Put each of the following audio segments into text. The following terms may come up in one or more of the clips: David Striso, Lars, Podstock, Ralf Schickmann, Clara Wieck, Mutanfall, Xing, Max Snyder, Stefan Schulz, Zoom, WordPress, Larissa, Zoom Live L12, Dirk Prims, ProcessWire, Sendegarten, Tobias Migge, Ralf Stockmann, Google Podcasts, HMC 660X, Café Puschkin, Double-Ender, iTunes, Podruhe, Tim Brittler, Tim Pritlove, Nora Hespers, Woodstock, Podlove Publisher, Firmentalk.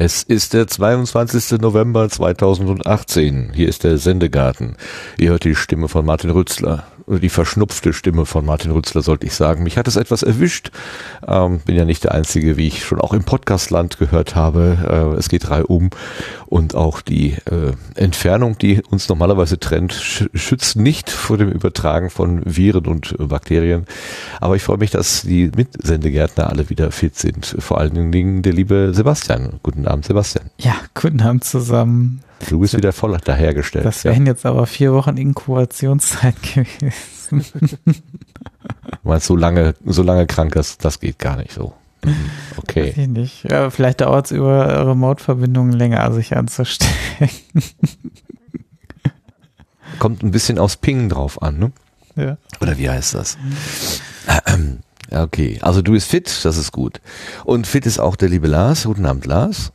Es ist der 22. November 2018. Hier ist der Sendegarten. Ihr hört die Stimme von Martin Rützler. Die verschnupfte Stimme von Martin Rützler, sollte ich sagen. Mich hat es etwas erwischt. Bin ja nicht der Einzige, wie ich schon auch im Podcastland gehört habe. Es geht reihum. Und auch die Entfernung, die uns normalerweise trennt, schützt nicht vor dem Übertragen von Viren und Bakterien. Aber ich freue mich, dass die Mitsendegärtner alle wieder fit sind. Vor allen Dingen der liebe Sebastian. Guten Abend, Sebastian. Ja, guten Abend zusammen. Du bist wieder voll dahergestellt. Das wären jetzt aber 4 Wochen Inkubationszeit gewesen. Du meinst, so lange krank, das geht gar nicht so. Okay. Weiß ich nicht. Ja, vielleicht dauert es über Remote-Verbindungen länger, sich anzustecken. Kommt ein bisschen aufs Ping drauf an, ne? Ja. Oder wie heißt das? Okay, also du bist fit, das ist gut. Und fit ist auch der liebe Lars. Guten Abend, Lars.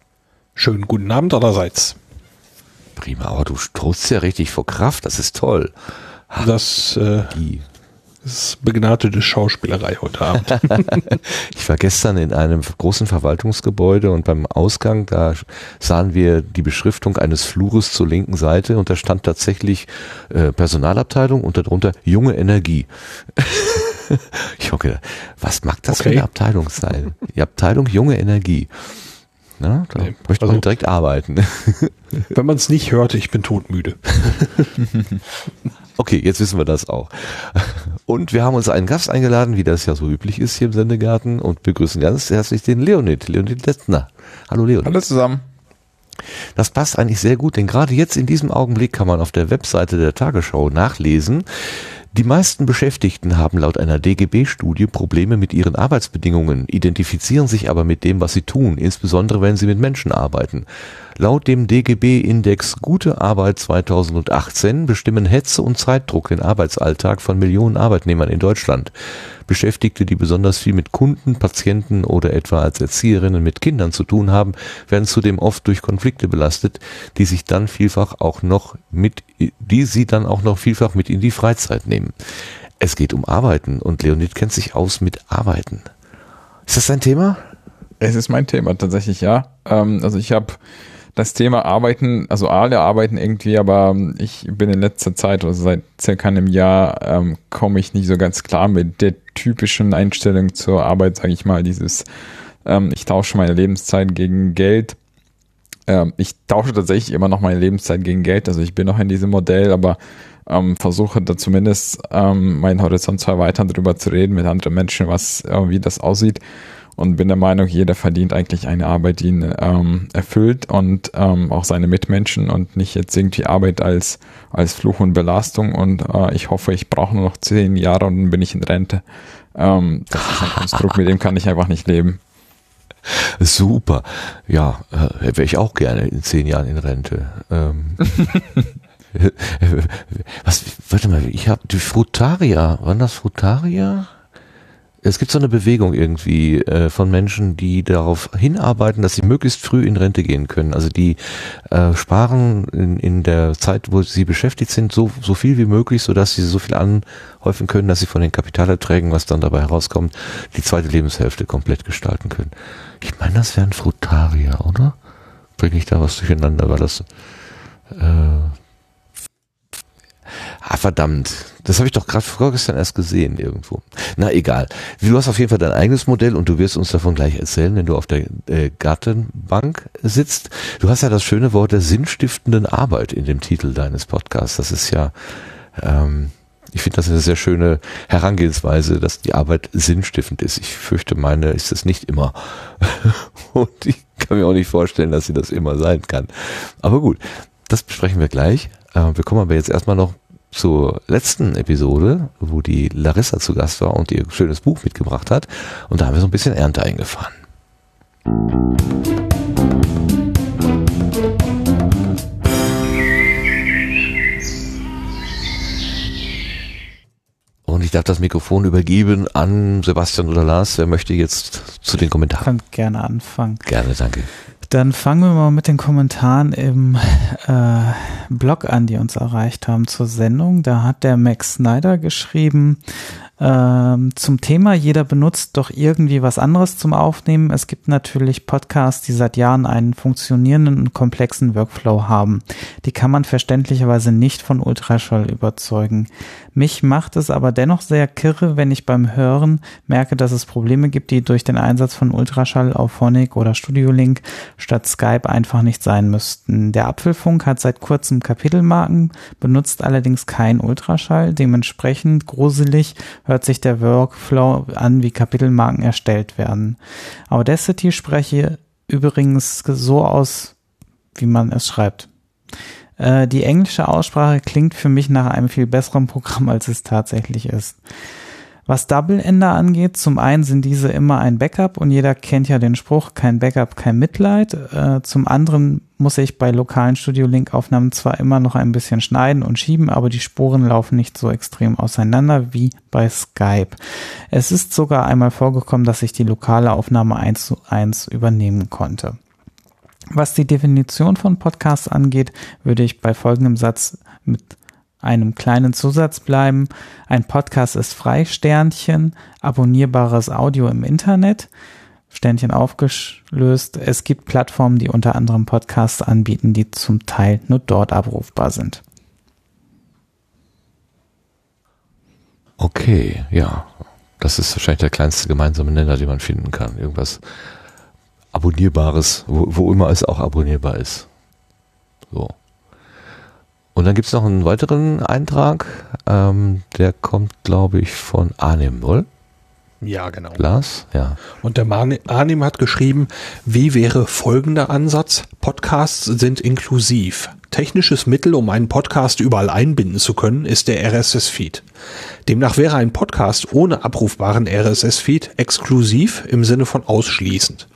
Schönen guten Abend allerseits. Prima, aber du strohst ja richtig vor Kraft, das ist toll. Ach, das ist begnadete Schauspielerei heute Abend. Ich war gestern in einem großen Verwaltungsgebäude und beim Ausgang, da sahen wir die Beschriftung eines Flures zur linken Seite und da stand tatsächlich Personalabteilung und darunter junge Energie. Ich habe gedacht, was mag das für eine Abteilung sein? Die Abteilung junge Energie. Na, da möchte man direkt arbeiten. Wenn man es nicht hörte, ich bin todmüde. Okay, jetzt wissen wir das auch. Und wir haben uns einen Gast eingeladen, wie das ja so üblich ist hier im Sendegarten, und begrüßen ganz herzlich den Leonid Lettner. Hallo Leonid. Hallo zusammen. Das passt eigentlich sehr gut, denn gerade jetzt in diesem Augenblick kann man auf der Webseite der Tagesschau nachlesen, die meisten Beschäftigten haben laut einer DGB-Studie Probleme mit ihren Arbeitsbedingungen, identifizieren sich aber mit dem, was sie tun, insbesondere wenn sie mit Menschen arbeiten. Laut dem DGB-Index Gute Arbeit 2018 bestimmen Hetze und Zeitdruck den Arbeitsalltag von Millionen Arbeitnehmern in Deutschland. Beschäftigte, die besonders viel mit Kunden, Patienten oder etwa als Erzieherinnen mit Kindern zu tun haben, werden zudem oft durch Konflikte belastet, die sie dann auch noch vielfach mit in die Freizeit nehmen. Es geht um Arbeiten und Leonid kennt sich aus mit Arbeiten. Ist das dein Thema? Es ist mein Thema tatsächlich, ja. Also ich habe das Thema Arbeiten, also alle arbeiten irgendwie, aber ich bin in letzter Zeit, also seit circa einem Jahr, komme ich nicht so ganz klar mit der typischen Einstellung zur Arbeit, sage ich mal, dieses, ich tausche meine Lebenszeit gegen Geld. Ich tausche tatsächlich immer noch meine Lebenszeit gegen Geld, also ich bin noch in diesem Modell, aber versuche da zumindest meinen Horizont zu erweitern, darüber zu reden mit anderen Menschen, wie das aussieht. Und bin der Meinung, jeder verdient eigentlich eine Arbeit, die ihn erfüllt und auch seine Mitmenschen und nicht jetzt irgendwie Arbeit als Fluch und Belastung. Und ich hoffe, ich brauche nur noch 10 Jahre und dann bin ich in Rente. Das ist ein Konstrukt, mit dem kann ich einfach nicht leben. Super. Ja, wäre ich auch gerne in 10 Jahren in Rente. Warte mal, ich habe die Frutaria. Waren das Frutaria? Es gibt so eine Bewegung irgendwie von Menschen, die darauf hinarbeiten, dass sie möglichst früh in Rente gehen können. Also die sparen in der Zeit, wo sie beschäftigt sind, so viel wie möglich, sodass sie so viel anhäufen können, dass sie von den Kapitalerträgen, was dann dabei herauskommt, die zweite Lebenshälfte komplett gestalten können. Ich meine, das wären Frutarier, oder? Bringe ich da was durcheinander, weil das... verdammt, das habe ich doch gerade vorgestern erst gesehen irgendwo. Na egal, du hast auf jeden Fall dein eigenes Modell und du wirst uns davon gleich erzählen, wenn du auf der Gartenbank sitzt. Du hast ja das schöne Wort der sinnstiftenden Arbeit in dem Titel deines Podcasts. Das ist ja, ich finde das eine sehr schöne Herangehensweise, dass die Arbeit sinnstiftend ist. Ich fürchte, meine ist das nicht immer. Und ich kann mir auch nicht vorstellen, dass sie das immer sein kann. Aber gut, das besprechen wir gleich. Wir kommen aber jetzt erstmal noch zur letzten Episode, wo die Larissa zu Gast war und ihr schönes Buch mitgebracht hat. Und da haben wir so ein bisschen Ernte eingefahren. Und ich darf das Mikrofon übergeben an Sebastian oder Lars. Wer möchte jetzt zu den Kommentaren? Ich kann gerne anfangen. Gerne, danke. Dann fangen wir mal mit den Kommentaren im Blog an, die uns erreicht haben zur Sendung. Da hat der Max Snyder geschrieben, Zum Thema, jeder benutzt doch irgendwie was anderes zum Aufnehmen. Es gibt natürlich Podcasts, die seit Jahren einen funktionierenden und komplexen Workflow haben. Die kann man verständlicherweise nicht von Ultraschall überzeugen. Mich macht es aber dennoch sehr kirre, wenn ich beim Hören merke, dass es Probleme gibt, die durch den Einsatz von Ultraschall, Auphonic oder StudioLink statt Skype einfach nicht sein müssten. Der Apfelfunk hat seit kurzem Kapitelmarken, benutzt allerdings keinen Ultraschall. Dementsprechend gruselig hört sich der Workflow an, wie Kapitelmarken erstellt werden. Audacity spreche übrigens so aus, wie man es schreibt. Die englische Aussprache klingt für mich nach einem viel besseren Programm, als es tatsächlich ist. Was Double-Ender angeht, zum einen sind diese immer ein Backup und jeder kennt ja den Spruch, kein Backup, kein Mitleid. Zum anderen muss ich bei lokalen StudioLink-Aufnahmen zwar immer noch ein bisschen schneiden und schieben, aber die Spuren laufen nicht so extrem auseinander wie bei Skype. Es ist sogar einmal vorgekommen, dass ich die lokale Aufnahme 1:1 übernehmen konnte. Was die Definition von Podcasts angeht, würde ich bei folgendem Satz mit einem kleinen Zusatz bleiben. Ein Podcast ist frei, Sternchen, abonnierbares Audio im Internet, Sternchen aufgelöst. Es gibt Plattformen, die unter anderem Podcasts anbieten, die zum Teil nur dort abrufbar sind. Okay, ja. Das ist wahrscheinlich der kleinste gemeinsame Nenner, den man finden kann. Irgendwas Abonnierbares, wo immer es auch abonnierbar ist. So. Und dann gibt es noch einen weiteren Eintrag, der kommt, glaube ich, von Arnim, wohl? Ja, genau. Lars, ja. Und der Arnim hat geschrieben, wie wäre folgender Ansatz? Podcasts sind inklusiv. Technisches Mittel, um einen Podcast überall einbinden zu können, ist der RSS-Feed. Demnach wäre ein Podcast ohne abrufbaren RSS-Feed exklusiv im Sinne von ausschließend.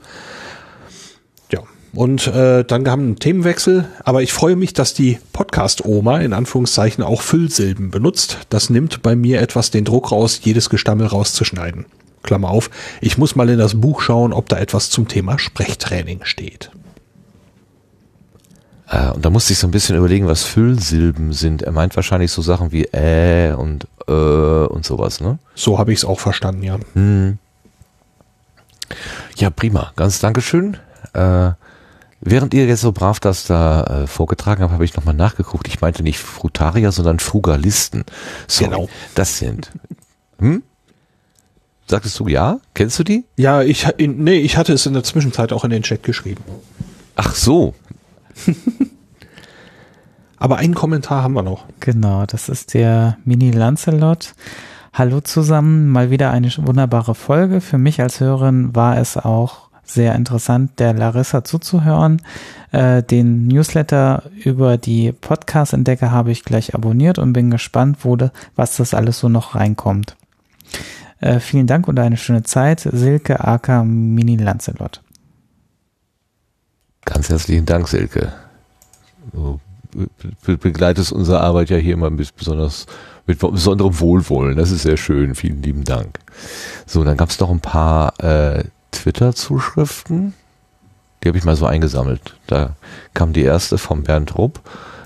Und dann haben wir einen Themenwechsel, aber ich freue mich, dass die Podcast-Oma in Anführungszeichen auch Füllsilben benutzt. Das nimmt bei mir etwas den Druck raus, jedes Gestammel rauszuschneiden. Klammer auf, ich muss mal in das Buch schauen, ob da etwas zum Thema Sprechtraining steht. Und da musste ich so ein bisschen überlegen, was Füllsilben sind. Er meint wahrscheinlich so Sachen wie und sowas, ne? So habe ich es auch verstanden, ja. Hm. Ja, prima. Ganz Dankeschön. Während ihr jetzt so brav das da vorgetragen habt, habe ich nochmal nachgeguckt. Ich meinte nicht Frutarier, sondern Frugalisten. So, genau. Das sind. Hm? Sagtest du ja? Kennst du die? Ja, ich hatte es in der Zwischenzeit auch in den Chat geschrieben. Ach so. Aber einen Kommentar haben wir noch. Genau, das ist der Mini-Lancelot. Hallo zusammen, mal wieder eine wunderbare Folge. Für mich als Hörerin war es auch sehr interessant, der Larissa zuzuhören. Den Newsletter über die Podcast-Entdecker habe ich gleich abonniert und bin gespannt, was das alles so noch reinkommt. Vielen Dank und eine schöne Zeit. Silke aka Mini Lancelot. Ganz herzlichen Dank, Silke. Du begleitest unsere Arbeit ja hier immer mit besonderem Wohlwollen. Das ist sehr schön. Vielen lieben Dank. So, dann gab es noch ein paar Twitter-Zuschriften, die habe ich mal so eingesammelt. Da kam die erste vom Bernd Rupp,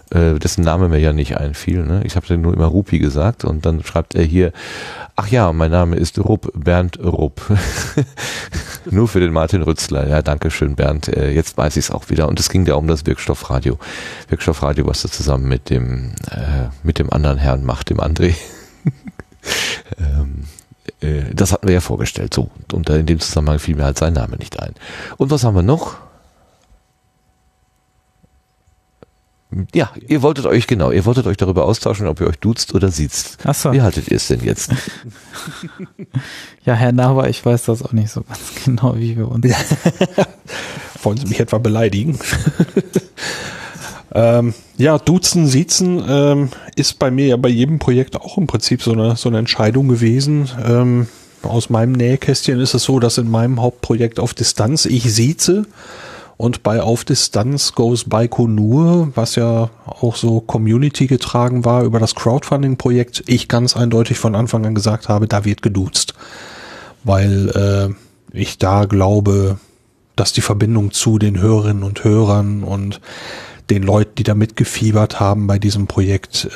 dessen Name mir ja nicht einfiel. Ne? Ich habe den nur immer Rupi gesagt und dann schreibt er hier, ach ja, mein Name ist Rupp, Bernd Rupp. Nur für den Martin Rützler. Ja, danke schön, Bernd. Jetzt weiß ich es auch wieder. Und es ging ja um das Wirkstoffradio. Wirkstoffradio, was er zusammen mit dem anderen Herrn macht, dem André. Das hatten wir ja vorgestellt, so. Und in dem Zusammenhang fiel mir halt sein Name nicht ein. Und was haben wir noch? Ja, ihr wolltet euch darüber austauschen, ob ihr euch duzt oder siezt. Ach so. Wie haltet ihr es denn jetzt? Ja, Herr Naber, ich weiß das auch nicht so ganz genau, wie wir uns... Wollen Sie mich etwa beleidigen? Ja, duzen, siezen ist bei mir ja bei jedem Projekt auch im Prinzip so eine Entscheidung gewesen. Aus meinem Nähkästchen ist es so, dass in meinem Hauptprojekt auf Distanz ich sieze und bei auf Distanz goes Baikonur, was ja auch so Community getragen war über das Crowdfunding-Projekt, ich ganz eindeutig von Anfang an gesagt habe, da wird geduzt, weil ich da glaube, dass die Verbindung zu den Hörerinnen und Hörern und den Leuten, die da mitgefiebert haben bei diesem Projekt,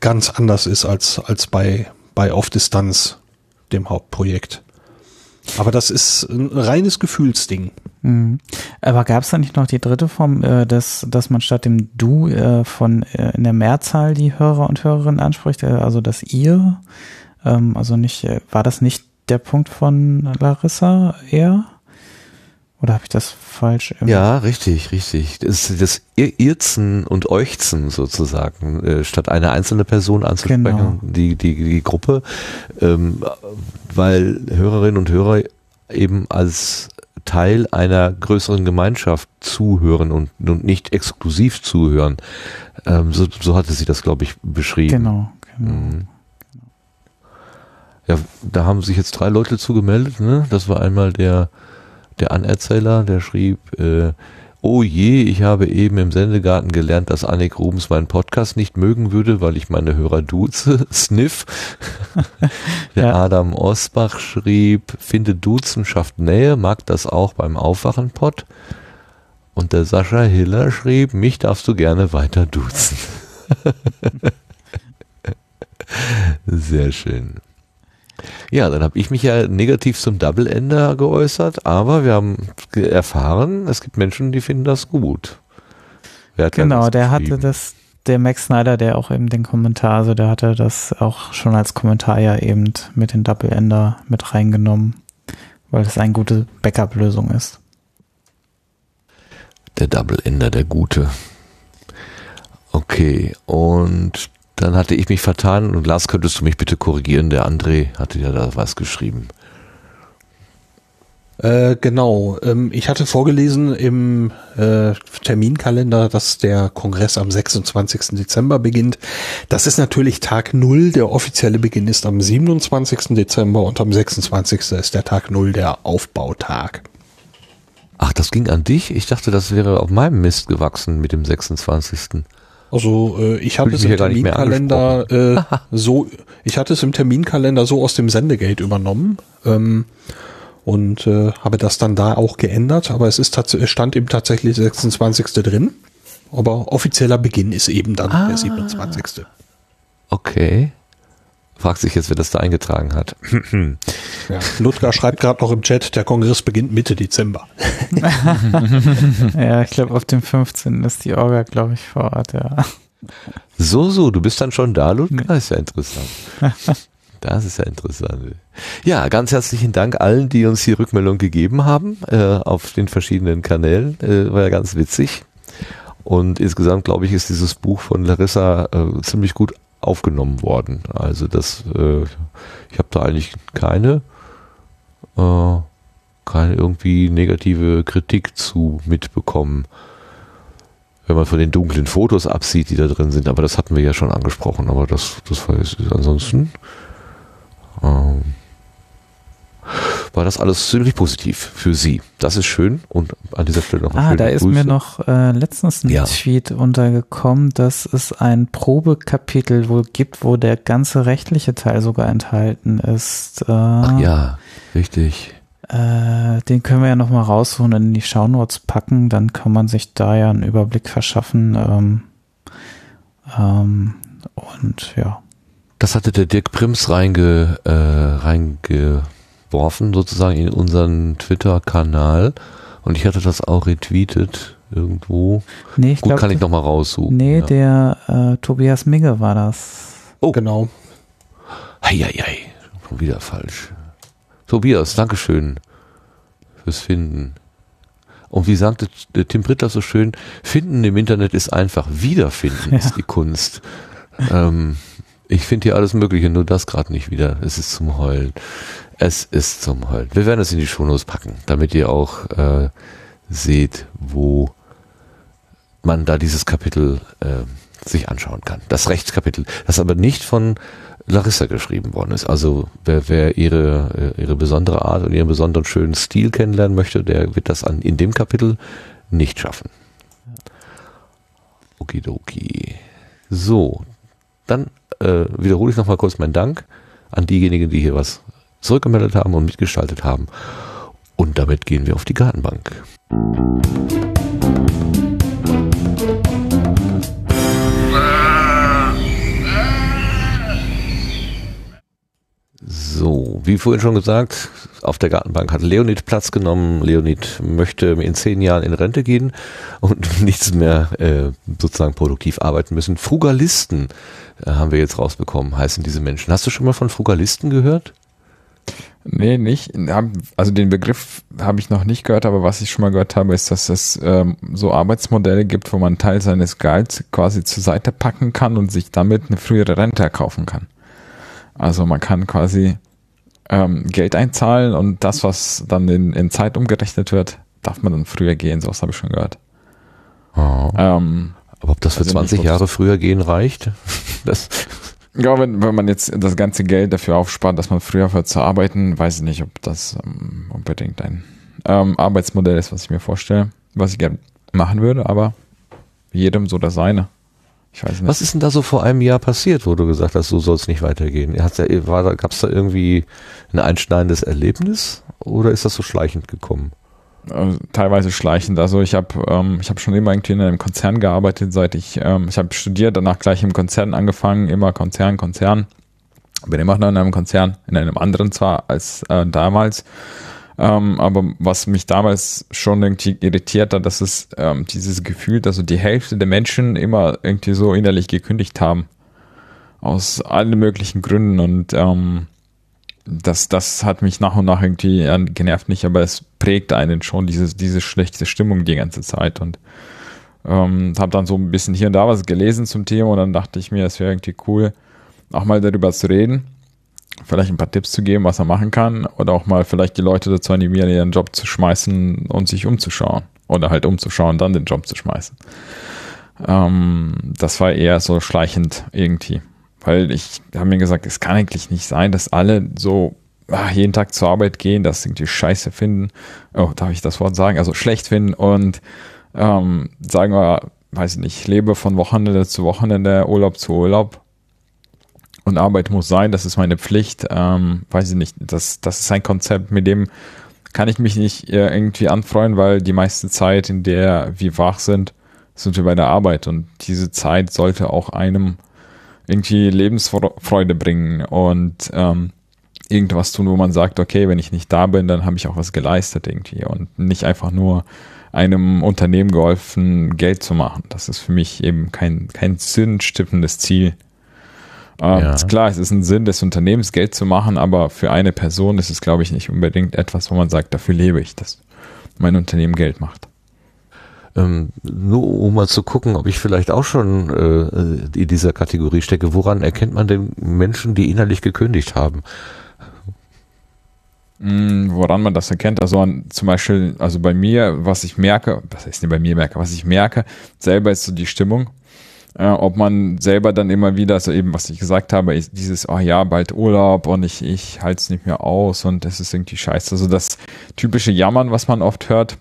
ganz anders ist als bei bei Auf Distanz, dem Hauptprojekt. Aber das ist ein reines Gefühlsding. Mhm. Aber gab es da nicht noch die dritte Form, dass man statt dem Du in der Mehrzahl die Hörer und Hörerinnen anspricht, also das Ihr? Also nicht, war das nicht der Punkt von Larissa eher? Oder habe ich das falsch? Ja, richtig. Das Irzen und Euchzen sozusagen, statt eine einzelne Person anzusprechen, genau. die Gruppe, weil Hörerinnen und Hörer eben als Teil einer größeren Gemeinschaft zuhören und nicht exklusiv zuhören. So hatte sie das, glaube ich, beschrieben. Genau. Mhm. Ja, da haben sich jetzt 3 Leute zugemeldet, ne? Das war einmal der Anerzähler, der schrieb, oh je, ich habe eben im Sendegarten gelernt, dass Annik Rubens meinen Podcast nicht mögen würde, weil ich meine Hörer duze, Sniff. Der Adam Osbach schrieb, finde Duzen schafft Nähe, mag das auch beim Aufwachen-Pod. Und der Sascha Hiller schrieb, mich darfst du gerne weiter duzen. Sehr schön. Ja, dann habe ich mich ja negativ zum Double-Ender geäußert, aber wir haben erfahren, es gibt Menschen, die finden das gut. Genau, der hatte das, der Max Snyder, der auch eben den Kommentar, also der hatte das auch schon als Kommentar ja eben mit den Double-Ender mit reingenommen, weil das eine gute Backup-Lösung ist. Der Double-Ender, der gute. Okay, und dann hatte ich mich vertan und Lars, könntest du mich bitte korrigieren? Der André hatte ja da was geschrieben. Genau. Ich hatte vorgelesen im Terminkalender, dass der Kongress am 26. Dezember beginnt. Das ist natürlich Tag 0. Der offizielle Beginn ist am 27. Dezember und am 26. ist der Tag 0, der Aufbautag. Ach, das ging an dich? Ich dachte, das wäre auf meinem Mist gewachsen mit dem 26. Also ich hatte es im Terminkalender so aus dem Sendegate übernommen und habe das dann da auch geändert, aber es stand eben tatsächlich 26. drin, aber offizieller Beginn ist eben dann der 27. Okay. Fragt sich jetzt, wer das da eingetragen hat. Ja. Ludger schreibt gerade noch im Chat, der Kongress beginnt Mitte Dezember. Ja, ich glaube, auf dem 15. ist die Orga, glaube ich, vor Ort, ja. So, du bist dann schon da, Ludger? Das ist ja interessant. Ja, ganz herzlichen Dank allen, die uns hier Rückmeldung gegeben haben, auf den verschiedenen Kanälen. War ja ganz witzig. Und insgesamt, glaube ich, ist dieses Buch von Larissa ziemlich gut aufgenommen worden. Also das, ich habe da eigentlich keine irgendwie negative Kritik zu mitbekommen, wenn man von den dunklen Fotos absieht, die da drin sind. Aber das hatten wir ja schon angesprochen. Aber das war jetzt ansonsten war das alles ziemlich positiv für Sie. Das ist schön und an dieser Stelle noch eine schöne Grüße. Da ist mir noch letztens ein Tweet untergekommen, dass es ein Probekapitel wohl gibt, wo der ganze rechtliche Teil sogar enthalten ist. Ach ja, richtig. Den können wir ja nochmal rausholen und in die Shownotes packen, dann kann man sich da ja einen Überblick verschaffen. Und ja. Das hatte der Dirk Prims reingeworfen sozusagen in unseren Twitter-Kanal und ich hatte das auch retweetet irgendwo. Nee, ich glaube, kann ich nochmal raussuchen. Nee, ja. Der Tobias Migge war das. Oh, genau. Heieiei, schon wieder falsch. Tobias, dankeschön fürs Finden. Und wie sagte Tim Brittler so schön, Finden im Internet ist einfach, Wiederfinden ist die Kunst. Ich finde hier alles Mögliche, nur das gerade nicht wieder. Es ist zum Heulen. Wir werden es in die Shownotes packen, damit ihr auch seht, wo man da dieses Kapitel sich anschauen kann. Das Rechtskapitel, das aber nicht von Larissa geschrieben worden ist. Also wer ihre besondere Art und ihren besonderen schönen Stil kennenlernen möchte, der wird das in dem Kapitel nicht schaffen. Okidoki. So, dann wiederhole ich nochmal kurz meinen Dank an diejenigen, die hier was zurückgemeldet haben und mitgestaltet haben. Und damit gehen wir auf die Gartenbank. So, wie vorhin schon gesagt, auf der Gartenbank hat Leonid Platz genommen. Leonid möchte in 10 Jahren in Rente gehen und nichts mehr sozusagen produktiv arbeiten müssen. Frugalisten haben wir jetzt rausbekommen, heißen diese Menschen. Hast du schon mal von Frugalisten gehört? Nee, nicht. Also den Begriff habe ich noch nicht gehört, aber was ich schon mal gehört habe, ist, dass es so Arbeitsmodelle gibt, wo man einen Teil seines Gehalts quasi zur Seite packen kann und sich damit eine frühere Rente erkaufen kann. Also man kann quasi Geld einzahlen und das, was dann in Zeit umgerechnet wird, darf man dann früher gehen, sowas habe ich schon gehört. Oh. Aber ob das für 20 Jahre früher gehen reicht? Das... Ja, wenn man jetzt das ganze Geld dafür aufspart, dass man früher aufhört zu arbeiten, weiß ich nicht, ob das unbedingt ein Arbeitsmodell ist, was ich mir vorstelle, was ich gerne machen würde, aber jedem so das Seine. Ich weiß nicht. Was ist denn da so vor einem Jahr passiert, wo du gesagt hast, so soll es nicht weitergehen? Gab es da irgendwie ein einschneidendes Erlebnis oder ist das so schleichend gekommen? Teilweise schleichend. Also ich habe schon immer irgendwie in einem Konzern gearbeitet, seit ich habe studiert, danach gleich im Konzern angefangen, immer Konzern. Bin immer noch in einem Konzern, in einem anderen zwar als damals, aber was mich damals schon irgendwie irritiert hat, dass es dieses Gefühl, dass so die Hälfte der Menschen immer irgendwie so innerlich gekündigt haben. Aus allen möglichen Gründen und das hat mich nach und nach irgendwie genervt, nicht, aber es prägt einen schon, diese schlechte Stimmung die ganze Zeit und habe dann so ein bisschen hier und da was gelesen zum Thema und dann dachte ich mir, es wäre irgendwie cool, auch mal darüber zu reden, vielleicht ein paar Tipps zu geben, was er machen kann oder auch mal vielleicht die Leute dazu animieren, ihren Job zu schmeißen und sich umzuschauen oder halt umzuschauen, dann den Job zu schmeißen. Das war eher so schleichend irgendwie. Weil ich habe mir gesagt, es kann eigentlich nicht sein, dass alle so jeden Tag zur Arbeit gehen, das irgendwie scheiße finden. Oh, darf ich das Wort sagen? Also schlecht finden und sagen wir, weiß ich nicht, lebe von Wochenende zu Wochenende, Urlaub zu Urlaub. Und Arbeit muss sein, das ist meine Pflicht. Weiß ich nicht, das ist ein Konzept, mit dem kann ich mich nicht irgendwie anfreuen, weil die meiste Zeit, in der wir wach sind wir bei der Arbeit. Und diese Zeit sollte auch einem irgendwie Lebensfreude bringen und irgendwas tun, wo man sagt, okay, wenn ich nicht da bin, dann habe ich auch was geleistet irgendwie und nicht einfach nur einem Unternehmen geholfen, Geld zu machen. Das ist für mich eben kein sinnstiftendes Ziel. Ja. Ist klar, es ist ein Sinn des Unternehmens, Geld zu machen, aber für eine Person ist es, glaube ich, nicht unbedingt etwas, wo man sagt, dafür lebe ich, dass mein Unternehmen Geld macht. Nur um mal zu gucken, ob ich vielleicht auch schon in dieser Kategorie stecke, woran erkennt man denn Menschen, die innerlich gekündigt haben? Woran man das erkennt, also zum Beispiel, also bei mir, was ich merke, selber ist so die Stimmung, ob man selber dann immer wieder, also eben, was ich gesagt habe, ist dieses, oh ja, bald Urlaub und ich halte es nicht mehr aus und das ist irgendwie scheiße, also das typische Jammern, was man oft hört,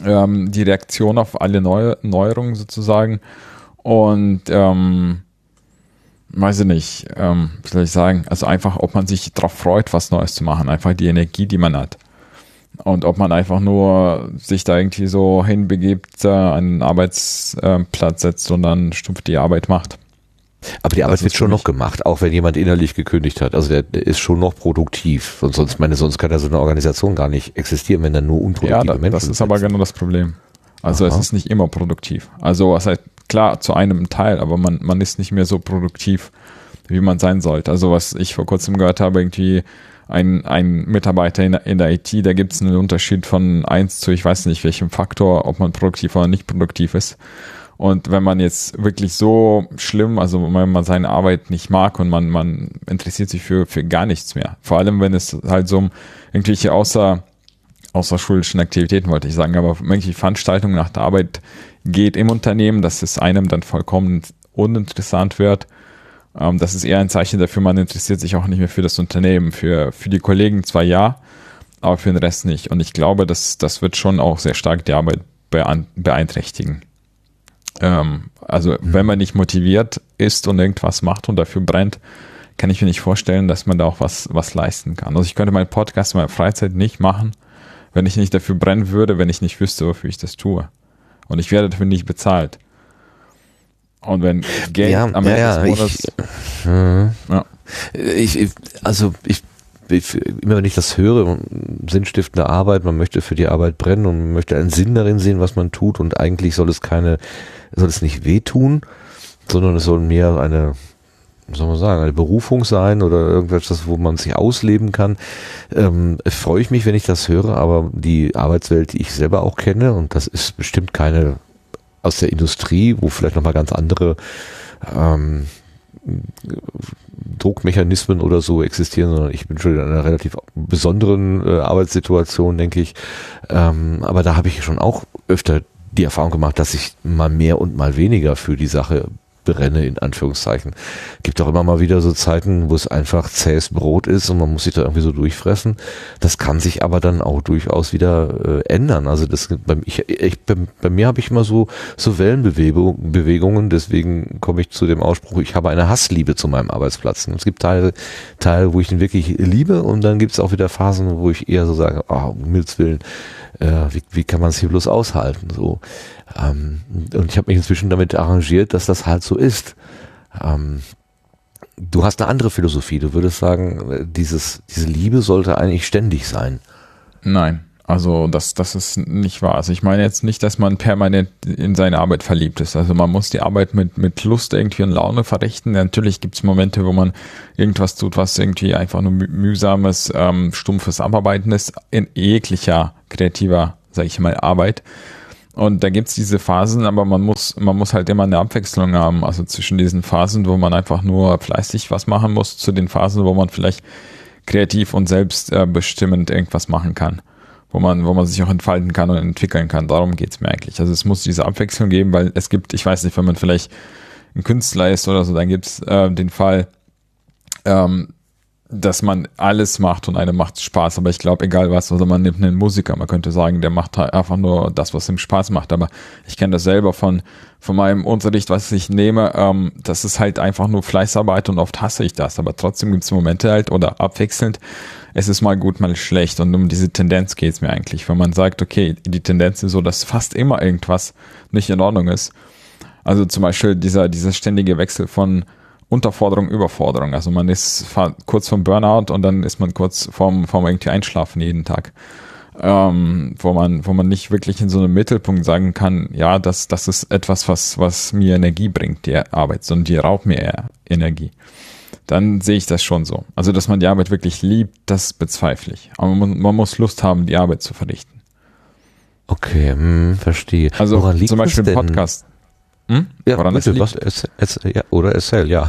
die Reaktion auf alle Neuerungen sozusagen und weiß ich nicht, wie soll ich sagen, also einfach, ob man sich darauf freut, was Neues zu machen, einfach die Energie, die man hat und ob man einfach nur sich da irgendwie so hinbegibt, an den Arbeitsplatz setzt und dann stumpf die Arbeit macht. Aber die Arbeit wird schon noch gemacht, auch wenn jemand innerlich gekündigt hat. Also der ist schon noch produktiv. Und sonst kann ja so eine Organisation gar nicht existieren, wenn dann nur unproduktive Menschen sind. Ja, das ist aber genau das Problem. Also es ist nicht immer produktiv. Also was heißt, klar, zu einem Teil, aber man ist nicht mehr so produktiv, wie man sein sollte. Also was ich vor kurzem gehört habe, irgendwie ein Mitarbeiter in der IT, da gibt es einen Unterschied von 1 zu ich weiß nicht welchem Faktor, ob man produktiv oder nicht produktiv ist. Und wenn man jetzt wirklich so schlimm, also wenn man seine Arbeit nicht mag und man interessiert sich für gar nichts mehr, vor allem wenn es halt so um irgendwelche außerschulischen Aktivitäten, wollte ich sagen, aber irgendwelche Veranstaltungen nach der Arbeit geht im Unternehmen, dass es einem dann vollkommen uninteressant wird, das ist eher ein Zeichen dafür, man interessiert sich auch nicht mehr für das Unternehmen, für die Kollegen zwar ja, aber für den Rest nicht. Und ich glaube, das wird schon auch sehr stark die Arbeit beeinträchtigen. Also wenn man nicht motiviert ist und irgendwas macht und dafür brennt, kann ich mir nicht vorstellen, dass man da auch was leisten kann. Also ich könnte meinen Podcast in meiner Freizeit nicht machen, wenn ich nicht dafür brennen würde, wenn ich nicht wüsste, wofür ich das tue. Und ich werde dafür nicht bezahlt. Und wenn Geld am Ende des Monats... immer wenn ich das höre, sinnstiftende Arbeit, man möchte für die Arbeit brennen und man möchte einen Sinn darin sehen, was man tut, und eigentlich soll es nicht wehtun, sondern es soll mehr eine, was soll man sagen, eine Berufung sein oder irgendwas, wo man sich ausleben kann. Freue ich mich, wenn ich das höre, aber die Arbeitswelt, die ich selber auch kenne, und das ist bestimmt keine aus der Industrie, wo vielleicht nochmal ganz andere Druckmechanismen oder so existieren, sondern ich bin schon in einer relativ besonderen Arbeitssituation, denke ich. Aber da habe ich schon auch öfter die Erfahrung gemacht, dass ich mal mehr und mal weniger für die Sache brenne, in Anführungszeichen. Gibt auch immer mal wieder so Zeiten, wo es einfach zähes Brot ist und man muss sich da irgendwie so durchfressen. Das kann sich aber dann auch durchaus wieder ändern. Also das bei mir habe ich immer so Wellenbewegungen, deswegen komme ich zu dem Ausspruch, ich habe eine Hassliebe zu meinem Arbeitsplatz. Und es gibt Teile, wo ich ihn wirklich liebe, und dann gibt es auch wieder Phasen, wo ich eher so sage, um Himmels Willen, wie kann man es hier bloß aushalten? So. Und ich habe mich inzwischen damit arrangiert, dass das halt so ist. Du hast eine andere Philosophie. Du würdest sagen, diese Liebe sollte eigentlich ständig sein. Nein, also das ist nicht wahr. Also ich meine jetzt nicht, dass man permanent in seine Arbeit verliebt ist. Also man muss die Arbeit mit Lust irgendwie und Laune verrichten. Natürlich gibt es Momente, wo man irgendwas tut, was irgendwie einfach nur mühsames, stumpfes Abarbeiten ist, in jeglicher kreativer, sag ich mal, Arbeit. Und da gibt's diese Phasen, aber man muss halt immer eine Abwechslung haben, also zwischen diesen Phasen, wo man einfach nur fleißig was machen muss, zu den Phasen, wo man vielleicht kreativ und selbstbestimmend irgendwas machen kann, wo man sich auch entfalten kann und entwickeln kann. Darum geht's mir eigentlich. Also es muss diese Abwechslung geben, weil es gibt, ich weiß nicht, wenn man vielleicht ein Künstler ist oder so, dann gibt's den Fall, dass man alles macht und einem macht Spaß, aber ich glaube, egal was, also man nimmt einen Musiker, man könnte sagen, der macht halt einfach nur das, was ihm Spaß macht, aber ich kenne das selber von meinem Unterricht, was ich nehme, das ist halt einfach nur Fleißarbeit und oft hasse ich das, aber trotzdem gibt es Momente halt, oder abwechselnd, es ist mal gut, mal schlecht, und um diese Tendenz geht es mir eigentlich, wenn man sagt, okay, die Tendenz ist so, dass fast immer irgendwas nicht in Ordnung ist, also zum Beispiel dieser ständige Wechsel von Unterforderung, Überforderung. Also man ist kurz vom Burnout und dann ist man kurz vorm irgendwie Einschlafen jeden Tag. Wo man nicht wirklich in so einem Mittelpunkt sagen kann, ja, das ist etwas, was mir Energie bringt, die Arbeit, sondern die raubt mir eher Energie. Dann sehe ich das schon so. Also, dass man die Arbeit wirklich liebt, das bezweifle ich. Aber man muss Lust haben, die Arbeit zu verrichten. Okay, verstehe. Also woran liegt zum Beispiel im Podcast. Ja, bitte, oder erzähl, ja.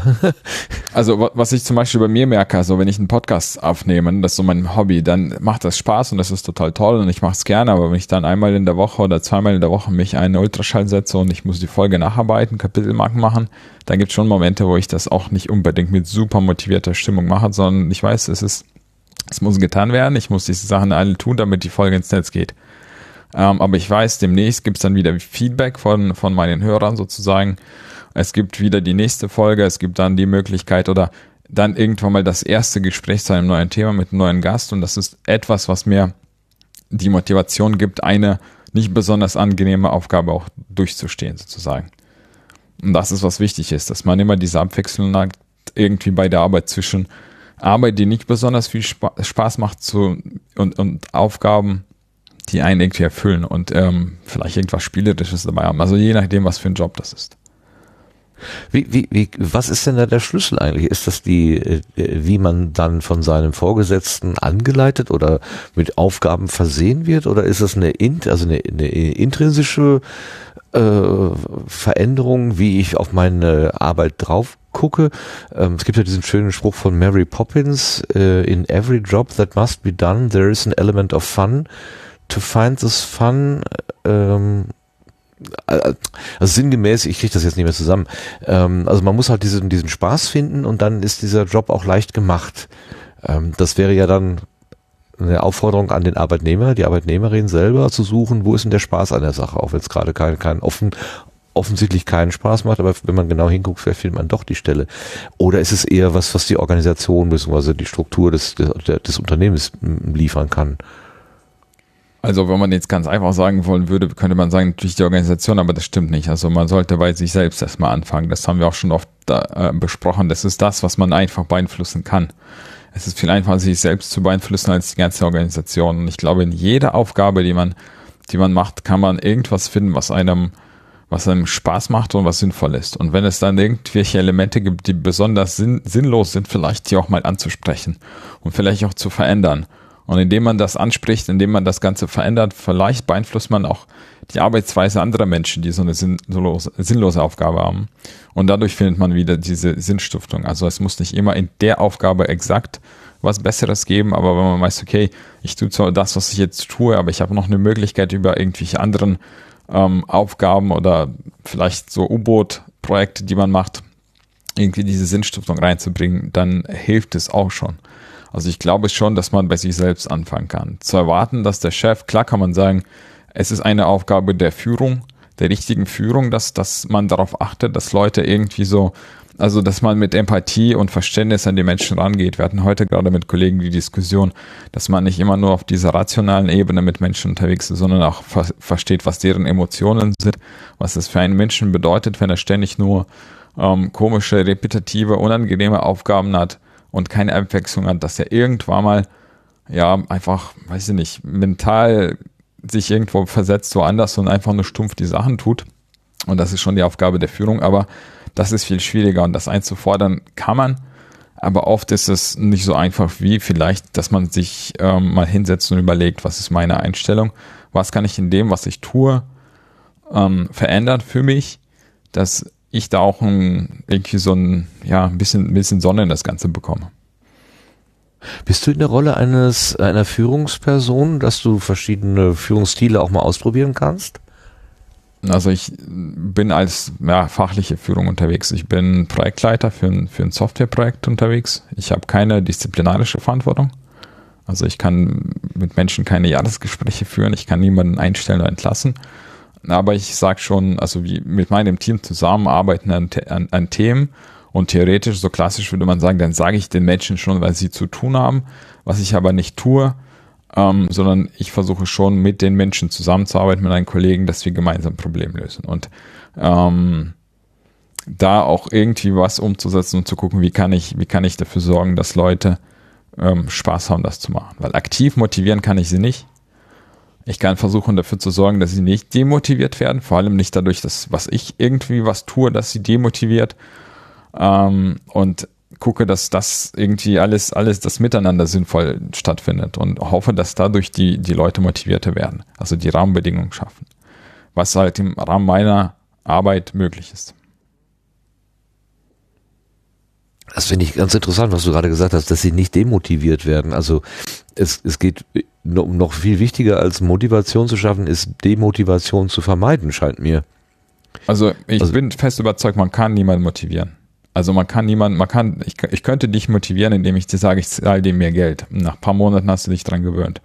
Also was ich zum Beispiel bei mir merke, also wenn ich einen Podcast aufnehme, das ist so mein Hobby, dann macht das Spaß und das ist total toll und ich mache es gerne, aber wenn ich dann einmal in der Woche oder zweimal in der Woche mich einen Ultraschall setze und ich muss die Folge nacharbeiten, Kapitelmarken machen, dann gibt es schon Momente, wo ich das auch nicht unbedingt mit super motivierter Stimmung mache, sondern ich weiß, es muss getan werden, ich muss diese Sachen alle tun, damit die Folge ins Netz geht. Aber ich weiß, demnächst gibt es dann wieder Feedback von meinen Hörern sozusagen. Es gibt wieder die nächste Folge, es gibt dann die Möglichkeit oder dann irgendwann mal das erste Gespräch zu einem neuen Thema mit einem neuen Gast. Und das ist etwas, was mir die Motivation gibt, eine nicht besonders angenehme Aufgabe auch durchzustehen sozusagen. Und das ist, was wichtig ist, dass man immer diese Abwechslung hat, irgendwie bei der Arbeit zwischen Arbeit, die nicht besonders viel Spaß macht und Aufgaben, die einen irgendwie erfüllen und vielleicht irgendwas Spielerisches dabei haben. Also je nachdem, was für ein Job das ist. Was ist denn da der Schlüssel eigentlich? Ist das wie man dann von seinem Vorgesetzten angeleitet oder mit Aufgaben versehen wird? Oder ist das eine intrinsische Veränderung, wie ich auf meine Arbeit drauf gucke? Es gibt ja diesen schönen Spruch von Mary Poppins, in every job that must be done, there is an element of fun. To find this fun, also sinngemäß, ich kriege das jetzt nicht mehr zusammen, also man muss halt diesen Spaß finden und dann ist dieser Job auch leicht gemacht. Das wäre ja dann eine Aufforderung an den Arbeitnehmer, die Arbeitnehmerin selber zu suchen, wo ist denn der Spaß an der Sache, auch wenn es gerade offensichtlich keinen Spaß macht, aber wenn man genau hinguckt, vielleicht findet man doch die Stelle. Oder ist es eher was die Organisation bzw. die Struktur des Unternehmens liefern kann? Also wenn man jetzt ganz einfach sagen wollen würde, könnte man sagen, natürlich die Organisation, aber das stimmt nicht. Also man sollte bei sich selbst erstmal anfangen. Das haben wir auch schon oft besprochen. Das ist das, was man einfach beeinflussen kann. Es ist viel einfacher, sich selbst zu beeinflussen als die ganze Organisation. Und ich glaube, in jeder Aufgabe, die man macht, kann man irgendwas finden, was einem Spaß macht und was sinnvoll ist. Und wenn es dann irgendwelche Elemente gibt, die besonders sinnlos sind, vielleicht die auch mal anzusprechen und vielleicht auch zu verändern. Und indem man das anspricht, indem man das Ganze verändert, vielleicht beeinflusst man auch die Arbeitsweise anderer Menschen, die so eine sinnlose Aufgabe haben. Und dadurch findet man wieder diese Sinnstiftung. Also es muss nicht immer in der Aufgabe exakt was Besseres geben, aber wenn man weiß, okay, ich tue zwar das, was ich jetzt tue, aber ich habe noch eine Möglichkeit, über irgendwelche anderen Aufgaben oder vielleicht so U-Boot-Projekte, die man macht, irgendwie diese Sinnstiftung reinzubringen, dann hilft es auch schon. Also ich glaube schon, dass man bei sich selbst anfangen kann. Zu erwarten, dass der Chef, klar kann man sagen, es ist eine Aufgabe der Führung, der richtigen Führung, dass man darauf achtet, dass Leute irgendwie so, also dass man mit Empathie und Verständnis an die Menschen rangeht. Wir hatten heute gerade mit Kollegen die Diskussion, dass man nicht immer nur auf dieser rationalen Ebene mit Menschen unterwegs ist, sondern auch versteht, was deren Emotionen sind, was es für einen Menschen bedeutet, wenn er ständig nur komische, repetitive, unangenehme Aufgaben hat und keine Abwechslung hat, dass er irgendwann mal, ja, einfach, weiß ich nicht, mental sich irgendwo versetzt, woanders und einfach nur stumpf die Sachen tut. Und das ist schon die Aufgabe der Führung, aber das ist viel schwieriger und das einzufordern kann man, aber oft ist es nicht so einfach wie vielleicht, dass man sich mal hinsetzt und überlegt, was ist meine Einstellung, was kann ich in dem, was ich tue, verändern für mich, dass ich da auch irgendwie so ein, ja, ein bisschen Sonne in das Ganze bekomme. Bist du in der Rolle einer Führungsperson, dass du verschiedene Führungsstile auch mal ausprobieren kannst? Also ich bin als fachliche Führung unterwegs. Ich bin Projektleiter für ein Softwareprojekt unterwegs. Ich habe keine disziplinarische Verantwortung. Also ich kann mit Menschen keine Jahresgespräche führen. Ich kann niemanden einstellen oder entlassen. Aber ich sage schon, also wie mit meinem Team zusammenarbeiten an Themen und theoretisch, so klassisch würde man sagen, dann sage ich den Menschen schon, was sie zu tun haben, was ich aber nicht tue, sondern ich versuche schon mit den Menschen zusammenzuarbeiten, mit meinen Kollegen, dass wir gemeinsam Probleme lösen und da auch irgendwie was umzusetzen und zu gucken, wie kann ich dafür sorgen, dass Leute Spaß haben, das zu machen, weil aktiv motivieren kann ich sie nicht. Ich kann versuchen, dafür zu sorgen, dass sie nicht demotiviert werden, vor allem nicht dadurch, dass was ich irgendwie was tue, dass sie demotiviert, und gucke, dass das irgendwie alles das Miteinander sinnvoll stattfindet und hoffe, dass dadurch die Leute motivierter werden, also die Rahmenbedingungen schaffen, was halt im Rahmen meiner Arbeit möglich ist. Das finde ich ganz interessant, was du gerade gesagt hast, dass sie nicht demotiviert werden. Also es geht noch viel wichtiger als Motivation zu schaffen, ist Demotivation zu vermeiden, scheint mir. Also ich bin fest überzeugt, man kann niemanden motivieren. Also ich könnte dich motivieren, indem ich dir sage, ich zahle dir mehr Geld. Nach ein paar Monaten hast du dich dran gewöhnt.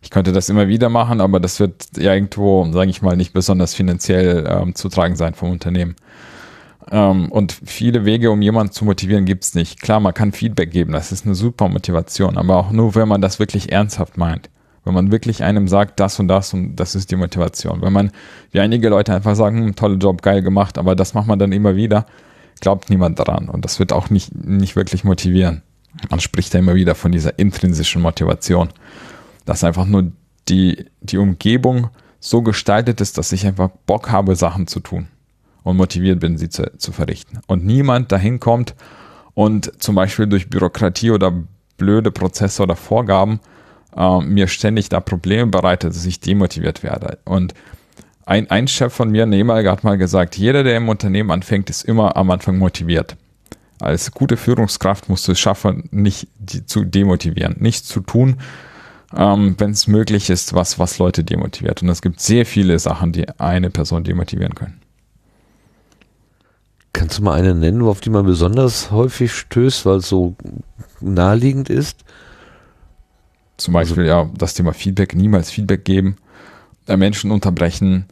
Ich könnte das immer wieder machen, aber das wird ja irgendwo, sage ich mal, nicht besonders finanziell zutragend sein vom Unternehmen. Und viele Wege, um jemanden zu motivieren, gibt es nicht. Klar, man kann Feedback geben, das ist eine super Motivation, aber auch nur, wenn man das wirklich ernsthaft meint. Wenn man wirklich einem sagt, das und das ist die Motivation. Wenn man, wie einige Leute einfach sagen, toller Job, geil gemacht, aber das macht man dann immer wieder, glaubt niemand daran und das wird auch nicht wirklich motivieren. Man spricht ja immer wieder von dieser intrinsischen Motivation, dass einfach nur die Umgebung so gestaltet ist, dass ich einfach Bock habe, Sachen zu tun und motiviert bin, sie zu verrichten. Und niemand dahin kommt und zum Beispiel durch Bürokratie oder blöde Prozesse oder Vorgaben mir ständig da Probleme bereitet, dass ich demotiviert werde. Und ein Chef von mir, ein ehemaliger, hat mal gesagt, jeder, der im Unternehmen anfängt, ist immer am Anfang motiviert. Als gute Führungskraft musst du es schaffen, nicht zu demotivieren, nichts zu tun, wenn es möglich ist, was Leute demotiviert. Und es gibt sehr viele Sachen, die eine Person demotivieren können. Kannst du mal eine nennen, auf die man besonders häufig stößt, weil es so naheliegend ist? Zum Beispiel das Thema Feedback, niemals Feedback geben, Menschen unterbrechen,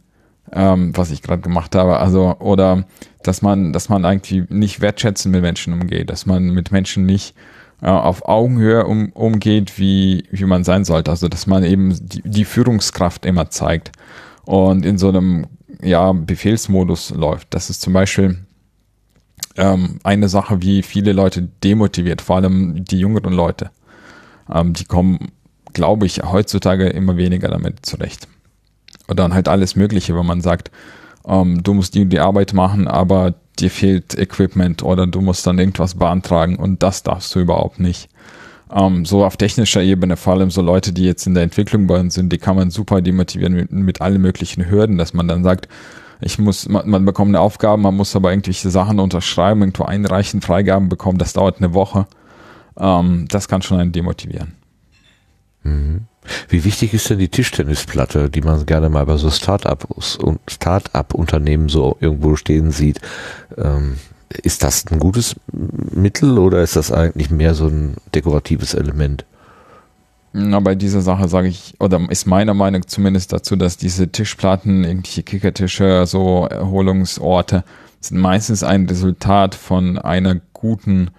was ich gerade gemacht habe, also oder dass man eigentlich nicht wertschätzend mit Menschen umgeht, dass man mit Menschen nicht auf Augenhöhe umgeht, wie man sein sollte, also dass man eben die Führungskraft immer zeigt und in so einem Befehlsmodus läuft. Das ist zum Beispiel eine Sache, wie viele Leute demotiviert, vor allem die jüngeren Leute. die kommen, glaube ich, heutzutage immer weniger damit zurecht. Und dann halt alles Mögliche, wenn man sagt, du musst die Arbeit machen, aber dir fehlt Equipment oder du musst dann irgendwas beantragen und das darfst du überhaupt nicht. So auf technischer Ebene, vor allem so Leute, die jetzt in der Entwicklung bei uns sind, die kann man super demotivieren mit allen möglichen Hürden, dass man dann sagt, man bekommt eine Aufgabe, man muss aber irgendwelche Sachen unterschreiben, irgendwo einreichen, Freigaben bekommen, das dauert eine Woche. Das kann schon einen demotivieren. Wie wichtig ist denn die Tischtennisplatte, die man gerne mal bei so Start-ups und Start-up-Unternehmen so irgendwo stehen sieht? Ist das ein gutes Mittel oder ist das eigentlich mehr so ein dekoratives Element? Na, bei dieser Sache sage ich, oder ist meine Meinung zumindest dazu, dass diese Tischplatten, irgendwelche Kickertische, so Erholungsorte, sind meistens ein Resultat von einer guten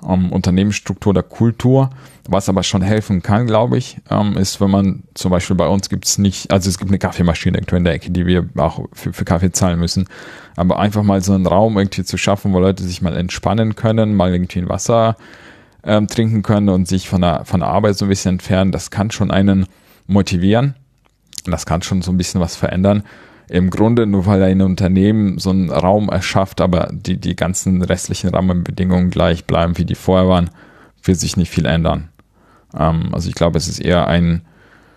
Unternehmensstruktur oder Kultur. Was aber schon helfen kann, glaube ich, ist, wenn man zum Beispiel bei uns gibt es nicht, also es gibt eine Kaffeemaschine irgendwo in der Ecke, die wir auch für Kaffee zahlen müssen, aber einfach mal so einen Raum irgendwie zu schaffen, wo Leute sich mal entspannen können, mal irgendwie ein Wasser trinken können und sich von der Arbeit so ein bisschen entfernen, das kann schon einen motivieren, das kann schon so ein bisschen was verändern. Im Grunde, nur weil ein Unternehmen so einen Raum erschafft, aber die ganzen restlichen Rahmenbedingungen gleich bleiben, wie die vorher waren, wird sich nicht viel ändern. Also ich glaube, es ist eher ein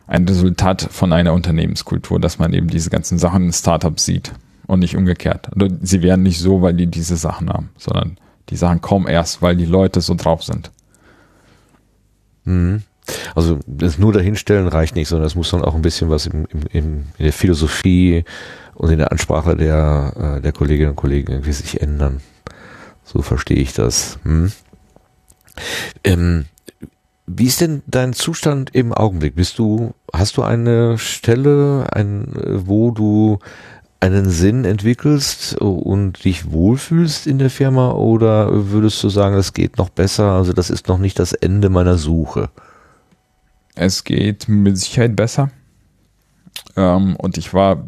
Resultat von einer Unternehmenskultur, dass man eben diese ganzen Sachen in Startups sieht und nicht umgekehrt. Also sie werden nicht so, weil die diese Sachen haben, sondern die Sachen kommen erst, weil die Leute so drauf sind. Mhm. Also das nur dahinstellen reicht nicht, sondern es muss dann auch ein bisschen was in der Philosophie und in der Ansprache der Kolleginnen und Kollegen irgendwie sich ändern. So verstehe ich das. Wie ist denn dein Zustand im Augenblick? Hast du eine Stelle, wo du einen Sinn entwickelst und dich wohlfühlst in der Firma, oder würdest du sagen, das geht noch besser, also das ist noch nicht das Ende meiner Suche? Es geht mit Sicherheit besser. Und ich war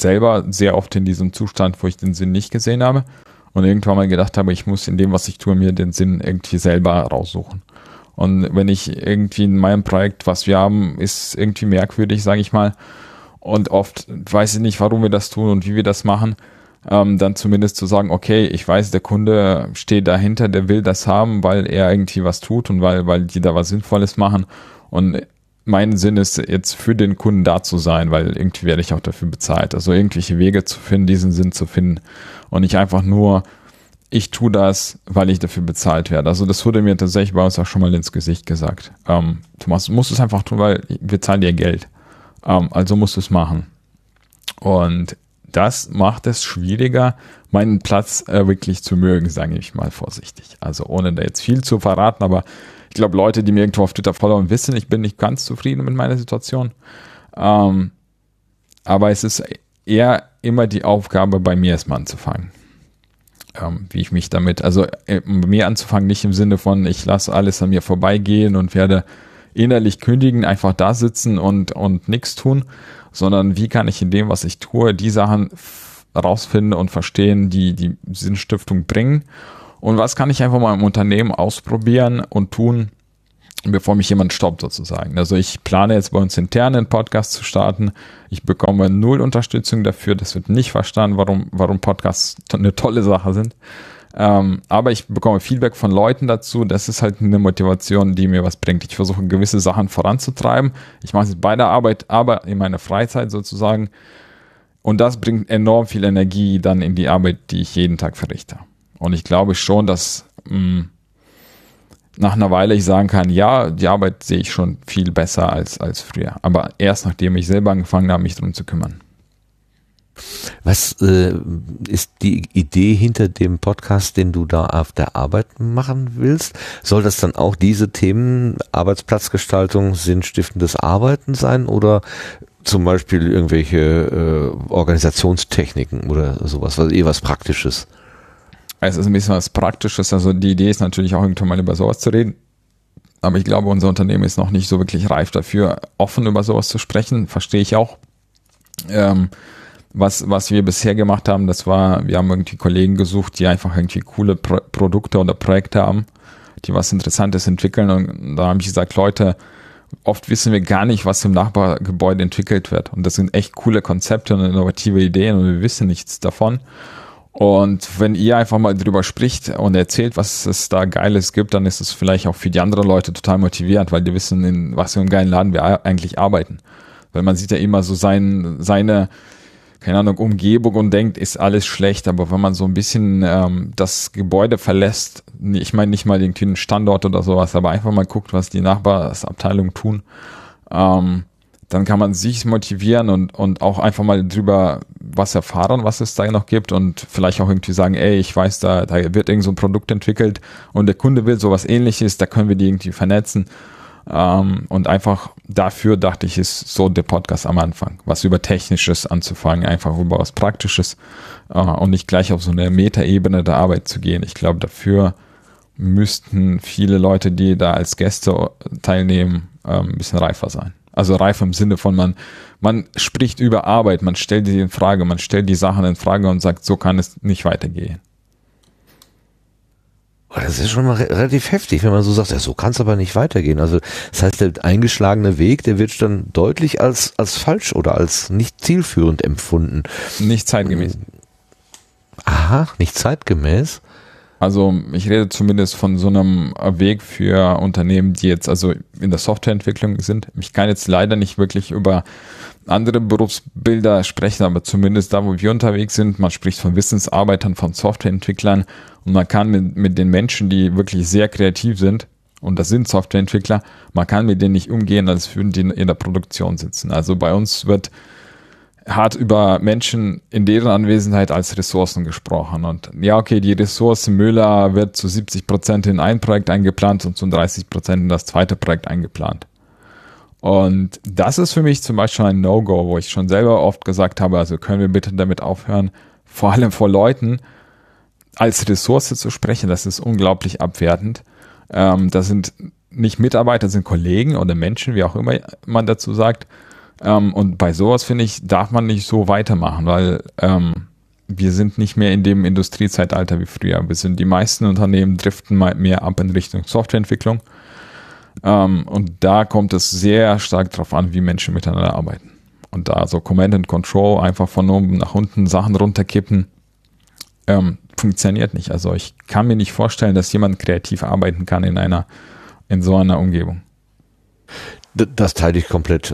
selber sehr oft in diesem Zustand, wo ich den Sinn nicht gesehen habe und irgendwann mal gedacht habe, ich muss in dem, was ich tue, mir den Sinn irgendwie selber raussuchen. Und wenn ich irgendwie in meinem Projekt, was wir haben, ist irgendwie merkwürdig, sage ich mal, und oft weiß ich nicht, warum wir das tun und wie wir das machen, dann zumindest zu sagen, okay, ich weiß, der Kunde steht dahinter, der will das haben, weil er irgendwie was tut und weil die da was Sinnvolles machen. Und mein Sinn ist jetzt, für den Kunden da zu sein, weil irgendwie werde ich auch dafür bezahlt. Also irgendwelche Wege zu finden, diesen Sinn zu finden. Und nicht einfach nur, ich tue das, weil ich dafür bezahlt werde. Also das wurde mir tatsächlich bei uns auch schon mal ins Gesicht gesagt. Thomas, du musst es einfach tun, weil wir zahlen dir Geld. Also musst du es machen. Und das macht es schwieriger, meinen Platz wirklich zu mögen, sage ich mal vorsichtig. Also ohne da jetzt viel zu verraten, aber ich glaube, Leute, die mir irgendwo auf Twitter folgen, wissen, ich bin nicht ganz zufrieden mit meiner Situation. Aber es ist eher immer die Aufgabe, bei mir erstmal anzufangen. Wie ich mich damit, also bei mir anzufangen, nicht im Sinne von, ich lasse alles an mir vorbeigehen und werde innerlich kündigen, einfach da sitzen und nichts tun, sondern wie kann ich in dem, was ich tue, die Sachen rausfinden und verstehen, die Sinnstiftung bringen. Und was kann ich einfach mal im Unternehmen ausprobieren und tun, bevor mich jemand stoppt sozusagen. Also ich plane jetzt bei uns intern einen Podcast zu starten. Ich bekomme 0 Unterstützung dafür. Das wird nicht verstanden, warum Podcasts eine tolle Sache sind. Aber ich bekomme Feedback von Leuten dazu. Das ist halt eine Motivation, die mir was bringt. Ich versuche, gewisse Sachen voranzutreiben. Ich mache es bei der Arbeit, aber in meiner Freizeit sozusagen. Und das bringt enorm viel Energie dann in die Arbeit, die ich jeden Tag verrichte. Und ich glaube schon, dass nach einer Weile ich sagen kann, ja, die Arbeit sehe ich schon viel besser als früher. Aber erst nachdem ich selber angefangen habe, mich darum zu kümmern. Was ist die Idee hinter dem Podcast, den du da auf der Arbeit machen willst? Soll das dann auch diese Themen Arbeitsplatzgestaltung, sinnstiftendes Arbeiten sein oder zum Beispiel irgendwelche Organisationstechniken oder sowas, was Praktisches? Es ist ein bisschen was Praktisches, also die Idee ist natürlich auch irgendwann mal über sowas zu reden, aber ich glaube, unser Unternehmen ist noch nicht so wirklich reif dafür, offen über sowas zu sprechen, verstehe ich auch. Was wir bisher gemacht haben, wir haben irgendwie Kollegen gesucht, die einfach irgendwie coole Produkte oder Projekte haben, die was Interessantes entwickeln. Und da habe ich gesagt, Leute, oft wissen wir gar nicht, was im Nachbargebäude entwickelt wird. Und das sind echt coole Konzepte und innovative Ideen und wir wissen nichts davon. Und wenn ihr einfach mal drüber spricht und erzählt, was es da Geiles gibt, dann ist es vielleicht auch für die anderen Leute total motivierend, weil die wissen, in was für einem geilen Laden wir eigentlich arbeiten. Weil man sieht ja immer so seine keine Ahnung, Umgebung und denkt, ist alles schlecht, aber wenn man so ein bisschen das Gebäude verlässt, ich meine nicht mal irgendwie einen Standort oder sowas, aber einfach mal guckt, was die Nachbarsabteilung tun, dann kann man sich motivieren und auch einfach mal drüber was erfahren, was es da noch gibt und vielleicht auch irgendwie sagen, ey, ich weiß, da wird irgend so ein Produkt entwickelt und der Kunde will sowas Ähnliches, da können wir die irgendwie vernetzen. Und einfach dafür dachte ich, ist so der Podcast am Anfang, was über Technisches anzufangen, einfach über was Praktisches und nicht gleich auf so eine Metaebene der Arbeit zu gehen. Ich glaube, dafür müssten viele Leute, die da als Gäste teilnehmen, ein bisschen reifer sein. Also reif im Sinne von, man spricht über Arbeit, man stellt die in Frage, man stellt die Sachen in Frage und sagt, so kann es nicht weitergehen. Das ist schon mal relativ heftig, wenn man so sagt, ja, so kann es aber nicht weitergehen. Also das heißt, der eingeschlagene Weg, der wird dann deutlich als falsch oder als nicht zielführend empfunden. Nicht zeitgemäß. Aha, nicht zeitgemäß? Also ich rede zumindest von so einem Weg für Unternehmen, die jetzt also in der Softwareentwicklung sind. Ich kann jetzt leider nicht wirklich über andere Berufsbilder sprechen, aber zumindest da, wo wir unterwegs sind, man spricht von Wissensarbeitern, von Softwareentwicklern und man kann mit den Menschen, die wirklich sehr kreativ sind, und das sind Softwareentwickler, man kann mit denen nicht umgehen, als würden die in der Produktion sitzen. Also bei uns wird hart über Menschen in deren Anwesenheit als Ressourcen gesprochen. Und ja, okay, die Ressource Müller wird zu 70% in ein Projekt eingeplant und zu 30% in das zweite Projekt eingeplant. Und das ist für mich zum Beispiel ein No-Go, wo ich schon selber oft gesagt habe, also können wir bitte damit aufhören, vor allem vor Leuten als Ressource zu sprechen, das ist unglaublich abwertend. Das sind nicht Mitarbeiter, das sind Kollegen oder Menschen, wie auch immer man dazu sagt. Und bei sowas, finde ich, darf man nicht so weitermachen, weil wir sind nicht mehr in dem Industriezeitalter wie früher. Wir sind, die meisten Unternehmen driften mehr ab in Richtung Softwareentwicklung. Und da kommt es sehr stark darauf an, wie Menschen miteinander arbeiten. Und da so Command and Control, einfach von oben nach unten Sachen runterkippen, funktioniert nicht. Also ich kann mir nicht vorstellen, dass jemand kreativ arbeiten kann in so einer Umgebung. Das teile ich komplett,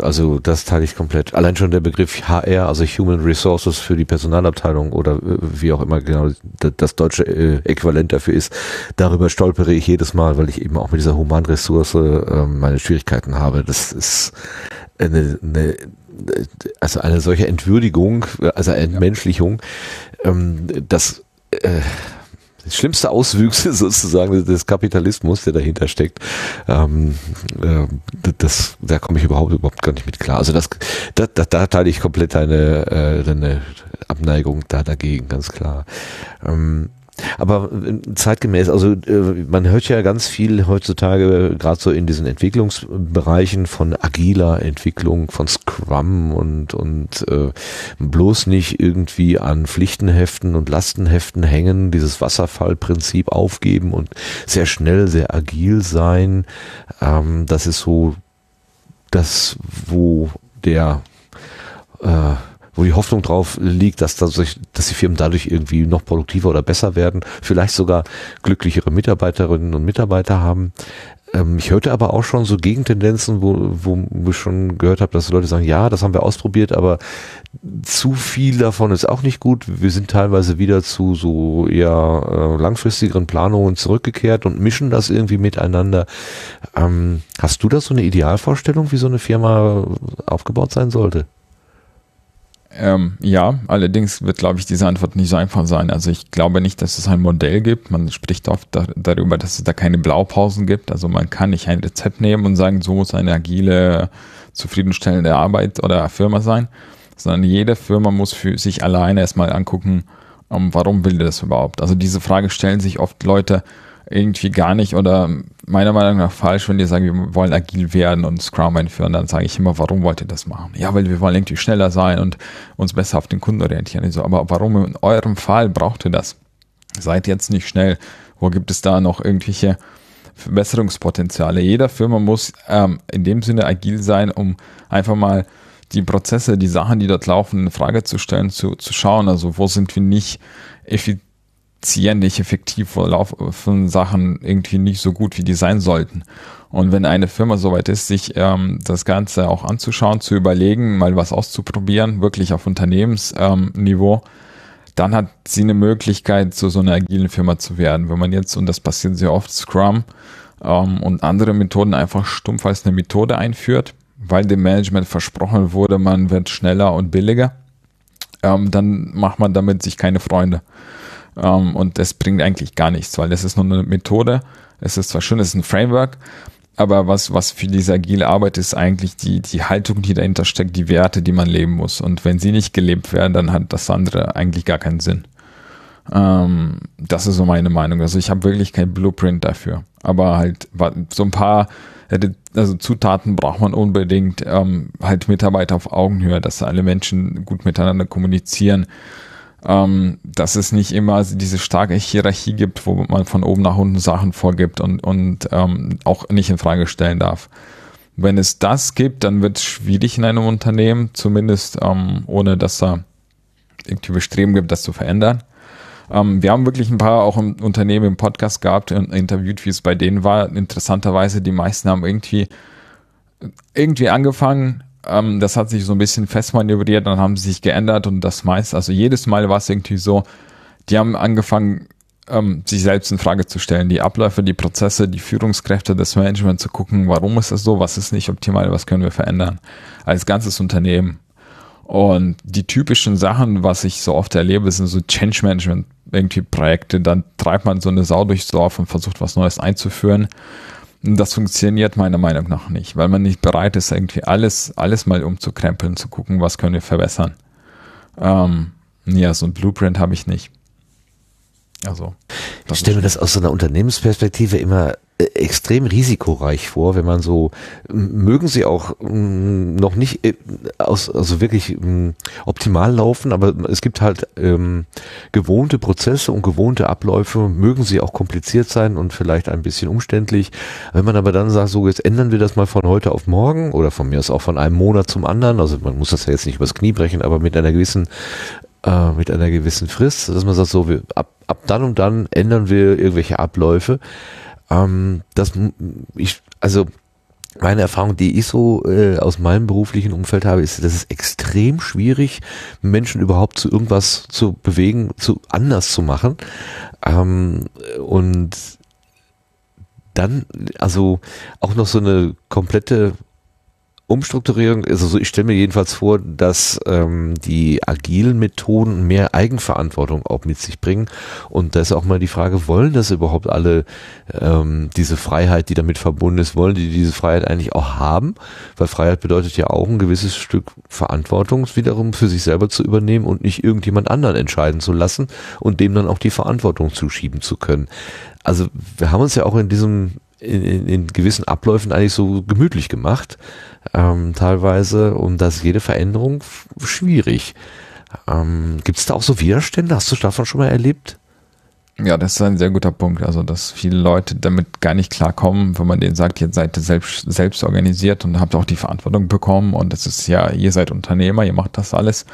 Allein schon der Begriff HR, also Human Resources für die Personalabteilung oder wie auch immer genau das deutsche Äquivalent dafür ist, darüber stolpere ich jedes Mal, weil ich eben auch mit dieser Humanressource meine Schwierigkeiten habe. Das ist eine solche Entwürdigung, also Entmenschlichung, das schlimmste Auswüchse sozusagen des Kapitalismus, der dahinter steckt, da komme ich überhaupt gar nicht mit klar. Also da teile ich komplett deine Abneigung dagegen, ganz klar. Aber zeitgemäß, also man hört ja ganz viel heutzutage, gerade so in diesen Entwicklungsbereichen von agiler Entwicklung, von Scrum und bloß nicht irgendwie an Pflichtenheften und Lastenheften hängen, dieses Wasserfallprinzip aufgeben und sehr schnell, sehr agil sein. Das ist so das, wo die Hoffnung drauf liegt, dass die Firmen dadurch irgendwie noch produktiver oder besser werden, vielleicht sogar glücklichere Mitarbeiterinnen und Mitarbeiter haben. Ich hörte aber auch schon so Gegentendenzen, wo ich schon gehört habe, dass Leute sagen, ja, das haben wir ausprobiert, aber zu viel davon ist auch nicht gut. Wir sind teilweise wieder zu so eher langfristigeren Planungen zurückgekehrt und mischen das irgendwie miteinander. Hast du da so eine Idealvorstellung, wie so eine Firma aufgebaut sein sollte? Ja, allerdings wird, glaube ich, diese Antwort nicht so einfach sein. Also ich glaube nicht, dass es ein Modell gibt. Man spricht oft darüber, dass es da keine Blaupausen gibt. Also man kann nicht ein Rezept nehmen und sagen, so muss eine agile, zufriedenstellende Arbeit oder Firma sein, sondern jede Firma muss für sich alleine erstmal angucken, warum will die das überhaupt? Also diese Frage stellen sich oft Leute irgendwie gar nicht oder meiner Meinung nach falsch, wenn die sagen, wir wollen agil werden und Scrum einführen, dann sage ich immer, warum wollt ihr das machen? Ja, weil wir wollen irgendwie schneller sein und uns besser auf den Kunden orientieren. Also, aber warum in eurem Fall braucht ihr das? Seid jetzt nicht schnell. Wo gibt es da noch irgendwelche Verbesserungspotenziale. Jeder Firma muss in dem Sinne agil sein, um einfach mal die Prozesse, die Sachen, die dort laufen, in Frage zu stellen, zu schauen. Also wo sind wir nicht effizient, nicht effektiv, wo laufen Sachen irgendwie nicht so gut, wie die sein sollten. Und wenn eine Firma soweit ist, sich das Ganze auch anzuschauen, zu überlegen, mal was auszuprobieren, wirklich auf Unternehmensniveau, dann hat sie eine Möglichkeit, zu so einer agilen Firma zu werden. Wenn man jetzt, und das passiert sehr oft, Scrum und andere Methoden einfach stumpf als eine Methode einführt, weil dem Management versprochen wurde, man wird schneller und billiger, dann macht man damit sich keine Freunde. Und das bringt eigentlich gar nichts, weil das ist nur eine Methode. Es ist zwar schön, es ist ein Framework, aber was für diese agile Arbeit ist eigentlich die Haltung, die dahinter steckt, die Werte, die man leben muss. Und wenn sie nicht gelebt werden, dann hat das andere eigentlich gar keinen Sinn. Das ist so meine Meinung. Also ich habe wirklich kein Blueprint dafür. Aber halt so ein paar Zutaten braucht man unbedingt. Halt Mitarbeiter auf Augenhöhe, dass alle Menschen gut miteinander kommunizieren. Dass es nicht immer diese starke Hierarchie gibt, wo man von oben nach unten Sachen vorgibt und auch nicht in Frage stellen darf. Wenn es das gibt, dann wird es schwierig in einem Unternehmen, zumindest ohne, dass da irgendwie Bestreben gibt, das zu verändern. Wir haben wirklich ein paar auch im Unternehmen im Podcast gehabt und interviewt, wie es bei denen war. Interessanterweise, die meisten haben irgendwie angefangen. Das hat sich so ein bisschen festmanövriert, dann haben sie sich geändert und das meist, also jedes Mal war es irgendwie so, die haben angefangen, sich selbst in Frage zu stellen, die Abläufe, die Prozesse, die Führungskräfte, das Management zu gucken, warum ist das so, was ist nicht optimal, was können wir verändern, als ganzes Unternehmen. Und die typischen Sachen, was ich so oft erlebe, sind so Change Management irgendwie Projekte, dann treibt man so eine Sau durchs Dorf und versucht was Neues einzuführen. Das funktioniert meiner Meinung nach nicht, weil man nicht bereit ist, irgendwie alles mal umzukrempeln, zu gucken, was können wir verbessern. Ja, so ein Blueprint habe ich nicht. Also, ich stelle mir das aus so einer Unternehmensperspektive immer extrem risikoreich vor, wenn man so, mögen sie auch noch nicht also wirklich optimal laufen, aber es gibt halt gewohnte Prozesse und gewohnte Abläufe, mögen sie auch kompliziert sein und vielleicht ein bisschen umständlich. Wenn man aber dann sagt, so jetzt ändern wir das mal von heute auf morgen oder von mir aus auch von einem Monat zum anderen, also man muss das ja jetzt nicht übers Knie brechen, aber mit einer gewissen Frist, dass man sagt, so wir, ab dann und dann ändern wir irgendwelche Abläufe. Meine Erfahrung, die ich so aus meinem beruflichen Umfeld habe, ist, dass es extrem schwierig, Menschen überhaupt zu irgendwas zu bewegen, anders zu machen. Und dann, also auch noch so eine komplette Umstrukturierung, also ich stelle mir jedenfalls vor, dass die agilen Methoden mehr Eigenverantwortung auch mit sich bringen und da ist auch mal die Frage, wollen das überhaupt alle diese Freiheit, die damit verbunden ist, wollen die diese Freiheit eigentlich auch haben, weil Freiheit bedeutet ja auch ein gewisses Stück Verantwortung wiederum für sich selber zu übernehmen und nicht irgendjemand anderen entscheiden zu lassen und dem dann auch die Verantwortung zuschieben zu können. Also wir haben uns ja auch in gewissen Abläufen eigentlich so gemütlich gemacht, teilweise, und da ist jede Veränderung schwierig. Gibt es da auch so Widerstände? Hast du davon schon mal erlebt? Ja, das ist ein sehr guter Punkt, also dass viele Leute damit gar nicht klarkommen, wenn man denen sagt, jetzt seid ihr selbst organisiert und habt auch die Verantwortung bekommen und das ist ja, ihr seid Unternehmer, ihr macht das alles.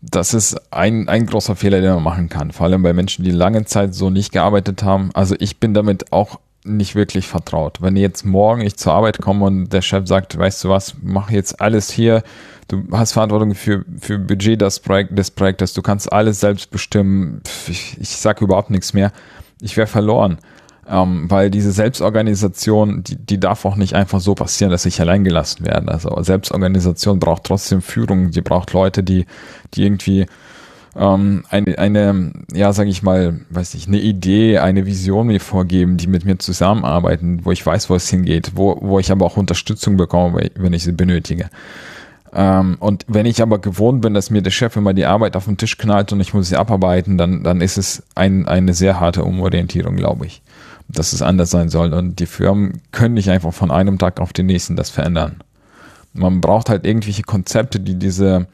Das ist ein großer Fehler, den man machen kann, vor allem bei Menschen, die lange Zeit so nicht gearbeitet haben. Also ich bin damit auch nicht wirklich vertraut. Wenn jetzt morgen ich zur Arbeit komme und der Chef sagt, weißt du was, mach jetzt alles hier, du hast Verantwortung für Budget des Projektes, du kannst alles selbst bestimmen, ich sage überhaupt nichts mehr, ich wäre verloren. Weil diese Selbstorganisation, die darf auch nicht einfach so passieren, dass ich allein gelassen werde. Also Selbstorganisation braucht trotzdem Führung, die braucht Leute, die irgendwie eine Idee, eine Vision mir vorgeben, die mit mir zusammenarbeiten, wo ich weiß, wo es hingeht, wo ich aber auch Unterstützung bekomme, wenn ich sie benötige. Und wenn ich aber gewohnt bin, dass mir der Chef immer die Arbeit auf den Tisch knallt und ich muss sie abarbeiten, dann ist es eine sehr harte Umorientierung, glaube ich, dass es anders sein soll. Und die Firmen können nicht einfach von einem Tag auf den nächsten das verändern. Man braucht halt irgendwelche Konzepte, die diese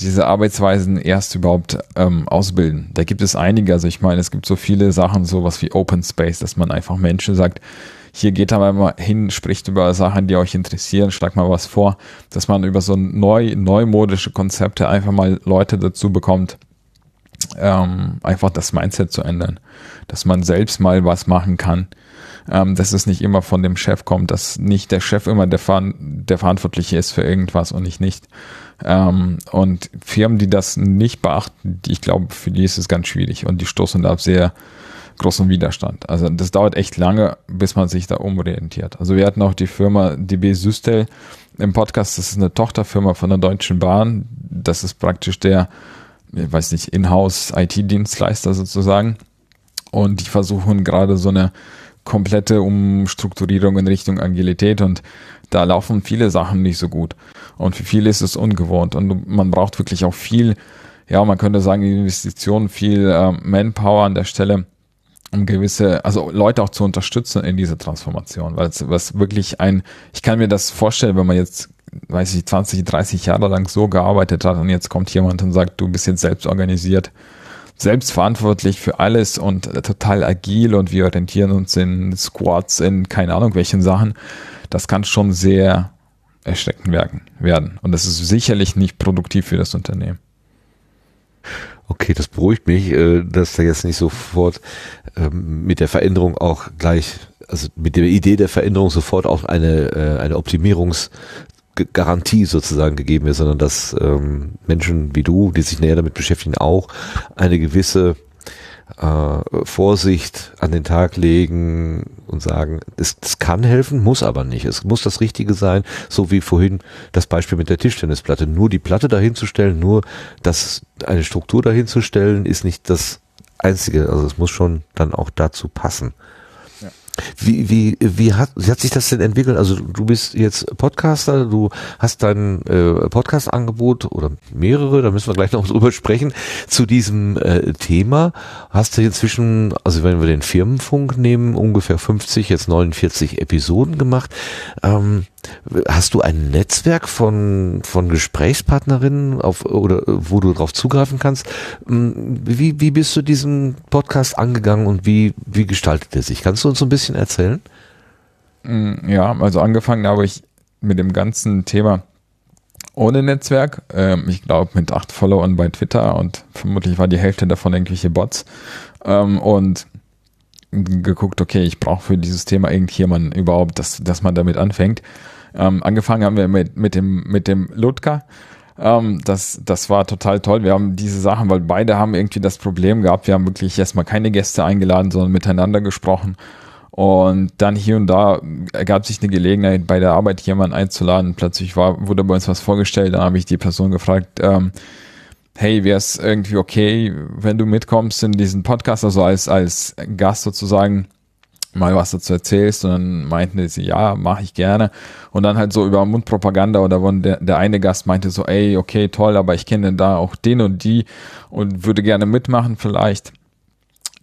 diese Arbeitsweisen erst überhaupt ausbilden. Da gibt es einige, also ich meine, es gibt so viele Sachen, sowas wie Open Space, dass man einfach Menschen sagt, hier geht aber mal hin, spricht über Sachen, die euch interessieren, schlagt mal was vor, dass man über so neumodische Konzepte einfach mal Leute dazu bekommt, einfach das Mindset zu ändern, dass man selbst mal was machen kann, dass es nicht immer von dem Chef kommt, dass nicht der Chef immer der Verantwortliche ist für irgendwas und nicht. Und Firmen, die das nicht beachten, ich glaube, für die ist es ganz schwierig und die stoßen da auf sehr großen Widerstand. Also das dauert echt lange, bis man sich da umorientiert. Also wir hatten auch die Firma DB Systel im Podcast, das ist eine Tochterfirma von der Deutschen Bahn, das ist praktisch der, ich weiß nicht, Inhouse-IT-Dienstleister sozusagen, und die versuchen gerade so eine komplette Umstrukturierung in Richtung Agilität und da laufen viele Sachen nicht so gut und für viele ist es ungewohnt und man braucht wirklich auch viel, ja, man könnte sagen Investitionen, viel Manpower an der Stelle, um gewisse, also Leute auch zu unterstützen in dieser Transformation, weil es was wirklich ich kann mir das vorstellen, wenn man jetzt, weiß ich, 20, 30 Jahre lang so gearbeitet hat und jetzt kommt jemand und sagt, du bist jetzt selbst organisiert, selbst verantwortlich für alles und total agil und wir orientieren uns in Squads, in keine Ahnung welchen Sachen, das kann schon sehr erschreckend werden und das ist sicherlich nicht produktiv für das Unternehmen. Okay, das beruhigt mich, dass da jetzt nicht sofort mit der Veränderung auch gleich, also mit der Idee der Veränderung sofort auch eine Optimierungsgarantie sozusagen gegeben ist, sondern dass Menschen wie du, die sich näher damit beschäftigen, auch eine gewisse Vorsicht an den Tag legen und sagen, es kann helfen, muss aber nicht. Es muss das Richtige sein, so wie vorhin das Beispiel mit der Tischtennisplatte. Nur die Platte dahinzustellen, nur das eine Struktur dahinzustellen, ist nicht das Einzige. Also es muss schon dann auch dazu passen. Ja. Wie hat sich das denn entwickelt? Also du bist jetzt Podcaster, du hast dein Podcast-Angebot oder mehrere, da müssen wir gleich noch drüber sprechen, zu diesem Thema. Hast du inzwischen, also wenn wir den Firmenfunk nehmen, ungefähr 50, jetzt 49 Episoden gemacht. Hast du ein Netzwerk von Gesprächspartnerinnen oder wo du drauf zugreifen kannst? Wie bist du diesen Podcast angegangen und wie gestaltet er sich? Kannst du uns so ein bisschen erzählen? Ja, also angefangen habe ich mit dem ganzen Thema ohne Netzwerk. Ich glaube mit 8 Followern bei Twitter und vermutlich war die Hälfte davon irgendwelche Bots. Und geguckt, okay, ich brauche für dieses Thema irgendjemanden überhaupt, dass man damit anfängt. Angefangen haben wir mit dem Ludger. Das war total toll. Wir haben diese Sachen, weil beide haben irgendwie das Problem gehabt. Wir haben wirklich erstmal keine Gäste eingeladen, sondern miteinander gesprochen. Und dann hier und da ergab sich eine Gelegenheit, bei der Arbeit jemanden einzuladen. Plötzlich wurde bei uns was vorgestellt. Dann habe ich die Person gefragt, hey, wäre es irgendwie okay, wenn du mitkommst in diesen Podcast, also als Gast sozusagen, mal was dazu erzählst? Und dann meinten sie, ja, mache ich gerne. Und dann halt so über Mundpropaganda oder der eine Gast meinte so, ey, okay, toll, aber ich kenne da auch den und die und würde gerne mitmachen vielleicht.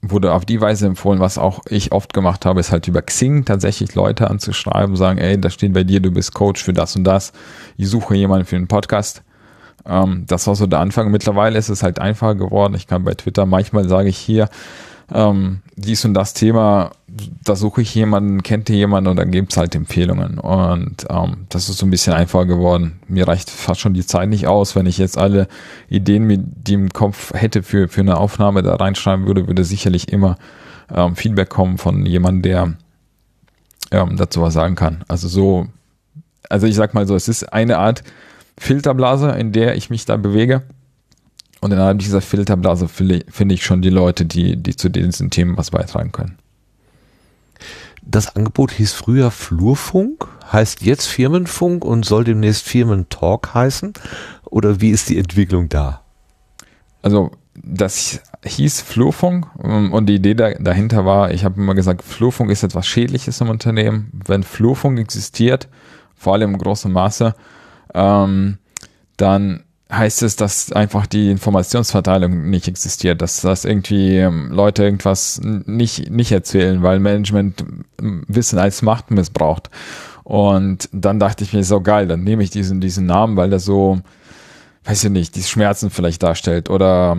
Wurde auf die Weise empfohlen, was auch ich oft gemacht habe, ist halt über Xing tatsächlich Leute anzuschreiben, sagen, ey, da steht bei dir, du bist Coach für das und das. Ich suche jemanden für den Podcast. Das war so der Anfang. Mittlerweile ist es halt einfacher geworden. Ich kann bei Twitter, manchmal sage ich hier, dies und das Thema, da suche ich jemanden, kennt ihr jemanden und dann gibt es halt Empfehlungen. Und das ist so ein bisschen einfacher geworden. Mir reicht fast schon die Zeit nicht aus. Wenn ich jetzt alle Ideen, die im Kopf hätte für eine Aufnahme da reinschreiben würde sicherlich immer Feedback kommen von jemandem, der dazu was sagen kann. Also ich sag mal so, es ist eine Art Filterblase, in der ich mich da bewege. Und innerhalb dieser Filterblase finde ich schon die Leute, die zu diesen Themen was beitragen können. Das Angebot hieß früher Flurfunk, heißt jetzt Firmenfunk und soll demnächst Firmentalk heißen? Oder wie ist die Entwicklung da? Also das hieß Flurfunk und die Idee dahinter war, ich habe immer gesagt, Flurfunk ist etwas Schädliches im Unternehmen. Wenn Flurfunk existiert, vor allem im großen Maße, dann heißt es, dass einfach die Informationsverteilung nicht existiert, dass irgendwie Leute irgendwas nicht erzählen, weil Management Wissen als Macht missbraucht. Und dann dachte ich mir, so geil, dann nehme ich diesen Namen, weil das so weiß ich nicht, die Schmerzen vielleicht darstellt oder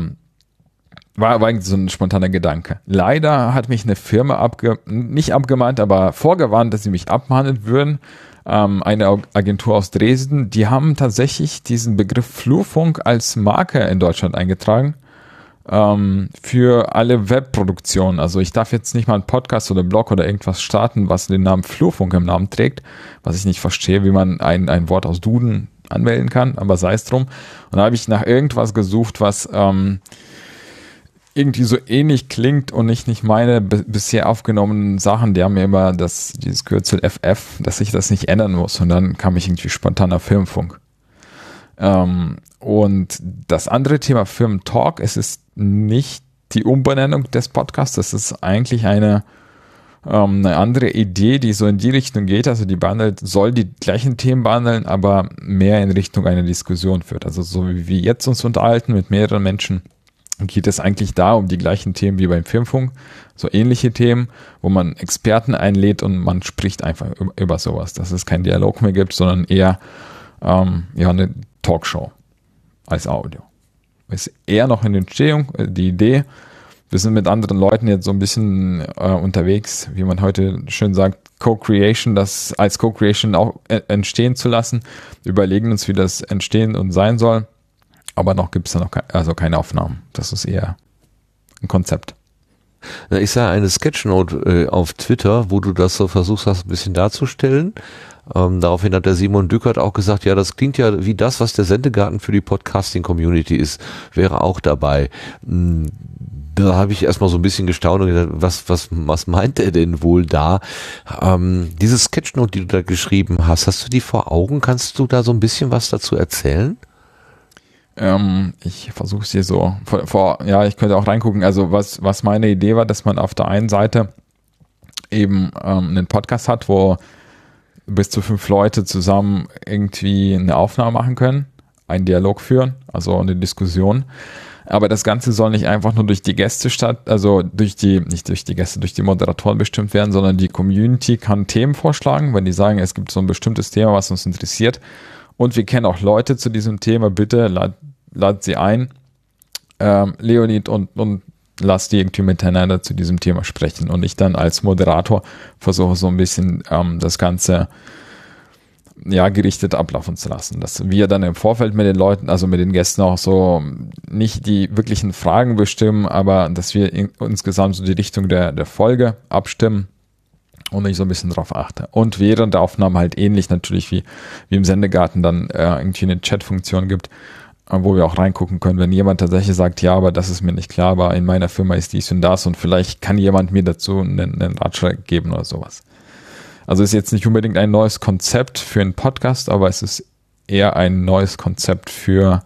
war eigentlich so ein spontaner Gedanke. Leider hat mich eine Firma nicht abgemahnt, aber vorgewarnt, dass sie mich abmahnen würden. Eine Agentur aus Dresden, die haben tatsächlich diesen Begriff Flurfunk als Marke in Deutschland eingetragen für alle Webproduktionen. Also ich darf jetzt nicht mal einen Podcast oder Blog oder irgendwas starten, was den Namen Flurfunk im Namen trägt, was ich nicht verstehe, wie man ein Wort aus Duden anmelden kann, aber sei es drum. Und da habe ich nach irgendwas gesucht, was irgendwie so ähnlich klingt und ich nicht meine bisher aufgenommenen Sachen, die haben mir immer dieses Kürzel FF, dass ich das nicht ändern muss. Und dann kam ich irgendwie spontaner Firmenfunk. Und das andere Thema Firmentalk, es ist nicht die Umbenennung des Podcasts, das ist eigentlich eine andere Idee, die so in die Richtung geht. Also die soll die gleichen Themen behandeln, aber mehr in Richtung einer Diskussion führt. Also so wie wir jetzt uns unterhalten mit mehreren Menschen, geht es eigentlich da um die gleichen Themen wie beim Firmenfunk, so ähnliche Themen, wo man Experten einlädt und man spricht einfach über sowas, dass es keinen Dialog mehr gibt, sondern eher eine Talkshow als Audio. Ist eher noch in Entstehung, die Idee. Wir sind mit anderen Leuten jetzt so ein bisschen unterwegs, wie man heute schön sagt, Co-Creation, das als Co-Creation auch entstehen zu lassen, überlegen uns, wie das entstehen und sein soll. Aber noch gibt es da noch keine Aufnahmen. Das ist eher ein Konzept. Ich sah eine Sketchnote auf Twitter, wo du das so versucht hast, ein bisschen darzustellen. Daraufhin hat der Simon Dückert auch gesagt, ja, das klingt ja wie das, was der Sendegarten für die Podcasting-Community ist, wäre auch dabei. Da habe ich erstmal so ein bisschen gestaunt und gedacht, was meint er denn wohl da? Diese Sketchnote, die du da geschrieben hast, hast du die vor Augen? Kannst du da so ein bisschen was dazu erzählen? Ich versuche es hier so. Ich könnte auch reingucken. Also was meine Idee war, dass man auf der einen Seite eben einen Podcast hat, wo bis zu 5 Leute zusammen irgendwie eine Aufnahme machen können, einen Dialog führen, also eine Diskussion. Aber das Ganze soll nicht einfach nur durch die Gäste durch die Moderatoren bestimmt werden, sondern die Community kann Themen vorschlagen, wenn die sagen, es gibt so ein bestimmtes Thema, was uns interessiert. Und wir kennen auch Leute zu diesem Thema, bitte lad sie ein, Leonid, und lass die irgendwie miteinander zu diesem Thema sprechen. Und ich dann als Moderator versuche so ein bisschen das Ganze gerichtet ablaufen zu lassen. Dass wir dann im Vorfeld mit den Leuten, also mit den Gästen auch so nicht die wirklichen Fragen bestimmen, aber dass wir insgesamt so die Richtung der Folge abstimmen. Und ich so ein bisschen drauf achte. Und während der Aufnahme halt ähnlich natürlich wie im Sendegarten dann irgendwie eine Chat-Funktion gibt, wo wir auch reingucken können, wenn jemand tatsächlich sagt, ja, aber das ist mir nicht klar, aber in meiner Firma ist dies und das und vielleicht kann jemand mir dazu einen Ratschlag geben oder sowas. Also ist jetzt nicht unbedingt ein neues Konzept für einen Podcast, aber es ist eher ein neues Konzept für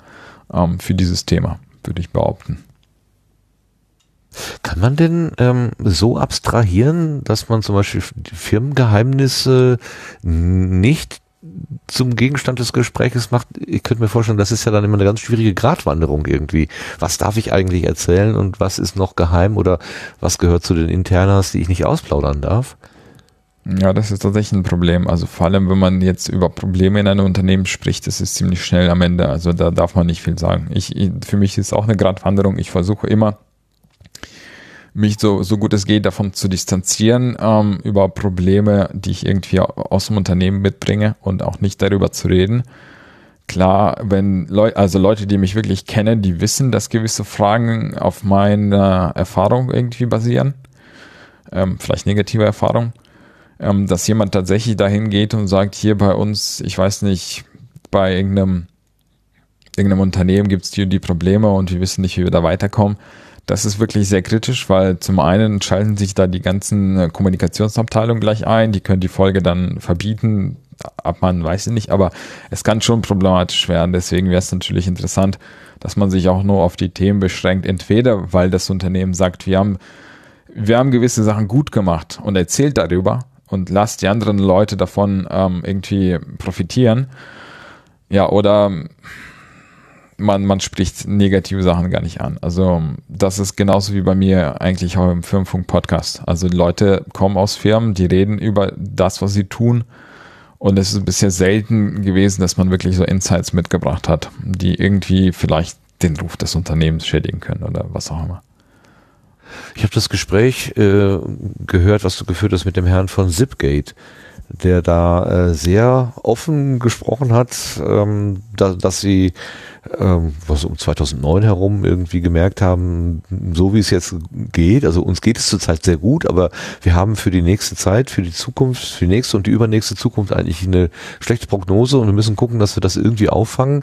dieses Thema, würde ich behaupten. Kann man denn so abstrahieren, dass man zum Beispiel Firmengeheimnisse nicht zum Gegenstand des Gespräches macht? Ich könnte mir vorstellen, das ist ja dann immer eine ganz schwierige Gratwanderung irgendwie. Was darf ich eigentlich erzählen und was ist noch geheim oder was gehört zu den Internas, die ich nicht ausplaudern darf? Ja, das ist tatsächlich ein Problem. Also vor allem, wenn man jetzt über Probleme in einem Unternehmen spricht, das ist ziemlich schnell am Ende. Also da darf man nicht viel sagen. Für mich ist es auch eine Gratwanderung. Ich versuche immer, mich so gut es geht davon zu distanzieren, über Probleme, die ich irgendwie aus dem Unternehmen mitbringe und auch nicht darüber zu reden. Klar, wenn Leute, die mich wirklich kennen, die wissen, dass gewisse Fragen auf meiner Erfahrung irgendwie basieren, vielleicht negative Erfahrung, dass jemand tatsächlich dahin geht und sagt, hier bei uns, ich weiß nicht, bei irgendeinem Unternehmen gibt es die Probleme und wir wissen nicht, wie wir da weiterkommen. Das ist wirklich sehr kritisch, weil zum einen schalten sich da die ganzen Kommunikationsabteilungen gleich ein, die können die Folge dann verbieten, abmahnen, weiß ich nicht, aber es kann schon problematisch werden, deswegen wäre es natürlich interessant, dass man sich auch nur auf die Themen beschränkt, entweder weil das Unternehmen sagt, wir haben gewisse Sachen gut gemacht und erzählt darüber und lasst die anderen Leute davon irgendwie profitieren, ja, oder man spricht negative Sachen gar nicht an. Also das ist genauso wie bei mir eigentlich auch im Firmenfunk-Podcast. Also Leute kommen aus Firmen, die reden über das, was sie tun Und es ist bisher selten gewesen, dass man wirklich so Insights mitgebracht hat, die irgendwie vielleicht den Ruf des Unternehmens schädigen können oder was auch immer. Ich habe das Gespräch gehört, was du geführt hast mit dem Herrn von Zipgate, der da sehr offen gesprochen hat, dass sie was um 2009 herum irgendwie gemerkt haben, so wie es jetzt geht, also uns geht es zurzeit sehr gut, aber wir haben für die nächste Zeit, für die Zukunft, für die nächste und die übernächste Zukunft eigentlich eine schlechte Prognose und wir müssen gucken, dass wir das irgendwie auffangen.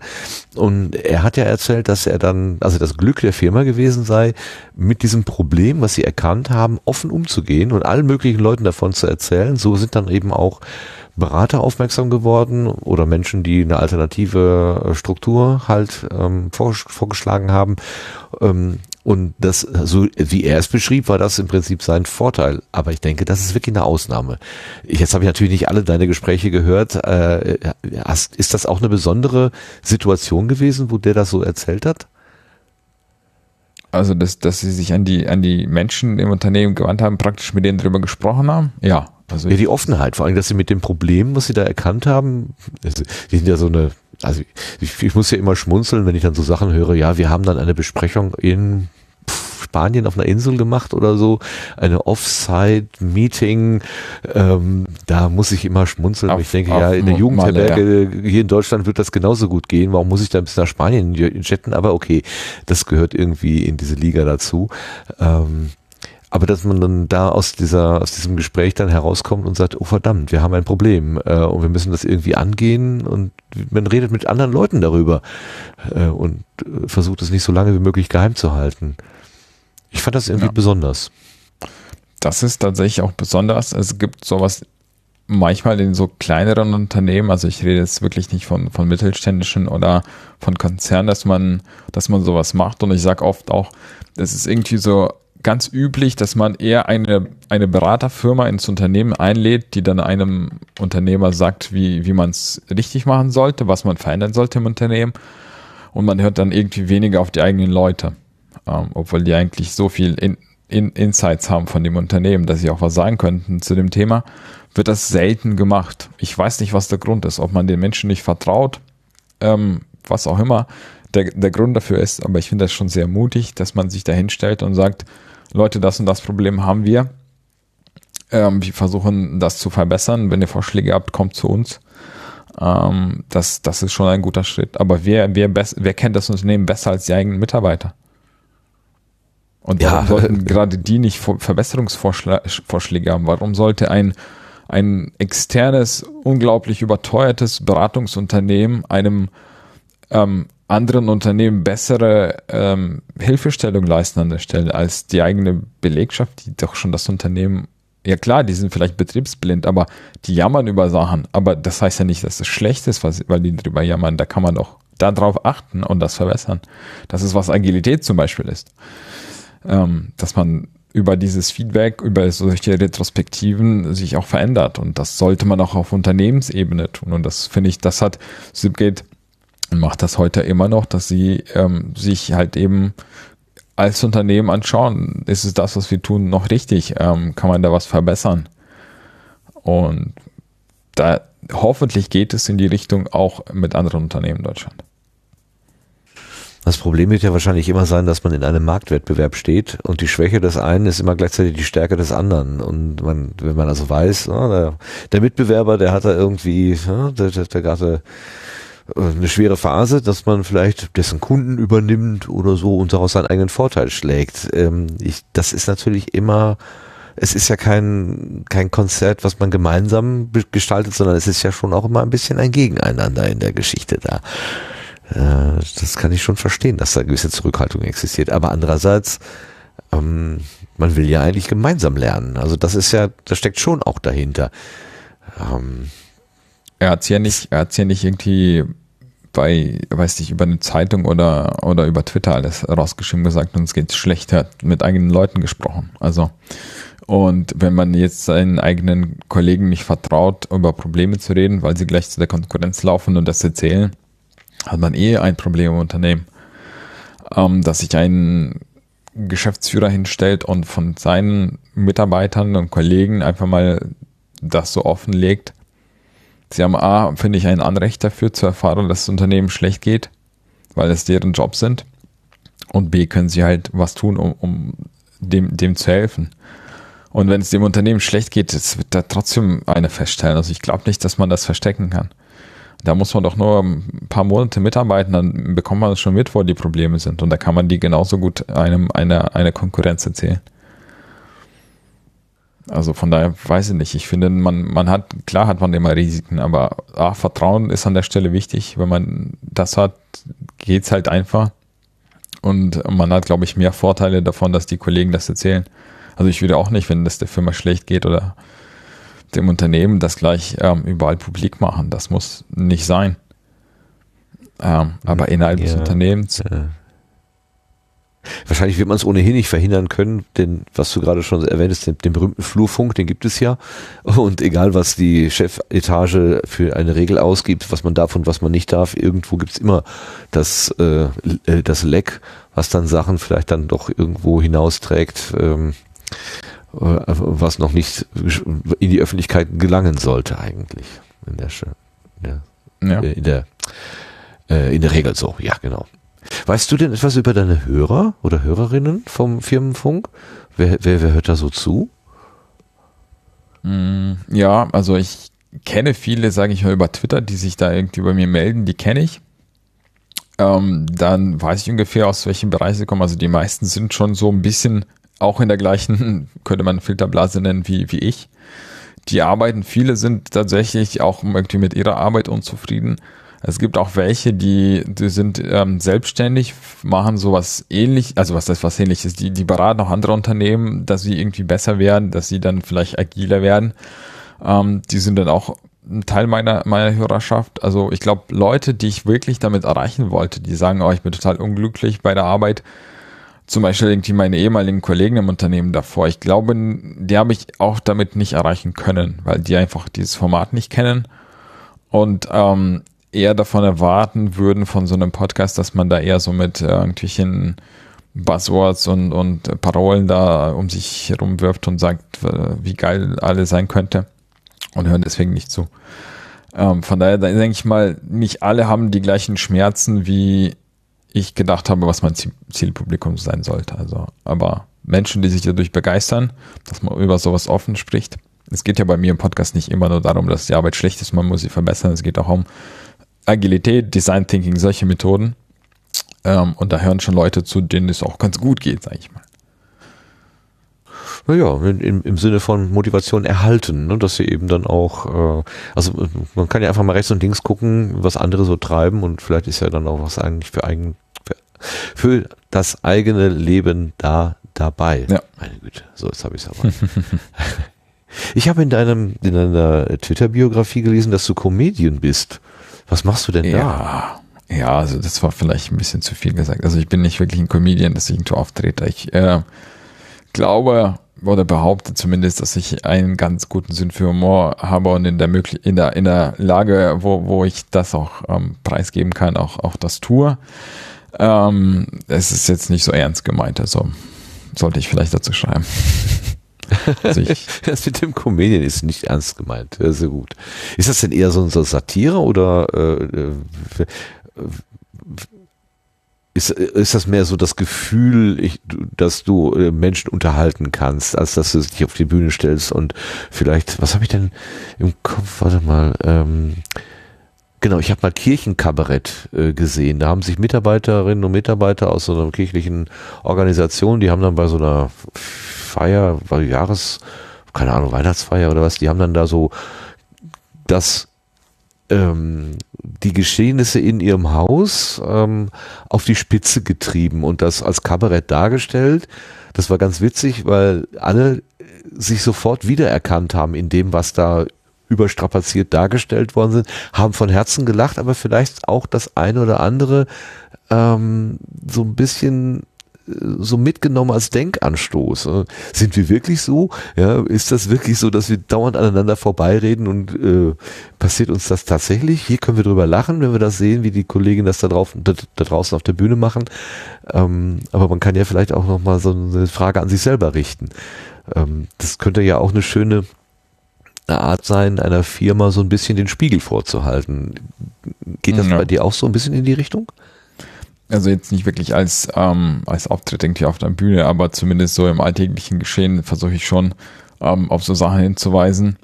Und er hat ja erzählt, dass er dann, also das Glück der Firma gewesen sei, mit diesem Problem, was sie erkannt haben, offen umzugehen und allen möglichen Leuten davon zu erzählen. So sind dann eben auch Berater aufmerksam geworden oder Menschen, die eine alternative Struktur halt vorgeschlagen haben. Und das, so wie er es beschrieb, war das im Prinzip sein Vorteil. Aber ich denke, das ist wirklich eine Ausnahme. Jetzt habe ich natürlich nicht alle deine Gespräche gehört. Ist das auch eine besondere Situation gewesen, wo der das so erzählt hat? Also, dass sie sich an die Menschen im Unternehmen gewandt haben, praktisch mit denen darüber gesprochen haben? Ja. Also ja, die Offenheit, vor allem, dass sie mit dem Problem, was sie da erkannt haben, die sind ja so eine, also ich muss ja immer schmunzeln, wenn ich dann so Sachen höre, ja, wir haben dann eine Besprechung in Spanien auf einer Insel gemacht oder so, eine Offsite-Meeting, da muss ich immer schmunzeln, ich denke, ja, in der Jugendherberge hier in Deutschland wird das genauso gut gehen, warum muss ich da bis nach Spanien jetten, aber okay, das gehört irgendwie in diese Liga dazu, aber dass man dann da aus diesem Gespräch dann herauskommt und sagt, oh verdammt, wir haben ein Problem und wir müssen das irgendwie angehen und man redet mit anderen Leuten darüber und versucht es nicht so lange wie möglich geheim zu halten. Ich fand das irgendwie besonders. Das ist tatsächlich auch besonders. Es gibt sowas manchmal in so kleineren Unternehmen, also ich rede jetzt wirklich nicht von mittelständischen oder von Konzernen, dass man sowas macht und ich sage oft auch, das ist irgendwie so ganz üblich, dass man eher eine Beraterfirma ins Unternehmen einlädt, die dann einem Unternehmer sagt, wie man es richtig machen sollte, was man verändern sollte im Unternehmen und man hört dann irgendwie weniger auf die eigenen Leute, obwohl die eigentlich so viel Insights haben von dem Unternehmen, dass sie auch was sagen könnten zu dem Thema, wird das selten gemacht. Ich weiß nicht, was der Grund ist, ob man den Menschen nicht vertraut, was auch immer der Grund dafür ist, aber ich finde das schon sehr mutig, dass man sich da hinstellt und sagt, Leute, das und das Problem haben wir. Wir versuchen, das zu verbessern. Wenn ihr Vorschläge habt, kommt zu uns. Das ist schon ein guter Schritt. Aber wer kennt das Unternehmen besser als die eigenen Mitarbeiter? Und warum sollten gerade die nicht Verbesserungsvorschläge haben? Warum sollte ein externes, unglaublich überteuertes Beratungsunternehmen einem anderen Unternehmen bessere Hilfestellung leisten an der Stelle als die eigene Belegschaft, die doch schon das Unternehmen, ja klar, die sind vielleicht betriebsblind, aber die jammern über Sachen, aber das heißt ja nicht, dass es schlecht ist, weil die drüber jammern, da kann man doch darauf achten und das verbessern. Das ist, was Agilität zum Beispiel ist. Dass man über dieses Feedback, über solche Retrospektiven sich auch verändert und das sollte man auch auf Unternehmensebene tun und das finde ich, das hat Zipgate und macht das heute immer noch, dass sie sich halt eben als Unternehmen anschauen, ist es das, was wir tun, noch richtig? Kann man da was verbessern? Und da hoffentlich geht es in die Richtung auch mit anderen Unternehmen in Deutschland. Das Problem wird ja wahrscheinlich immer sein, dass man in einem Marktwettbewerb steht und die Schwäche des einen ist immer gleichzeitig die Stärke des anderen. Und wenn man also weiß, der Mitbewerber, der hat da irgendwie, der gerade eine schwere Phase, dass man vielleicht dessen Kunden übernimmt oder so und daraus seinen eigenen Vorteil schlägt. Das ist natürlich immer, es ist ja kein Konzert, was man gemeinsam gestaltet, sondern es ist ja schon auch immer ein bisschen ein Gegeneinander in der Geschichte da. Das kann ich schon verstehen, dass da eine gewisse Zurückhaltung existiert. Aber andererseits, man will ja eigentlich gemeinsam lernen. Also das ist ja, das steckt schon auch dahinter. Er hat es ja nicht irgendwie über eine Zeitung oder über Twitter alles rausgeschrieben gesagt, uns geht's schlechter, mit eigenen Leuten gesprochen. Also, und wenn man jetzt seinen eigenen Kollegen nicht vertraut, über Probleme zu reden, weil sie gleich zu der Konkurrenz laufen und das erzählen, hat man eh ein Problem im Unternehmen. Dass sich ein Geschäftsführer hinstellt und von seinen Mitarbeitern und Kollegen einfach mal das so offenlegt, Sie haben A, finde ich, ein Anrecht dafür zu erfahren, dass das Unternehmen schlecht geht, weil es deren Job sind. Und B, können sie halt was tun, um dem zu helfen. Und wenn es dem Unternehmen schlecht geht, das wird da trotzdem einer feststellen. Also ich glaube nicht, dass man das verstecken kann. Da muss man doch nur ein paar Monate mitarbeiten, dann bekommt man es schon mit, wo die Probleme sind. Und da kann man die genauso gut einer Konkurrenz erzählen. Also von daher weiß ich nicht. Ich finde, man hat, klar hat man immer Risiken, aber Vertrauen ist an der Stelle wichtig. Wenn man das hat, geht es halt einfach. Und man hat, glaube ich, mehr Vorteile davon, dass die Kollegen das erzählen. Also ich würde auch nicht, wenn das der Firma schlecht geht oder dem Unternehmen, das gleich überall publik machen. Das muss nicht sein. Aber innerhalb des Unternehmens. Ja. Wahrscheinlich wird man es ohnehin nicht verhindern können, denn was du gerade schon erwähntest, den berühmten Flurfunk, den gibt es ja. Und egal, was die Chefetage für eine Regel ausgibt, was man darf und was man nicht darf, irgendwo gibt es immer das Leck, was dann Sachen vielleicht dann doch irgendwo hinausträgt, was noch nicht in die Öffentlichkeit gelangen sollte eigentlich. In der Regel so, ja genau. Weißt du denn etwas über deine Hörer oder Hörerinnen vom Firmenfunk? Wer hört da so zu? Ja, also ich kenne viele, sage ich mal, über Twitter, die sich da irgendwie bei mir melden, die kenne ich. Dann weiß ich ungefähr, aus welchem Bereich sie kommen. Also die meisten sind schon so ein bisschen auch in der gleichen, könnte man Filterblase nennen, wie ich. Die arbeiten, viele sind tatsächlich auch irgendwie mit ihrer Arbeit unzufrieden. Es gibt auch welche, die sind selbstständig, machen sowas ähnlich, also was ähnliches, die beraten auch andere Unternehmen, dass sie irgendwie besser werden, dass sie dann vielleicht agiler werden. Die sind dann auch ein Teil meiner Hörerschaft. Also ich glaube, Leute, die ich wirklich damit erreichen wollte, die sagen, ich bin total unglücklich bei der Arbeit. Zum Beispiel irgendwie meine ehemaligen Kollegen im Unternehmen davor. Ich glaube, die habe ich auch damit nicht erreichen können, weil die einfach dieses Format nicht kennen und eher davon erwarten würden von so einem Podcast, dass man da eher so mit irgendwelchen Buzzwords und Parolen da um sich herumwirft und sagt, wie geil alles sein könnte und hören deswegen nicht zu. Von daher denke ich mal, nicht alle haben die gleichen Schmerzen, wie ich gedacht habe, was mein Zielpublikum sein sollte. Also, aber Menschen, die sich dadurch begeistern, dass man über sowas offen spricht. Es geht ja bei mir im Podcast nicht immer nur darum, dass die Arbeit schlecht ist, man muss sie verbessern. Es geht auch um Agilität, Design Thinking, solche Methoden. Und da hören schon Leute zu, denen es auch ganz gut geht, sage ich mal. Naja, im Sinne von Motivation erhalten, ne, dass sie eben dann auch, also man kann ja einfach mal rechts und links gucken, was andere so treiben und vielleicht ist ja dann auch was eigentlich für das eigene Leben dabei. Ja. Meine Güte, so jetzt habe ich es aber. Ich habe in deiner Twitter-Biografie gelesen, dass du Comedian bist. Was machst du denn da? Ja, also das war vielleicht ein bisschen zu viel gesagt. Also ich bin nicht wirklich ein Comedian, dass ich irgendwo auftrete. Ich glaube oder behaupte zumindest, dass ich einen ganz guten Sinn für Humor habe und in der Lage, wo ich das auch preisgeben kann, auch das tue. Es ist jetzt nicht so ernst gemeint, also sollte ich vielleicht dazu schreiben. Also das mit dem Comedian ist nicht ernst gemeint, sehr also gut. Ist das denn eher so eine Satire oder ist das mehr so das Gefühl, dass du Menschen unterhalten kannst, als dass du dich auf die Bühne stellst und vielleicht, was habe ich denn im Kopf, warte mal, genau, ich habe mal Kirchenkabarett gesehen. Da haben sich Mitarbeiterinnen und Mitarbeiter aus so einer kirchlichen Organisation, die haben dann bei so einer Feier, Weihnachtsfeier oder was, die haben dann da so die Geschehnisse in ihrem Haus auf die Spitze getrieben und das als Kabarett dargestellt. Das war ganz witzig, weil alle sich sofort wiedererkannt haben in dem, was da überstrapaziert dargestellt worden sind, haben von Herzen gelacht, aber vielleicht auch das eine oder andere so ein bisschen so mitgenommen als Denkanstoß. Sind wir wirklich so? Ja, ist das wirklich so, dass wir dauernd aneinander vorbeireden und passiert uns das tatsächlich? Hier können wir drüber lachen, wenn wir das sehen, wie die Kollegen das da draußen auf der Bühne machen. Aber man kann ja vielleicht auch nochmal so eine Frage an sich selber richten. Das könnte ja auch eine schöne eine Art sein, einer Firma so ein bisschen den Spiegel vorzuhalten. Geht das bei dir auch so ein bisschen in die Richtung? Also jetzt nicht wirklich als Auftritt irgendwie auf der Bühne, aber zumindest so im alltäglichen Geschehen versuche ich schon, auf so Sachen hinzuweisen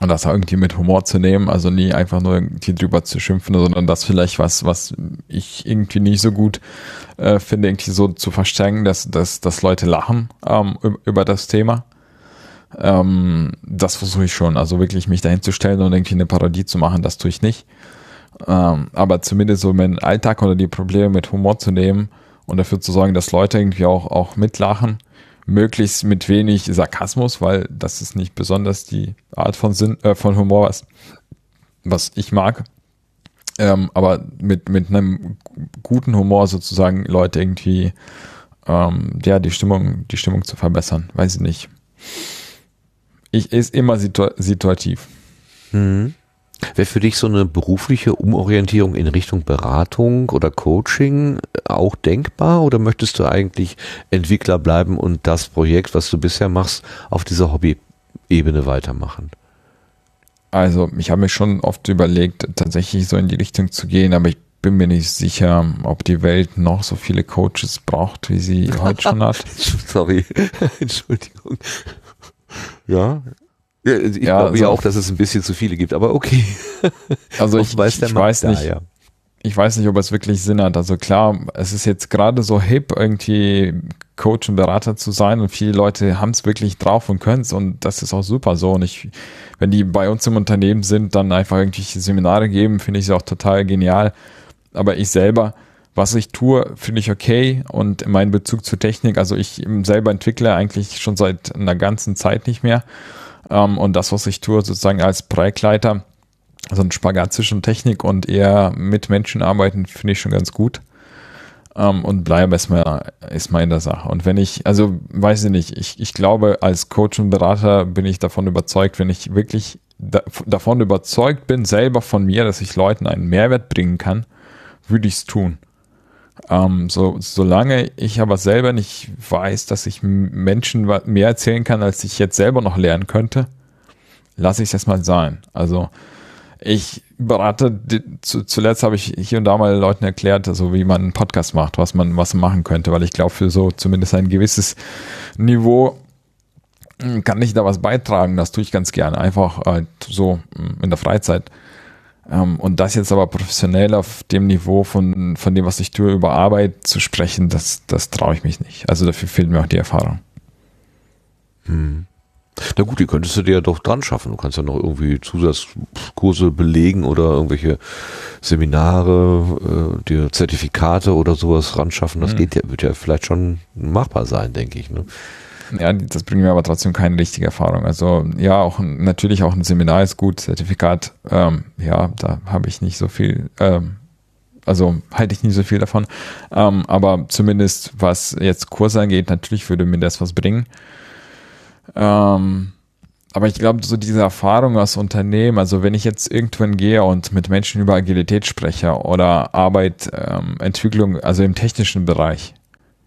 und das irgendwie mit Humor zu nehmen. Also nie einfach nur irgendwie drüber zu schimpfen, sondern das vielleicht was ich irgendwie nicht so gut finde, irgendwie so zu verstecken, dass Leute lachen über das Thema. Das versuche ich schon, also wirklich mich dahin zu stellen und irgendwie eine Parodie zu machen, das tue ich nicht. Aber zumindest so meinen Alltag oder die Probleme mit Humor zu nehmen und dafür zu sorgen, dass Leute irgendwie auch mitlachen, möglichst mit wenig Sarkasmus, weil das ist nicht besonders die Art von Humor, was ich mag, aber mit einem guten Humor sozusagen Leute irgendwie die Stimmung zu verbessern, weiß ich nicht. Ist immer situativ. Mhm. Wäre für dich so eine berufliche Umorientierung in Richtung Beratung oder Coaching auch denkbar, oder möchtest du eigentlich Entwickler bleiben und das Projekt, was du bisher machst, auf dieser Hobby-Ebene weitermachen? Also ich habe mir schon oft überlegt, tatsächlich so in die Richtung zu gehen, aber ich bin mir nicht sicher, ob die Welt noch so viele Coaches braucht, wie sie heute schon hat. Sorry, Entschuldigung. Ja, ich glaube ja auch, dass es ein bisschen zu viele gibt, aber okay. Also ich weiß nicht, ob es wirklich Sinn hat. Also klar, es ist jetzt gerade so hip, irgendwie Coach und Berater zu sein, und viele Leute haben es wirklich drauf und können es, und das ist auch super so. Und wenn die bei uns im Unternehmen sind, dann einfach irgendwelche Seminare geben, finde ich es auch total genial. Aber ich selber, was ich tue, finde ich okay, und mein Bezug zur Technik, also ich selber entwickle eigentlich schon seit einer ganzen Zeit nicht mehr, und das, was ich tue sozusagen als Projektleiter, also ein Spagat zwischen Technik und eher mit Menschen arbeiten, finde ich schon ganz gut, und bleibe erstmal in der Sache. Und wenn ich, also weiß ich nicht, ich glaube, als Coach und Berater bin ich davon überzeugt, wenn ich wirklich davon überzeugt bin, selber von mir, dass ich Leuten einen Mehrwert bringen kann, würde ich es tun. Solange ich aber selber nicht weiß, dass ich Menschen mehr erzählen kann, als ich jetzt selber noch lernen könnte, lasse ich es erstmal sein. Also ich berate, zuletzt habe ich hier und da mal Leuten erklärt, also wie man einen Podcast macht, was man machen könnte, weil ich glaube, für so zumindest ein gewisses Niveau kann ich da was beitragen. Das tue ich ganz gerne, einfach so in der Freizeit. Und das jetzt aber professionell auf dem Niveau von dem, was ich tue, über Arbeit zu sprechen, das traue ich mich nicht. Also dafür fehlt mir auch die Erfahrung. Na gut, die könntest du dir ja doch dran schaffen. Du kannst ja noch irgendwie Zusatzkurse belegen oder irgendwelche Seminare, dir Zertifikate oder sowas ran schaffen. Das wird ja vielleicht schon machbar sein, denke ich, ne? Ja, das bringt mir aber trotzdem keine richtige Erfahrung. Also ja, natürlich auch ein Seminar ist gut, Zertifikat, da habe ich nicht so viel, halte ich nicht so viel davon. Aber zumindest, was jetzt Kurse angeht, natürlich würde mir das was bringen. Aber ich glaube, so diese Erfahrung als Unternehmen, also wenn ich jetzt irgendwann gehe und mit Menschen über Agilität spreche oder Arbeit, Entwicklung, also im technischen Bereich,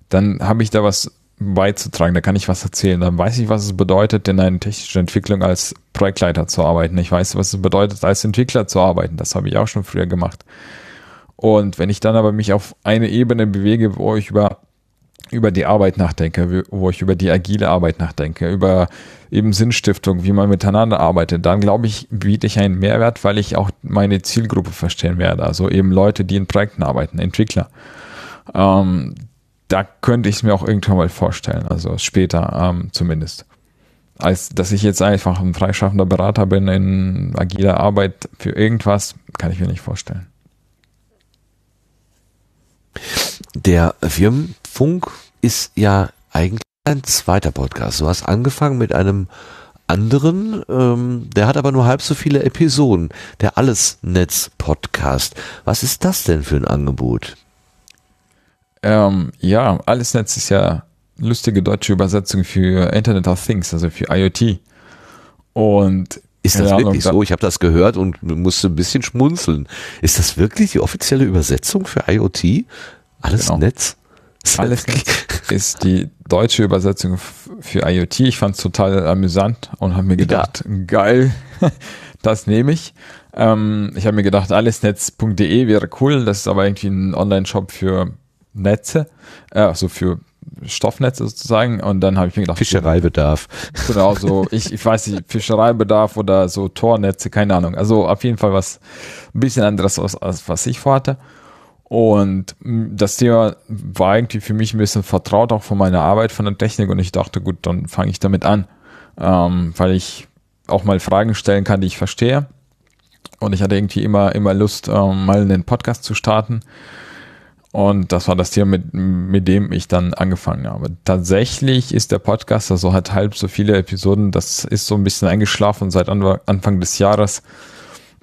dann habe ich da was beizutragen, da kann ich was erzählen, dann weiß ich, was es bedeutet, in einer technischen Entwicklung als Projektleiter zu arbeiten, ich weiß, was es bedeutet, als Entwickler zu arbeiten, das habe ich auch schon früher gemacht, und wenn ich dann aber mich auf eine Ebene bewege, wo ich über die Arbeit nachdenke, wo ich über die agile Arbeit nachdenke, über eben Sinnstiftung, wie man miteinander arbeitet, dann glaube ich, biete ich einen Mehrwert, weil ich auch meine Zielgruppe verstehen werde, also eben Leute, die in Projekten arbeiten, Entwickler. Da könnte ich es mir auch irgendwann mal vorstellen, also später zumindest. Als dass ich jetzt einfach ein freischaffender Berater bin in agiler Arbeit für irgendwas, kann ich mir nicht vorstellen. Der Firmenfunk ist ja eigentlich ein zweiter Podcast. Du hast angefangen mit einem anderen, der hat aber nur halb so viele Episoden. Der Alles-Netz-Podcast. Was ist das denn für ein Angebot? Alles Netz ist ja lustige deutsche Übersetzung für Internet of Things, also für IoT. Und ist das wirklich so? Ich habe das gehört und musste ein bisschen schmunzeln. Ist das wirklich die offizielle Übersetzung für IoT? Alles Netz? Alles ist die deutsche Übersetzung für IoT. Ich fand es total amüsant und habe mir gedacht, geil, das nehme ich. Ich habe mir gedacht, allesnetz.de wäre cool. Das ist aber irgendwie ein Online-Shop für Netze, also für Stoffnetze sozusagen. Und dann habe ich mir gedacht, Fischereibedarf. Genau, so, ich weiß nicht, Fischereibedarf oder so Tornetze, keine Ahnung. Also auf jeden Fall was ein bisschen anderes, als was ich vorhatte. Und das Thema war irgendwie für mich ein bisschen vertraut, auch von meiner Arbeit, von der Technik. Und ich dachte, gut, dann fange ich damit an, weil ich auch mal Fragen stellen kann, die ich verstehe. Und ich hatte irgendwie immer Lust, mal einen Podcast zu starten. Und das war das Thema, mit dem ich dann angefangen habe. Tatsächlich ist der Podcast, also hat halb so viele Episoden, das ist so ein bisschen eingeschlafen seit Anfang des Jahres.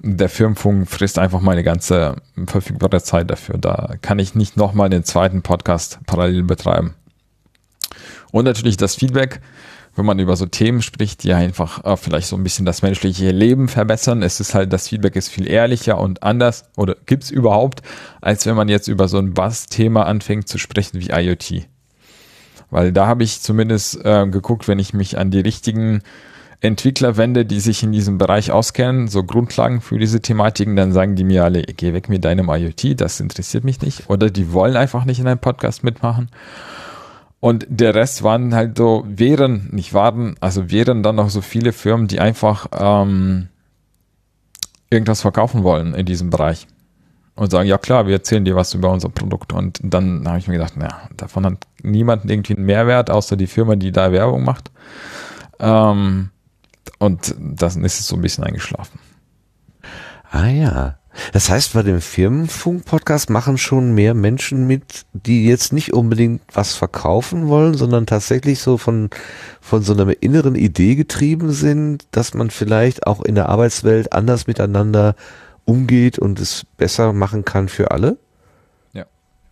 Der Firmenfunk frisst einfach meine ganze verfügbare Zeit dafür. Da kann ich nicht nochmal den zweiten Podcast parallel betreiben. Und natürlich das Feedback, wenn man über so Themen spricht, die einfach vielleicht so ein bisschen das menschliche Leben verbessern. Es ist halt, das Feedback ist viel ehrlicher und anders, oder gibt es überhaupt, als wenn man jetzt über so ein Bass-Thema anfängt zu sprechen wie IoT. Weil da habe ich zumindest geguckt, wenn ich mich an die richtigen Entwickler wende, die sich in diesem Bereich auskennen, so Grundlagen für diese Thematiken, dann sagen die mir alle, geh weg mit deinem IoT, das interessiert mich nicht. Oder die wollen einfach nicht in einem Podcast mitmachen. Und der Rest waren halt so, wären dann noch so viele Firmen, die einfach irgendwas verkaufen wollen in diesem Bereich. Und sagen, ja klar, wir erzählen dir was über unser Produkt. Und dann habe ich mir gedacht, davon hat niemand irgendwie einen Mehrwert, außer die Firma, die da Werbung macht. Und dann ist es so ein bisschen eingeschlafen. Ah ja. Das heißt, bei dem Firmenfunk-Podcast machen schon mehr Menschen mit, die jetzt nicht unbedingt was verkaufen wollen, sondern tatsächlich so von so einer inneren Idee getrieben sind, dass man vielleicht auch in der Arbeitswelt anders miteinander umgeht und es besser machen kann für alle? Ja,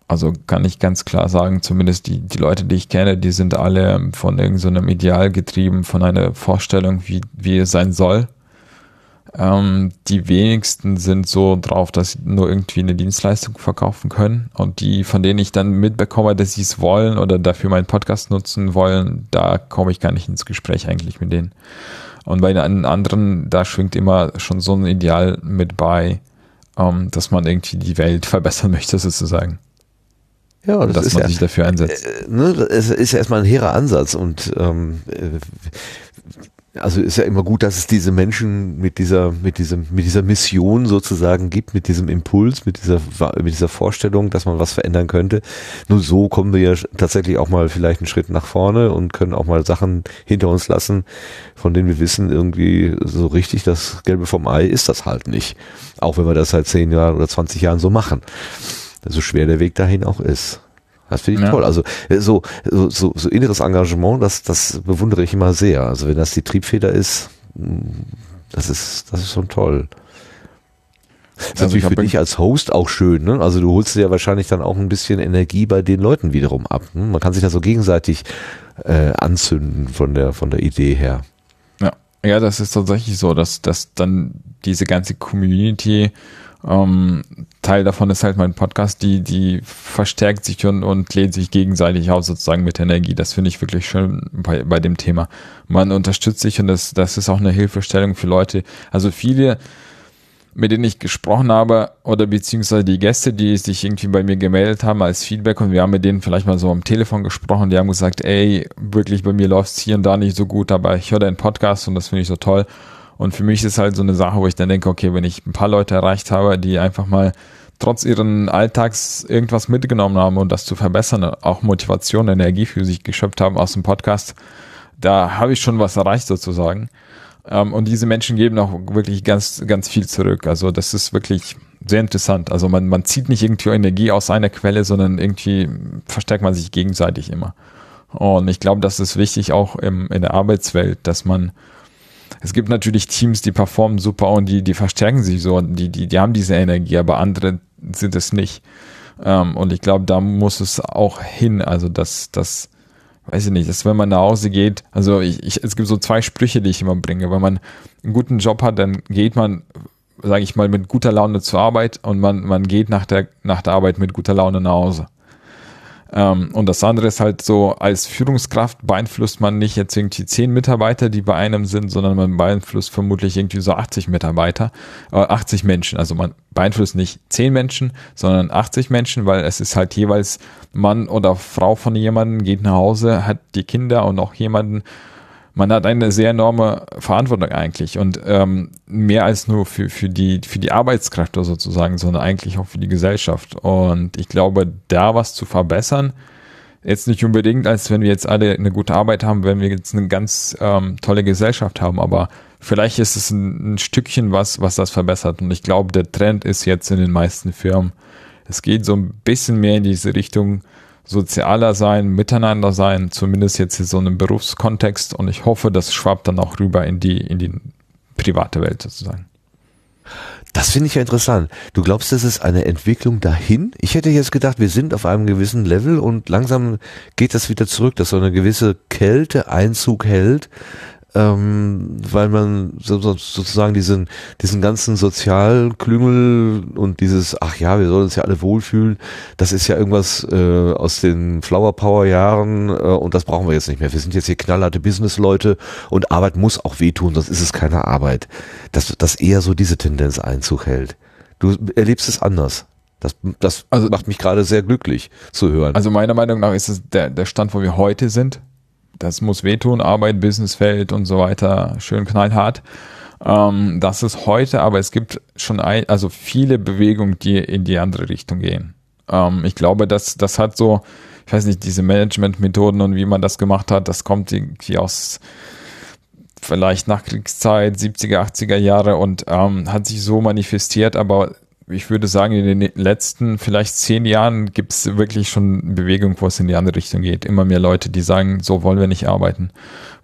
also kann ich ganz klar sagen, zumindest die Leute, die ich kenne, die sind alle von irgendeinem Ideal getrieben, von einer Vorstellung, wie es sein soll. Die wenigsten sind so drauf, dass sie nur irgendwie eine Dienstleistung verkaufen können, und die, von denen ich dann mitbekomme, dass sie es wollen oder dafür meinen Podcast nutzen wollen, da komme ich gar nicht ins Gespräch eigentlich mit denen. Und bei den anderen, da schwingt immer schon so ein Ideal mit bei, dass man irgendwie die Welt verbessern möchte sozusagen. Ja, dass man sich dafür einsetzt. Es ist ja erstmal ein hehrer Ansatz, und also ist ja immer gut, dass es diese Menschen mit dieser Mission sozusagen gibt, mit diesem Impuls, mit dieser Vorstellung, dass man was verändern könnte. Nur so kommen wir ja tatsächlich auch mal vielleicht einen Schritt nach vorne und können auch mal Sachen hinter uns lassen, von denen wir wissen, irgendwie so richtig das Gelbe vom Ei ist das halt nicht. Auch wenn wir das seit 10 Jahren oder 20 Jahren so machen. So schwer der Weg dahin auch ist. Das finde ich toll. Also so inneres Engagement, das bewundere ich immer sehr. Also wenn das die Triebfeder ist, das ist schon toll. Das ist natürlich für dich als Host auch schön, ne? Also du holst dir ja wahrscheinlich dann auch ein bisschen Energie bei den Leuten wiederum ab, ne? Man kann sich da so gegenseitig anzünden von der Idee her. Ja, das ist tatsächlich so, dass dann diese ganze Community, Teil davon ist halt mein Podcast, die verstärkt sich und lädt sich gegenseitig aus sozusagen mit Energie. Das finde ich wirklich schön bei dem Thema. Man unterstützt sich, und das ist auch eine Hilfestellung für Leute. Also viele, mit denen ich gesprochen habe, oder beziehungsweise die Gäste, die sich irgendwie bei mir gemeldet haben als Feedback, und wir haben mit denen vielleicht mal so am Telefon gesprochen, die haben gesagt, ey, wirklich, bei mir läuft es hier und da nicht so gut, aber ich höre deinen Podcast und das finde ich so toll. Und für mich ist halt so eine Sache, wo ich dann denke, okay, wenn ich ein paar Leute erreicht habe, die einfach mal trotz ihren Alltags irgendwas mitgenommen haben und das zu verbessern, auch Motivation, Energie für sich geschöpft haben aus dem Podcast, da habe ich schon was erreicht sozusagen. Und diese Menschen geben auch wirklich ganz, ganz viel zurück. Also das ist wirklich sehr interessant. Also man zieht nicht irgendwie Energie aus einer Quelle, sondern irgendwie verstärkt man sich gegenseitig immer. Und ich glaube, das ist wichtig auch in der Arbeitswelt, dass man, es gibt natürlich Teams, die performen super und die verstärken sich so und die haben diese Energie, aber andere sind es nicht. Und ich glaube, da muss es auch hin. Also das weiß ich nicht, dass wenn man nach Hause geht, also es gibt so 2 Sprüche, die ich immer bringe. Wenn man einen guten Job hat, dann geht man, sage ich mal, mit guter Laune zur Arbeit, und man geht nach der Arbeit mit guter Laune nach Hause. Und das andere ist halt so, als Führungskraft beeinflusst man nicht jetzt irgendwie 10 Mitarbeiter, die bei einem sind, sondern man beeinflusst vermutlich irgendwie so 80 Mitarbeiter, 80 Menschen. Also man beeinflusst nicht 10 Menschen, sondern 80 Menschen, weil es ist halt jeweils Mann oder Frau von jemandem, geht nach Hause, hat die Kinder und auch jemanden. Man hat eine sehr enorme Verantwortung eigentlich und mehr als nur für die Arbeitskräfte sozusagen, sondern eigentlich auch für die Gesellschaft. Und ich glaube, da was zu verbessern, jetzt nicht unbedingt, als wenn wir jetzt alle eine gute Arbeit haben, wenn wir jetzt eine ganz tolle Gesellschaft haben, aber vielleicht ist es ein Stückchen was das verbessert. Und ich glaube, der Trend ist jetzt in den meisten Firmen, es geht so ein bisschen mehr in diese Richtung, sozialer sein, miteinander sein, zumindest jetzt in so einem Berufskontext, und ich hoffe, das schwappt dann auch rüber in die private Welt sozusagen. Das finde ich ja interessant. Du glaubst, das ist eine Entwicklung dahin? Ich hätte jetzt gedacht, wir sind auf einem gewissen Level und langsam geht das wieder zurück, dass so eine gewisse Kälte Einzug hält, weil man sozusagen diesen ganzen Sozialklüngel und dieses, ach ja, wir sollen uns ja alle wohlfühlen, das ist ja irgendwas aus den Flower Power Jahren und das brauchen wir jetzt nicht mehr. Wir sind jetzt hier knallharte Businessleute und Arbeit muss auch wehtun, sonst ist es keine Arbeit. Dass eher so diese Tendenz Einzug hält. Du erlebst es anders. Das macht mich gerade sehr glücklich zu hören. Also meiner Meinung nach ist es der Stand, wo wir heute sind. Das muss wehtun, Arbeit, Businessfeld und so weiter, schön knallhart. Das ist heute, aber es gibt schon also viele Bewegungen, die in die andere Richtung gehen. Ich glaube, das hat so, ich weiß nicht, diese Managementmethoden und wie man das gemacht hat, das kommt irgendwie aus vielleicht Nachkriegszeit, 70er, 80er Jahre und hat sich so manifestiert, aber ich würde sagen, in den letzten vielleicht 10 Jahren gibt es wirklich schon Bewegung, wo es in die andere Richtung geht. Immer mehr Leute, die sagen, so wollen wir nicht arbeiten,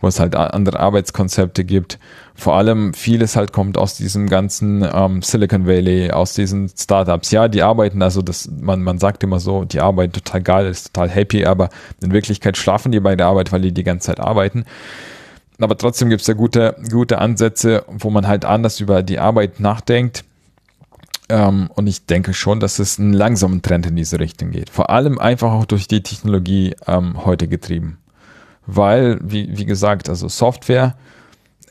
wo es halt andere Arbeitskonzepte gibt. Vor allem vieles halt kommt aus diesem ganzen Silicon Valley, aus diesen Startups. Ja, die arbeiten, also das, man sagt immer so, die Arbeit total geil, ist total happy, aber in Wirklichkeit schlafen die bei der Arbeit, weil die ganze Zeit arbeiten. Aber trotzdem gibt es ja gute Ansätze, wo man halt anders über die Arbeit nachdenkt. Und ich denke schon, dass es einen langsamen Trend in diese Richtung geht. Vor allem einfach auch durch die Technologie heute getrieben. Weil, wie gesagt, also Software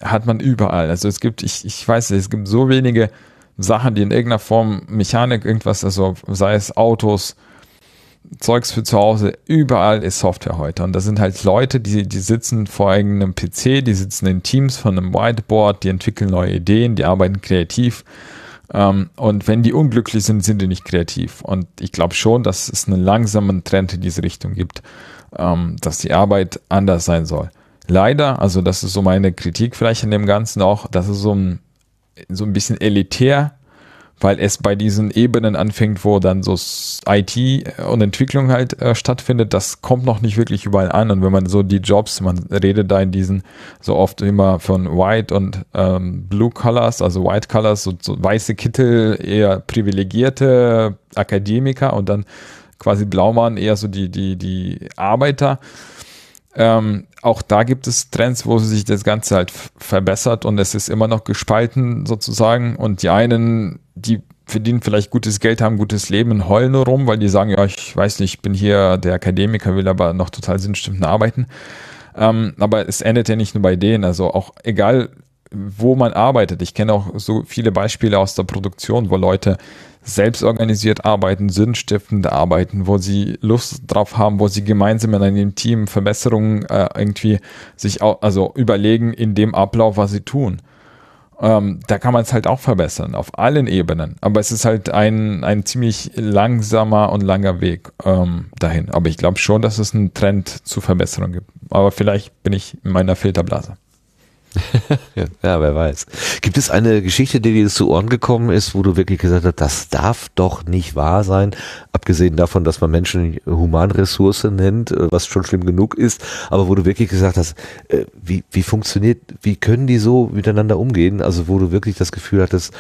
hat man überall. Also es gibt, ich weiß nicht, es gibt so wenige Sachen, die in irgendeiner Form Mechanik, irgendwas, also sei es Autos, Zeugs für zu Hause, überall ist Software heute. Und das sind halt Leute, die sitzen vor irgendeinem PC, die sitzen in Teams von einem Whiteboard, die entwickeln neue Ideen, die arbeiten kreativ. Und wenn die unglücklich sind, sind die nicht kreativ. Und ich glaube schon, dass es einen langsamen Trend in diese Richtung gibt, dass die Arbeit anders sein soll. Leider, also das ist so meine Kritik vielleicht an dem Ganzen auch, dass es so ein bisschen elitär, weil es bei diesen Ebenen anfängt, wo dann so IT und Entwicklung halt stattfindet, das kommt noch nicht wirklich überall an. Und wenn man so die Jobs, man redet da in diesen so oft immer von White und Blue Collars, also White Collars, so weiße Kittel, eher privilegierte Akademiker und dann quasi Blaumann, eher so die Arbeiter. Auch da gibt es Trends, wo sich das Ganze halt verbessert und es ist immer noch gespalten sozusagen und die einen, die verdienen vielleicht gutes Geld, haben gutes Leben und heulen nur rum, weil die sagen, ja, ich weiß nicht, ich bin hier der Akademiker, will aber noch total sinnstiftend arbeiten. Aber es endet ja nicht nur bei denen, also auch egal, wo man arbeitet. Ich kenne auch so viele Beispiele aus der Produktion, wo Leute selbst organisiert arbeiten, sinnstiftend arbeiten, wo sie Lust drauf haben, wo sie gemeinsam in einem Team Verbesserungen irgendwie sich auch, also überlegen in dem Ablauf, was sie tun. Da kann man es halt auch verbessern, auf allen Ebenen. Aber es ist halt ein ziemlich langsamer und langer Weg dahin. Aber ich glaube schon, dass es einen Trend zu Verbesserung gibt. Aber vielleicht bin ich in meiner Filterblase. Ja, wer weiß. Gibt es eine Geschichte, die dir zu Ohren gekommen ist, wo du wirklich gesagt hast, das darf doch nicht wahr sein, abgesehen davon, dass man Menschen Humanressource nennt, was schon schlimm genug ist, aber wo du wirklich gesagt hast, wie funktioniert, wie können die so miteinander umgehen, also wo du wirklich das Gefühl hattest,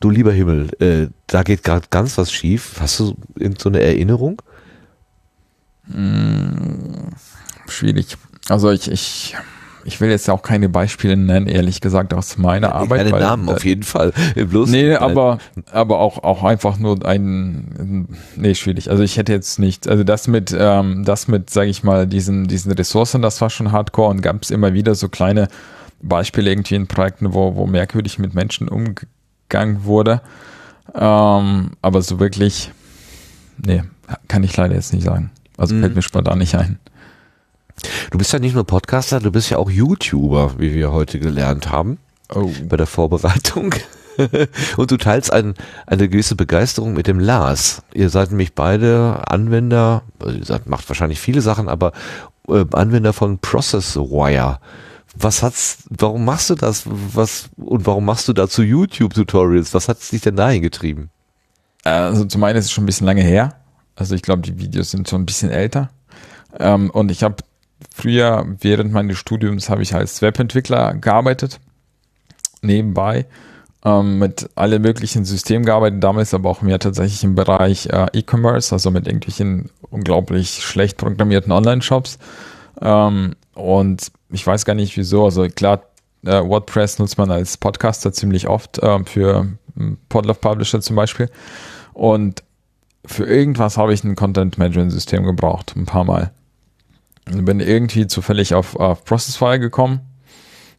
du lieber Himmel, da geht gerade ganz was schief, hast du irgendeine Erinnerung? Schwierig. Also ich Ich will jetzt auch keine Beispiele nennen, ehrlich gesagt, aus meiner Arbeit. Keine Namen, auf jeden Fall. Bloß nee, aber auch einfach nur ein, nee, schwierig. Also ich hätte jetzt nicht, also das mit, sage ich mal, diesen Ressourcen, das war schon hardcore und gab es immer wieder so kleine Beispiele irgendwie in Projekten, wo merkwürdig mit Menschen umgegangen wurde. Aber so wirklich, nee, kann ich leider jetzt nicht sagen. Also fällt mir spontan nicht ein. Du bist ja nicht nur Podcaster, du bist ja auch YouTuber, wie wir heute gelernt haben, bei der Vorbereitung. Und du teilst eine gewisse Begeisterung mit dem Lars. Ihr seid nämlich beide Anwender, also ihr seid, macht wahrscheinlich viele Sachen, aber Anwender von ProcessWire. Warum machst du das? Und warum machst du dazu YouTube-Tutorials? Was hat dich denn dahin getrieben? Also zum einen ist es schon ein bisschen lange her. Also ich glaube, die Videos sind schon ein bisschen älter. Und ich habe früher, während meines Studiums, habe ich als Webentwickler gearbeitet, nebenbei, mit allen möglichen Systemen gearbeitet, damals aber auch mehr tatsächlich im Bereich E-Commerce, also mit irgendwelchen unglaublich schlecht programmierten Online-Shops. Und ich weiß gar nicht wieso, also klar, WordPress nutzt man als Podcaster ziemlich oft, für Podlove Publisher zum Beispiel. Und für irgendwas habe ich ein Content-Management-System gebraucht, ein paar Mal. Und bin irgendwie zufällig auf ProcessWire gekommen,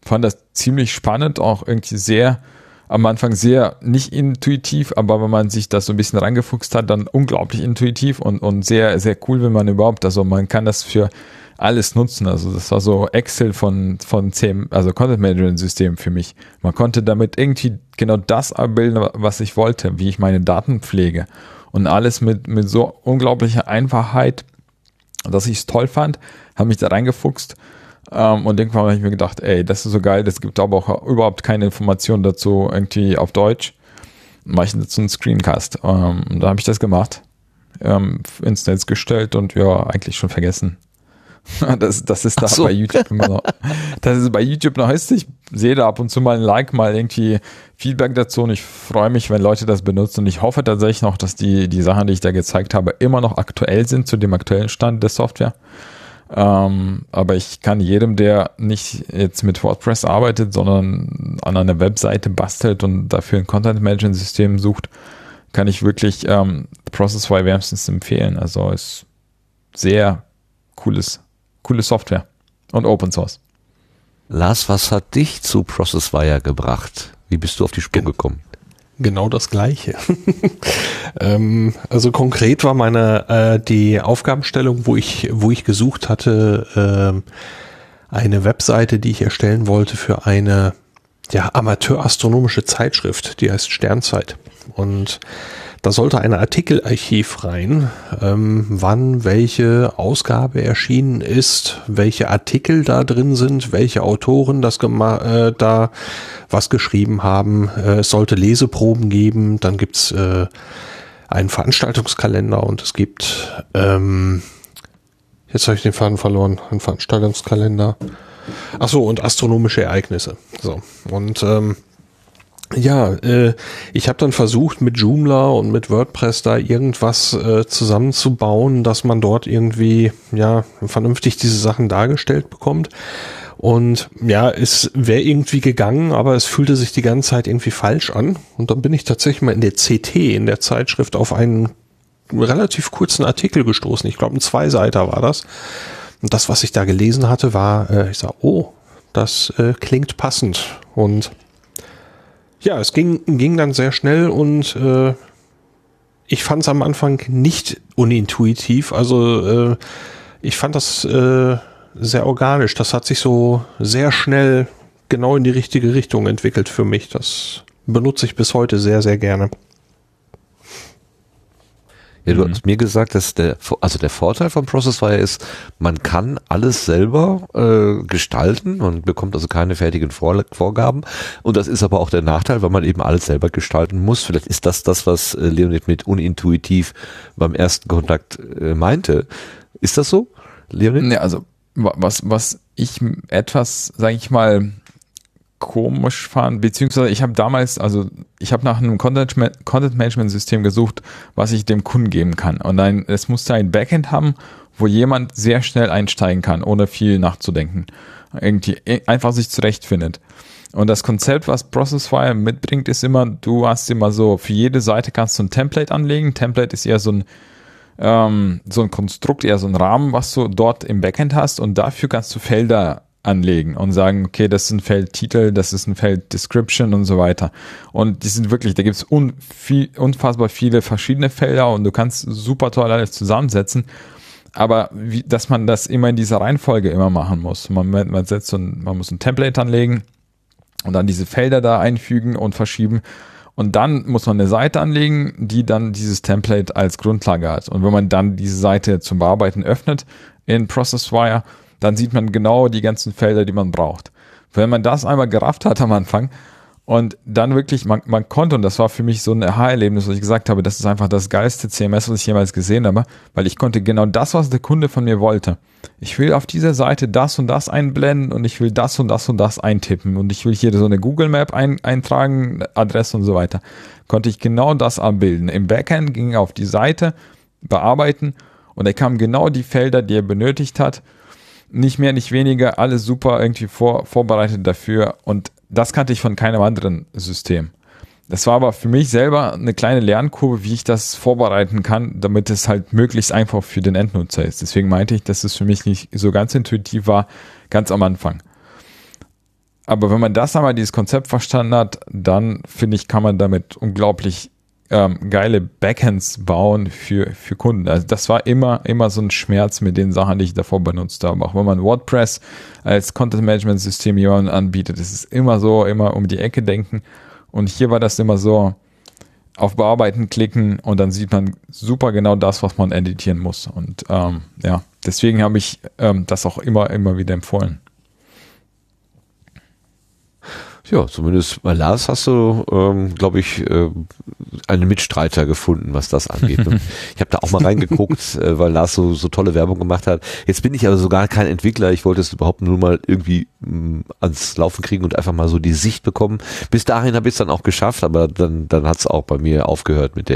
fand das ziemlich spannend, auch irgendwie sehr, am Anfang sehr nicht intuitiv, aber wenn man sich das so ein bisschen reingefuchst hat, dann unglaublich intuitiv und sehr, sehr cool, wenn man überhaupt, also man kann das für alles nutzen, also das war so Excel von CM, also Content-Management-System für mich. Man konnte damit irgendwie genau das abbilden, was ich wollte, wie ich meine Daten pflege. Und alles mit so unglaublicher Einfachheit, dass ich es toll fand, habe mich da reingefuchst, und irgendwann habe ich mir gedacht, ey, das ist so geil, das gibt aber auch überhaupt keine Informationen dazu irgendwie auf Deutsch. Mache ich dazu einen Screencast. Da habe ich das gemacht, ins Netz gestellt und ja, eigentlich schon vergessen. Das ist da so. Bei YouTube immer noch. Das ist bei YouTube noch hässlich. Ich sehe da ab und zu mal ein Like, mal irgendwie Feedback dazu und ich freue mich, wenn Leute das benutzen und ich hoffe tatsächlich noch, dass die Sachen, die ich da gezeigt habe, immer noch aktuell sind zu dem aktuellen Stand der Software. Aber ich kann jedem, der nicht jetzt mit WordPress arbeitet, sondern an einer Webseite bastelt und dafür ein Content-Management-System sucht, kann ich wirklich ProcessWire wärmstens empfehlen. Also ist sehr coole Software und Open Source. Lars, was hat dich zu ProcessWire gebracht? Wie bist du auf die Spur gekommen? Genau das Gleiche. Also konkret war die Aufgabenstellung, wo ich gesucht hatte, eine Webseite, die ich erstellen wollte für eine amateurastronomische Zeitschrift, die heißt Sternzeit. Und da sollte ein Artikelarchiv rein, wann welche Ausgabe erschienen ist, welche Artikel da drin sind, welche Autoren da was geschrieben haben. Es sollte Leseproben geben, dann gibt's einen Veranstaltungskalender und es gibt, jetzt habe ich den Faden verloren, einen Veranstaltungskalender. Ach so, und astronomische Ereignisse. So, und ich habe dann versucht, mit Joomla und mit WordPress da irgendwas zusammenzubauen, dass man dort irgendwie vernünftig diese Sachen dargestellt bekommt. Und ja, es wäre irgendwie gegangen, aber es fühlte sich die ganze Zeit irgendwie falsch an. Und dann bin ich tatsächlich mal in der CT, in der Zeitschrift, auf einen relativ kurzen Artikel gestoßen. Ich glaube, ein Zweiseiter war das. Und das, was ich da gelesen hatte, war, ich sag, oh, das klingt passend. Und ja, es ging dann sehr schnell und ich fand es am Anfang nicht unintuitiv. Also ich fand das sehr organisch. Das hat sich so sehr schnell genau in die richtige Richtung entwickelt für mich. Das benutze ich bis heute sehr, sehr gerne. Ja, du hast mir gesagt, dass der Vorteil von ProcessWire ist, man kann alles selber gestalten und bekommt also keine fertigen Vorgaben. Und das ist aber auch der Nachteil, weil man eben alles selber gestalten muss. Vielleicht ist das, was Leonid mit unintuitiv beim ersten Kontakt meinte. Ist das so, Leonid? Ja, also was ich etwas, sage ich mal, komisch fand, beziehungsweise ich habe nach einem Content-Management-System gesucht, was ich dem Kunden geben kann. Und es musste ein Backend haben, wo jemand sehr schnell einsteigen kann, ohne viel nachzudenken. irgendwie einfach sich zurechtfindet. Und das Konzept, was ProcessWire mitbringt, ist immer, du hast immer so, für jede Seite kannst du ein Template anlegen. Template ist eher so ein Konstrukt, eher so ein Rahmen, was du dort im Backend hast, und dafür kannst du Felder anlegen und sagen, okay, das ist ein Feld Titel, das ist ein Feld Description und so weiter. Und die sind wirklich, da gibt es unfassbar viele verschiedene Felder und du kannst super toll alles zusammensetzen, aber dass man das immer in dieser Reihenfolge immer machen muss. Man muss ein Template anlegen und dann diese Felder da einfügen und verschieben. Und dann muss man eine Seite anlegen, die dann dieses Template als Grundlage hat. Und wenn man dann diese Seite zum Bearbeiten öffnet in ProcessWire, dann sieht man genau die ganzen Felder, die man braucht. Wenn man das einmal gerafft hat am Anfang und dann wirklich, man konnte, und das war für mich so ein Aha-Erlebnis, wo ich gesagt habe, das ist einfach das geilste CMS, was ich jemals gesehen habe, weil ich konnte genau das, was der Kunde von mir wollte. Ich will auf dieser Seite das und das einblenden und ich will das und das und das eintippen und ich will hier so eine Google-Map eintragen, Adresse und so weiter. Konnte ich genau das abbilden. Im Backend ging er auf die Seite, bearbeiten, und er kam genau die Felder, die er benötigt hat. Nicht mehr, nicht weniger, alles super irgendwie vorbereitet dafür, und das kannte ich von keinem anderen System. Das war aber für mich selber eine kleine Lernkurve, wie ich das vorbereiten kann, damit es halt möglichst einfach für den Endnutzer ist. Deswegen meinte ich, dass es für mich nicht so ganz intuitiv war, ganz am Anfang. Aber wenn man das einmal, dieses Konzept verstanden hat, dann finde ich, kann man damit unglaublich geile Backends bauen für Kunden. Also das war immer so ein Schmerz mit den Sachen, die ich davor benutzt habe. Auch wenn man WordPress als Content-Management-System jemandem anbietet, ist es immer so, immer um die Ecke denken. Und hier war das immer so, auf Bearbeiten klicken und dann sieht man super genau das, was man editieren muss. Und ja, deswegen habe ich das auch immer wieder empfohlen. Ja, zumindest bei Lars hast du, glaube ich, einen Mitstreiter gefunden, was das angeht. Ne? Ich habe da auch mal reingeguckt, weil Lars so tolle Werbung gemacht hat. Jetzt bin ich aber sogar kein Entwickler. Ich wollte es überhaupt nur mal irgendwie ans Laufen kriegen und einfach mal so die Sicht bekommen. Bis dahin habe ich es dann auch geschafft, aber dann hat es auch bei mir aufgehört mit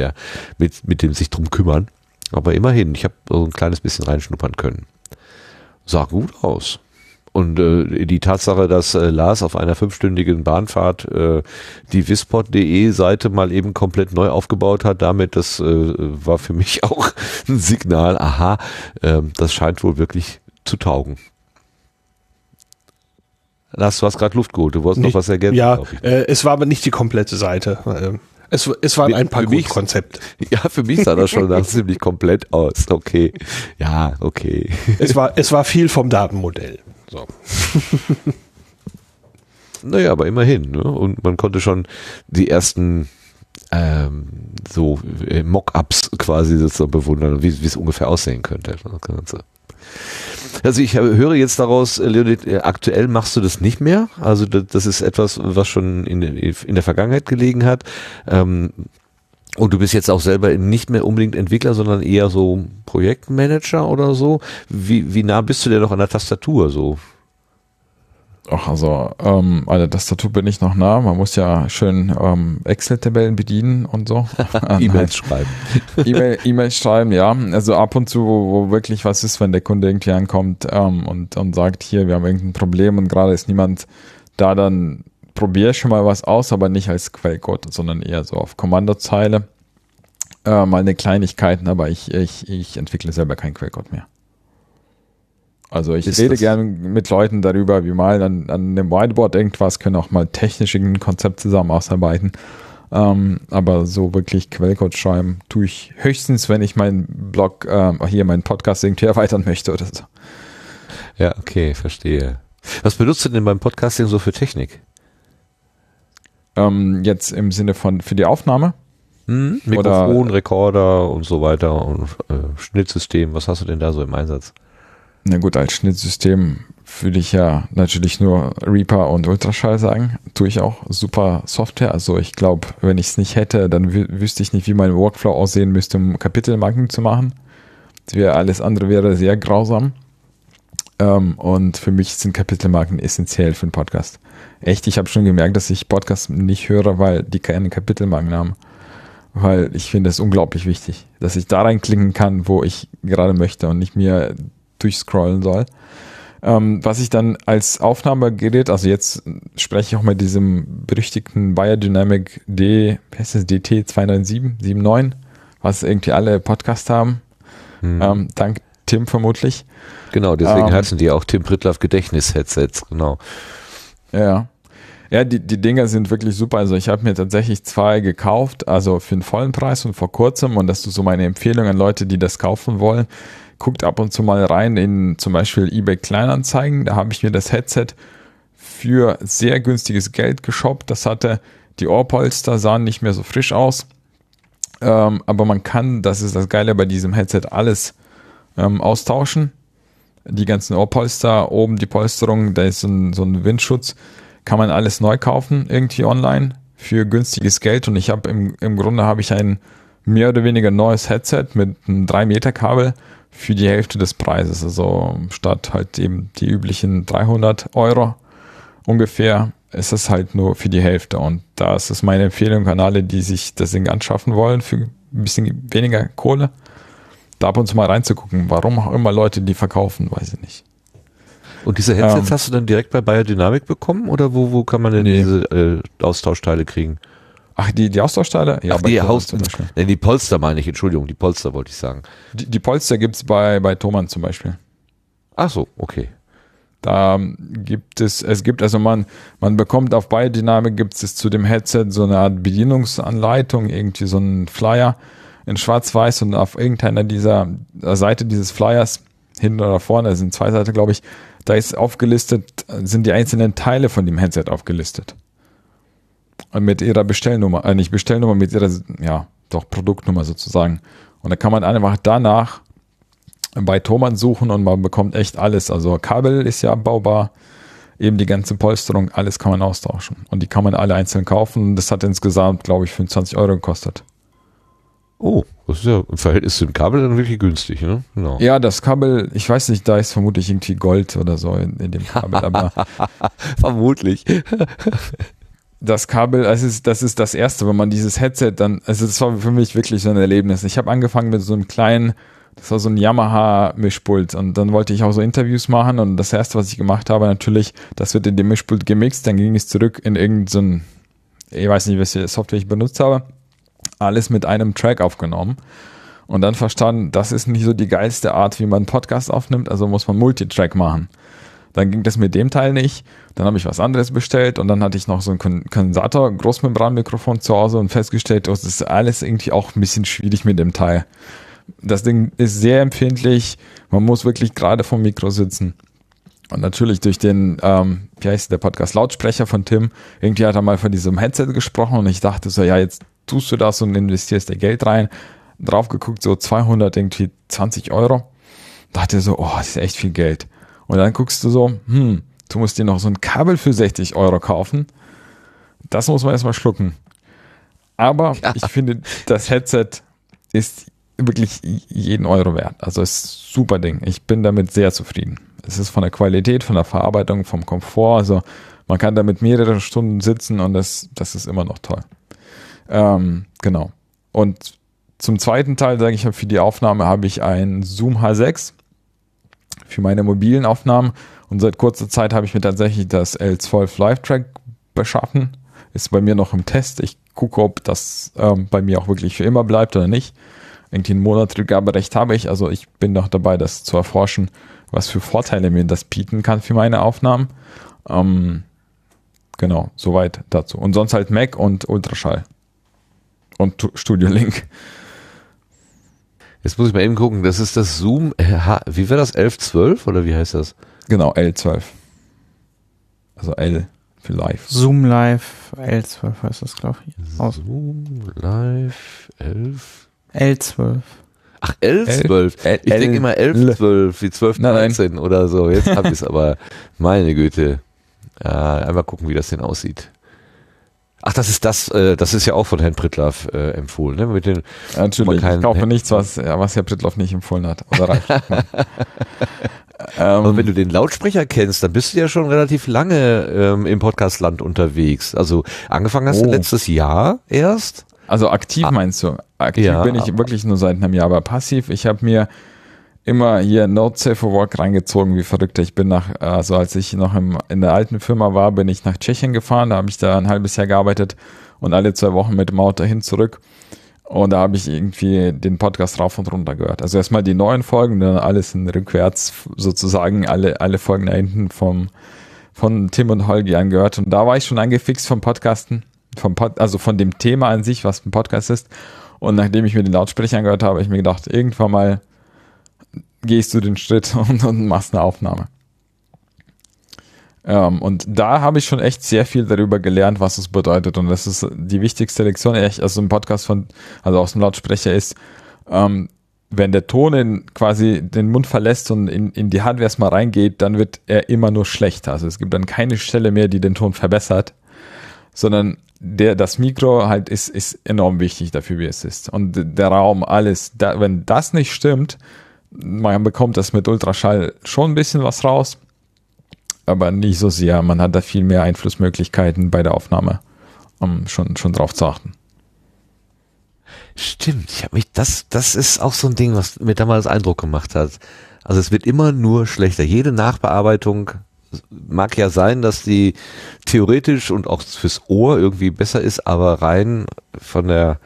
dem sich drum kümmern. Aber immerhin, ich habe so ein kleines bisschen reinschnuppern können. Sah gut aus. Und die Tatsache, dass Lars auf einer 5-stündigen Bahnfahrt die wispod.de-Seite mal eben komplett neu aufgebaut hat, damit, das war für mich auch ein Signal, aha, das scheint wohl wirklich zu taugen. Lars, du hast gerade Luft geholt, du wolltest noch was ergänzen. Ja, es war aber nicht die komplette Seite. Es waren ein paar gute Konzepte. Ja, für mich sah das schon ziemlich komplett aus. Okay, ja, okay. Es war viel vom Datenmodell. So. Naja, aber immerhin. Ne? Und man konnte schon die ersten Mock-ups quasi sozusagen bewundern, wie es ungefähr aussehen könnte. Das Ganze. Also ich höre jetzt daraus, Leonid, aktuell machst du das nicht mehr. Also das ist etwas, was schon in der Vergangenheit gelegen hat. Und du bist jetzt auch selber nicht mehr unbedingt Entwickler, sondern eher so Projektmanager oder so. Wie nah bist du denn noch an der Tastatur so? Ach, also an der Tastatur bin ich noch nah. Man muss ja schön Excel-Tabellen bedienen und so. E-Mails schreiben. E-Mails schreiben, ja. Also ab und zu, wo wirklich was ist, wenn der Kunde irgendwie ankommt und sagt, hier, wir haben irgendein Problem und gerade ist niemand da, dann probiere schon mal was aus, aber nicht als Quellcode, sondern eher so auf Kommandozeile. Meine Kleinigkeiten, aber ich entwickle selber keinen Quellcode mehr. Also ich rede gerne mit Leuten darüber, wir malen an dem Whiteboard irgendwas, können auch mal technisch ein Konzept zusammen ausarbeiten. Aber so wirklich Quellcode schreiben tue ich höchstens, wenn ich meinen Blog, hier meinen Podcast irgendwie erweitern möchte oder so. Ja, okay, verstehe. Was benutzt du denn beim Podcasting so für Technik? Jetzt im Sinne von für die Aufnahme? Mikrofon, oder, Rekorder und so weiter und Schnittsystem. Was hast du denn da so im Einsatz? Na gut, als Schnittsystem würde ich ja natürlich nur Reaper und Ultraschall sagen. Tue ich auch. Super Software. Also ich glaube, wenn ich es nicht hätte, dann wüsste ich nicht, wie mein Workflow aussehen müsste, um Kapitelmarken zu machen. Alles andere wäre sehr grausam. Und für mich sind Kapitelmarken essentiell für einen Podcast. Echt, ich habe schon gemerkt, dass ich Podcasts nicht höre, weil die keine Kapitelmarken haben. Weil ich finde es unglaublich wichtig, dass ich da reinklicken kann, wo ich gerade möchte und nicht mir durchscrollen soll. was ich dann als Aufnahmegerät, also jetzt spreche ich auch mit diesem berüchtigten Biodynamic DT297, was irgendwie alle Podcasts haben, dank Tim vermutlich. Genau, deswegen heißen die auch Tim Pritlove Gedächtnis-Headsets, genau. Ja. Ja, die Dinger sind wirklich super. Also ich habe mir tatsächlich zwei gekauft, also für den vollen Preis und vor kurzem. Und das ist so meine Empfehlung an Leute, die das kaufen wollen. Guckt ab und zu mal rein in zum Beispiel eBay Kleinanzeigen. Da habe ich mir das Headset für sehr günstiges Geld geshoppt. Das hatte, die Ohrpolster sahen nicht mehr so frisch aus. Aber man kann, das ist das Geile bei diesem Headset, alles austauschen. Die ganzen Ohrpolster, oben die Polsterung, da ist so ein Windschutz. Kann man alles neu kaufen, irgendwie online, für günstiges Geld. Und ich habe im Grunde habe ich ein mehr oder weniger neues Headset mit einem 3-Meter-Kabel für die Hälfte des Preises. Also statt halt eben die üblichen 300 € ungefähr, ist es halt nur für die Hälfte. Und da ist es meine Empfehlung an alle, die sich das Ding anschaffen wollen, für ein bisschen weniger Kohle, da ab und zu mal reinzugucken. Warum auch immer Leute die verkaufen, weiß ich nicht. Und diese Headsets hast du dann direkt bei Biodynamic bekommen oder wo kann man denn diese Austauschteile kriegen? Ach, die Austauschteile? Ja, ach, die Polster meine ich, Entschuldigung, die Polster wollte ich sagen. Die Polster gibt es bei Thomann zum Beispiel. Ach so, okay. Da gibt man bekommt auf Biodynamic gibt es zu dem Headset so eine Art Bedienungsanleitung, irgendwie so einen Flyer in schwarz-weiß und auf irgendeiner dieser Seite dieses Flyers, hinten oder vorne, das sind zwei Seiten, glaube ich, da ist aufgelistet, sind die einzelnen Teile von dem Headset aufgelistet. Und mit ihrer Bestellnummer, nicht Bestellnummer, mit ihrer, ja, doch Produktnummer sozusagen. Und da kann man einfach danach bei Thomann suchen und man bekommt echt alles. Also Kabel ist ja abbaubar, eben die ganze Polsterung, alles kann man austauschen. Und die kann man alle einzeln kaufen. Das hat insgesamt, glaube ich, 25 € gekostet. Oh, das ist ja im Verhältnis zum Kabel dann wirklich günstig, ne? Genau. Ja, das Kabel, ich weiß nicht, da ist vermutlich irgendwie Gold oder so in dem Kabel, aber vermutlich. Das Kabel, das ist das Erste, wenn man dieses Headset dann, also das war für mich wirklich so ein Erlebnis. Ich habe angefangen mit so einem kleinen, das war so ein Yamaha-Mischpult und dann wollte ich auch so Interviews machen und das Erste, was ich gemacht habe, natürlich, das wird in dem Mischpult gemixt, dann ging es zurück in irgendein, ich weiß nicht, welche Software ich benutzt habe. Alles mit einem Track aufgenommen und dann verstanden, das ist nicht so die geilste Art, wie man einen Podcast aufnimmt, also muss man Multitrack machen. Dann ging das mit dem Teil nicht, dann habe ich was anderes bestellt und dann hatte ich noch so ein Kondensator-Großmembranmikrofon zu Hause und festgestellt, das ist alles irgendwie auch ein bisschen schwierig mit dem Teil. Das Ding ist sehr empfindlich, man muss wirklich gerade vom Mikro sitzen. Und natürlich durch den, wie heißt der Podcast, Lautsprecher von Tim, irgendwie hat er mal von diesem Headset gesprochen und ich dachte so, ja, jetzt tust du das und investierst dir Geld rein. Drauf geguckt, so 220 €. Dachte so, oh, das ist echt viel Geld. Und dann guckst du so, du musst dir noch so ein Kabel für 60 € kaufen. Das muss man erstmal schlucken. Aber ja, ich finde, das Headset ist wirklich jeden Euro wert. Also ist ein super Ding. Ich bin damit sehr zufrieden. Es ist von der Qualität, von der Verarbeitung, vom Komfort. Also man kann damit mehrere Stunden sitzen und das ist immer noch toll. Genau. Und zum zweiten Teil, sage ich, für die Aufnahme habe ich ein Zoom H6 für meine mobilen Aufnahmen und seit kurzer Zeit habe ich mir tatsächlich das L12 Live-Track beschaffen. Ist bei mir noch im Test. Ich gucke, ob das bei mir auch wirklich für immer bleibt oder nicht. Irgendwie ein Monatsrückgaberecht habe ich. Also ich bin noch dabei, das zu erforschen, was für Vorteile mir das bieten kann für meine Aufnahmen. Genau, soweit dazu. Und sonst halt Mac und Ultraschall. Und StudioLink. Jetzt muss ich mal eben gucken, das ist das Zoom, wie war das, 1112 oder wie heißt das? Genau, L12. Also L für Live. Zoom Live L12 heißt das, glaube ich. Zoom Live 11. L12. Ach, L12. Ich denke immer 1112, wie 1213 oder so. Jetzt habe ich es aber, meine Güte. Einmal gucken, wie das denn aussieht. Ach, das ist ja auch von Herrn Pritlove empfohlen. Ne? Mit den, natürlich, ich kaufe nichts, was Herr Pritlove nicht empfohlen hat. Oder Ralf Schickmann. Aber wenn du den Lautsprecher kennst, dann bist du ja schon relativ lange im Podcastland unterwegs. Also angefangen hast du letztes Jahr erst? Also aktiv meinst du? Aktiv bin ich wirklich nur seit einem Jahr, aber passiv. Ich habe mir immer hier Note for Work reingezogen, wie verrückt. Ich bin nach, also als ich noch in der alten Firma war, bin ich nach Tschechien gefahren, da habe ich da ein halbes Jahr gearbeitet und alle 2 Wochen mit Maut dahin zurück. Und da habe ich irgendwie den Podcast rauf und runter gehört. Also erstmal die neuen Folgen, dann alles in rückwärts sozusagen, alle Folgen da hinten von Tim und Holgi angehört. Und da war ich schon angefixt vom Podcasten, also von dem Thema an sich, was ein Podcast ist. Und nachdem ich mir den Lautsprecher angehört habe, habe ich mir gedacht, irgendwann mal gehst du den Schritt und machst eine Aufnahme. Und da habe ich schon echt sehr viel darüber gelernt, was es bedeutet. Und das ist die wichtigste Lektion, echt aus dem Podcast also aus dem Lautsprecher ist, wenn der Ton quasi den Mund verlässt und in die Hardware erstmal reingeht, dann wird er immer nur schlechter. Also es gibt dann keine Stelle mehr, die den Ton verbessert, sondern das Mikro halt ist enorm wichtig dafür, wie es ist. Und der Raum, alles, wenn das nicht stimmt, man bekommt das mit Ultraschall schon ein bisschen was raus, aber nicht so sehr. Man hat da viel mehr Einflussmöglichkeiten bei der Aufnahme, um schon drauf zu achten. Stimmt, das ist auch so ein Ding, was mir damals Eindruck gemacht hat. Also es wird immer nur schlechter. Jede Nachbearbeitung mag ja sein, dass die theoretisch und auch fürs Ohr irgendwie besser ist, aber rein von der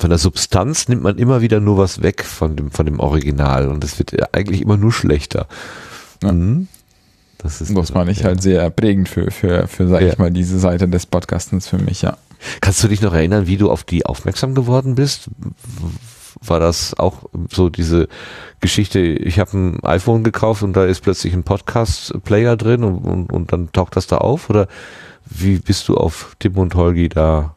Substanz nimmt man immer wieder nur was weg von dem Original und es wird eigentlich immer nur schlechter. Ja. Das war nicht halt sehr prägend für sage ich mal, diese Seite des Podcastens für mich, ja. Kannst du dich noch erinnern, wie du auf die aufmerksam geworden bist? War das auch so diese Geschichte, ich habe ein iPhone gekauft und da ist plötzlich ein Podcast-Player drin und dann taucht das da auf? Oder wie bist du auf Tim und Holgi da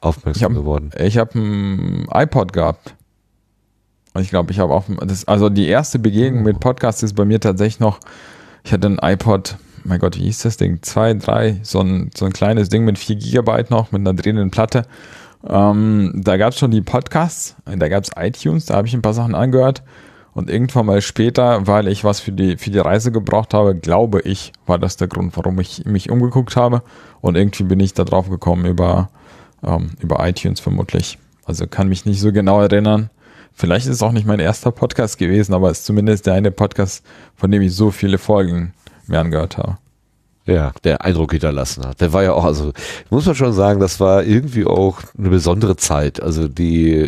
aufmerksam geworden? Ich habe ein iPod gehabt. Ich glaube, ich habe auch, also die erste Begegnung mit Podcasts ist bei mir tatsächlich noch, ich hatte ein iPod, mein Gott, wie hieß das Ding? 2, 3, so ein kleines Ding mit 4 Gigabyte noch, mit einer drehenden Platte. Da gab es schon die Podcasts, da gab es iTunes, da habe ich ein paar Sachen angehört und irgendwann mal später, weil ich was für die Reise gebraucht habe, glaube ich, war das der Grund, warum ich mich umgeguckt habe und irgendwie bin ich da drauf gekommen über iTunes vermutlich. Also kann mich nicht so genau erinnern. Vielleicht ist es auch nicht mein erster Podcast gewesen, aber es ist zumindest der eine Podcast, von dem ich so viele Folgen mir angehört habe. Ja, der Eindruck hinterlassen hat. Der war ja auch, also muss man schon sagen, das war irgendwie auch eine besondere Zeit. Also die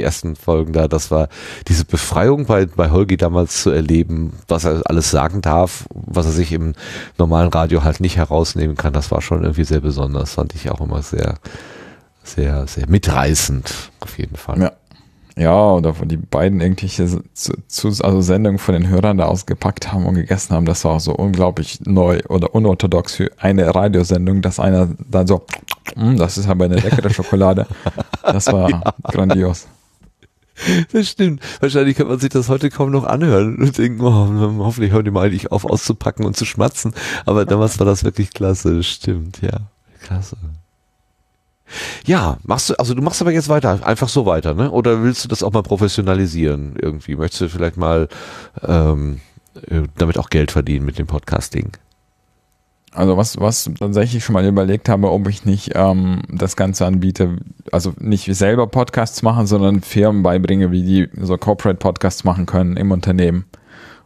ersten Folgen da, das war diese Befreiung bei Holgi damals zu erleben, was er alles sagen darf, was er sich im normalen Radio halt nicht herausnehmen kann. Das war schon irgendwie sehr besonders, fand ich auch immer sehr, sehr, sehr mitreißend auf jeden Fall. Ja. Ja, oder wo die beiden irgendwelche also Sendungen von den Hörern da ausgepackt haben und gegessen haben, das war auch so unglaublich neu oder unorthodox für eine Radiosendung, dass einer dann so, das ist aber eine leckere Schokolade. Das war grandios. Das stimmt. Wahrscheinlich kann man sich das heute kaum noch anhören und denken, oh, hoffentlich hören die mal nicht auf auszupacken und zu schmatzen. Aber damals war das wirklich klasse. Stimmt, ja. Klasse. Ja, du machst aber jetzt weiter, einfach so weiter, ne? Oder willst du das auch mal professionalisieren irgendwie? Möchtest du vielleicht mal damit auch Geld verdienen mit dem Podcasting? Also was tatsächlich schon mal überlegt habe, ob ich nicht das Ganze anbiete, also nicht selber Podcasts machen, sondern Firmen beibringe, wie die so Corporate Podcasts machen können im Unternehmen.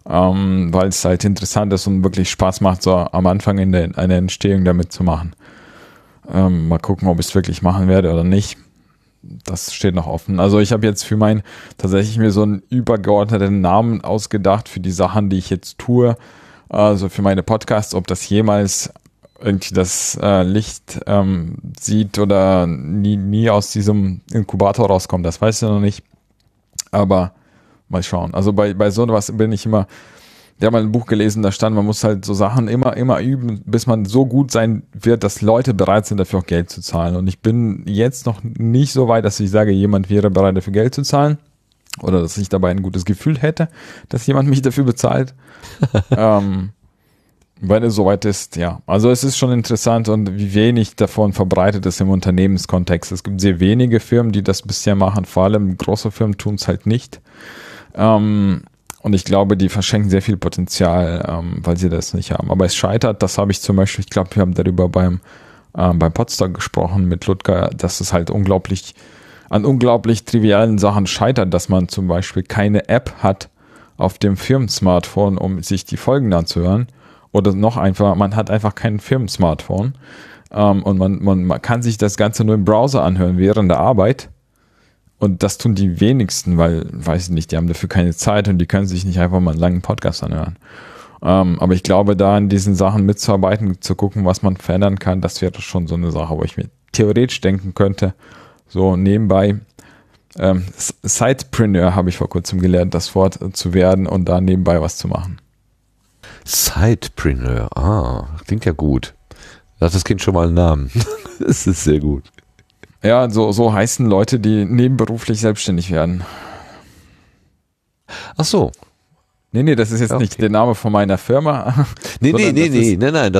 Weil es halt interessant ist und wirklich Spaß macht, so am Anfang in einer Entstehung damit zu machen. Mal gucken, ob ich es wirklich machen werde oder nicht. Das steht noch offen. Also ich habe jetzt für meinen tatsächlich mir so einen übergeordneten Namen ausgedacht für die Sachen, die ich jetzt tue. Also für meine Podcasts, ob das jemals irgendwie das Licht sieht oder nie aus diesem Inkubator rauskommt, das weiß ich noch nicht. Aber mal schauen. Also bei so etwas bin ich immer... Ich habe mal ein Buch gelesen, da stand, man muss halt so Sachen immer üben, bis man so gut sein wird, dass Leute bereit sind, dafür auch Geld zu zahlen. Und ich bin jetzt noch nicht so weit, dass ich sage, jemand wäre bereit, dafür Geld zu zahlen. Oder dass ich dabei ein gutes Gefühl hätte, dass jemand mich dafür bezahlt. Wenn es soweit ist, ja. Also es ist schon interessant und wie wenig davon verbreitet ist im Unternehmenskontext. Es gibt sehr wenige Firmen, die das bisher machen. Vor allem große Firmen tun es halt nicht. Und ich glaube, die verschenken sehr viel Potenzial, weil sie das nicht haben. Aber es scheitert, das habe ich zum Beispiel, ich glaube, wir haben darüber beim Podstock gesprochen mit Ludger, dass es halt unglaublich, an unglaublich trivialen Sachen scheitert, dass man zum Beispiel keine App hat auf dem Firmen-Smartphone, um sich die Folgen anzuhören. Oder noch einfacher, man hat einfach kein Firmen-Smartphone. Und man kann sich das Ganze nur im Browser anhören während der Arbeit. Und das tun die wenigsten, weil, weiß nicht, die haben dafür keine Zeit und die können sich nicht einfach mal einen langen Podcast anhören. Aber ich glaube, da an diesen Sachen mitzuarbeiten, zu gucken, was man verändern kann, das wäre schon so eine Sache, wo ich mir theoretisch denken könnte, so nebenbei, Sidepreneur habe ich vor kurzem gelernt, das Wort zu werden und da nebenbei was zu machen. Sidepreneur, klingt ja gut. Lass das Kind schon mal einen Namen. Das ist sehr gut. Ja, so heißen Leute, die nebenberuflich selbstständig werden. Ach so. Nee, das ist jetzt okay. Nicht der Name von meiner Firma. Nein.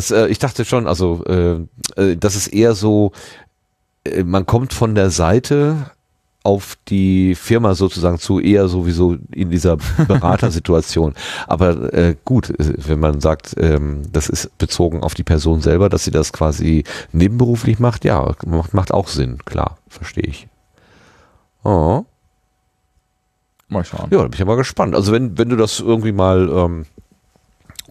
Ich dachte schon, das ist eher so, man kommt von der Seite auf die Firma sozusagen zu, eher sowieso in dieser Beratersituation. Aber gut, wenn man sagt, das ist bezogen auf die Person selber, dass sie das quasi nebenberuflich macht, ja, macht auch Sinn, klar, verstehe ich. Oh. Mal schauen. Ja, da bin ich ja mal gespannt. Also wenn du das irgendwie mal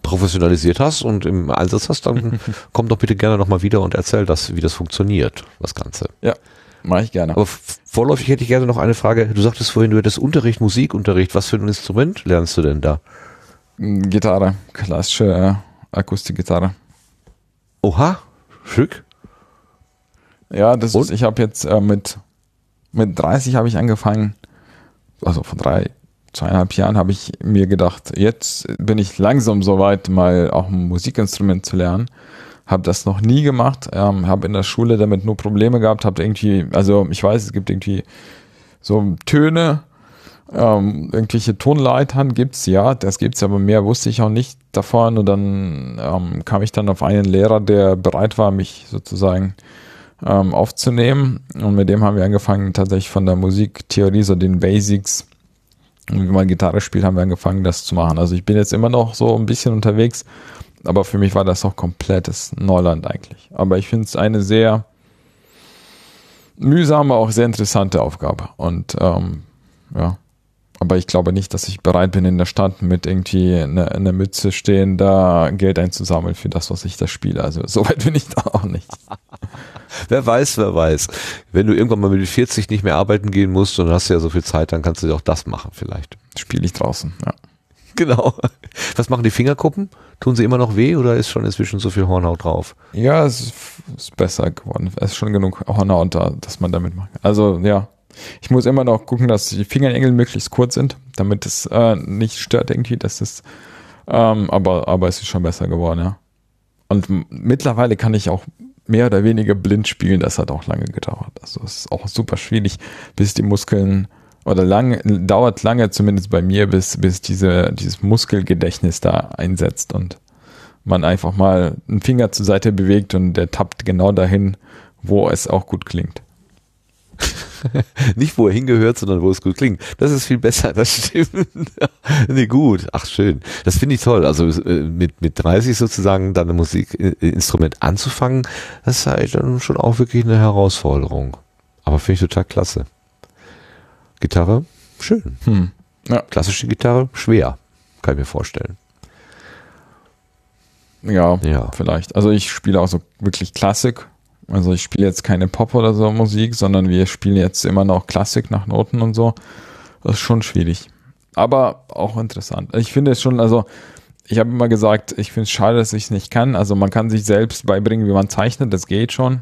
professionalisiert hast und im Einsatz hast, dann komm doch bitte gerne nochmal wieder und erzähl das, wie das funktioniert, das Ganze. Ja, mache ich gerne. Aber vorläufig hätte ich gerne noch eine Frage. Du sagtest vorhin, du hättest Unterricht, Musikunterricht. Was für ein Instrument lernst du denn da? Gitarre, klassische Akustikgitarre. Oha, schick. Ja, das und? Ist, ich habe jetzt mit 30 habe ich angefangen. Also von 2,5 Jahren habe ich mir gedacht, jetzt bin ich langsam soweit, mal auch ein Musikinstrument zu lernen. Habe das noch nie gemacht, habe in der Schule damit nur Probleme gehabt, habe irgendwie, also ich weiß, es gibt irgendwie so Töne, irgendwelche Tonleitern gibt's, ja, das gibt's, aber mehr wusste ich auch nicht davon. Und dann kam ich dann auf einen Lehrer, der bereit war, mich sozusagen aufzunehmen, und mit dem haben wir angefangen, tatsächlich von der Musiktheorie, so den Basics, und wie man Gitarre spielt, haben wir angefangen, das zu machen. Also ich bin jetzt immer noch so ein bisschen unterwegs, aber für mich war das auch komplettes Neuland eigentlich. Aber ich finde es eine sehr mühsame, auch sehr interessante Aufgabe. Und ja, aber ich glaube nicht, dass ich bereit bin, in der Stadt mit irgendwie einer Mütze stehen, da Geld einzusammeln für das, was ich da spiele. Also soweit bin ich da auch nicht. Wer weiß. Wenn du irgendwann mal mit 40 nicht mehr arbeiten gehen musst und hast ja so viel Zeit, dann kannst du auch das machen vielleicht. Spiele ich draußen, ja. Genau. Was machen die Fingerkuppen? Tun sie immer noch weh oder ist schon inzwischen so viel Hornhaut drauf? Ja, es ist besser geworden. Es ist schon genug Hornhaut da, dass man damit macht. Also ja, ich muss immer noch gucken, dass die Fingernägel möglichst kurz sind, damit es nicht stört irgendwie. Das ist, aber es ist schon besser geworden, ja. Und mittlerweile kann ich auch mehr oder weniger blind spielen, das hat auch lange gedauert. Also es ist auch super schwierig, bis die Muskeln, oder dauert lange, zumindest bei mir, bis dieses Muskelgedächtnis da einsetzt und man einfach mal einen Finger zur Seite bewegt und der tappt genau dahin, wo es auch gut klingt. Nicht wo er hingehört, sondern wo es gut klingt. Das ist viel besser, das stimmt. Nee, gut. Ach, schön. Das finde ich toll. Also mit 30 sozusagen dann ein Musikinstrument anzufangen, das ist halt dann schon auch wirklich eine Herausforderung. Aber finde ich total klasse. Gitarre, schön. Ja. Klassische Gitarre, schwer. Kann ich mir vorstellen. Ja, vielleicht. Also ich spiele auch so wirklich Klassik. Also ich spiele jetzt keine Pop oder so Musik, sondern wir spielen jetzt immer noch Klassik nach Noten und so. Das ist schon schwierig. Aber auch interessant. Ich finde es schon, also ich habe immer gesagt, ich finde es schade, dass ich es nicht kann. Also man kann sich selbst beibringen, wie man zeichnet, das geht schon.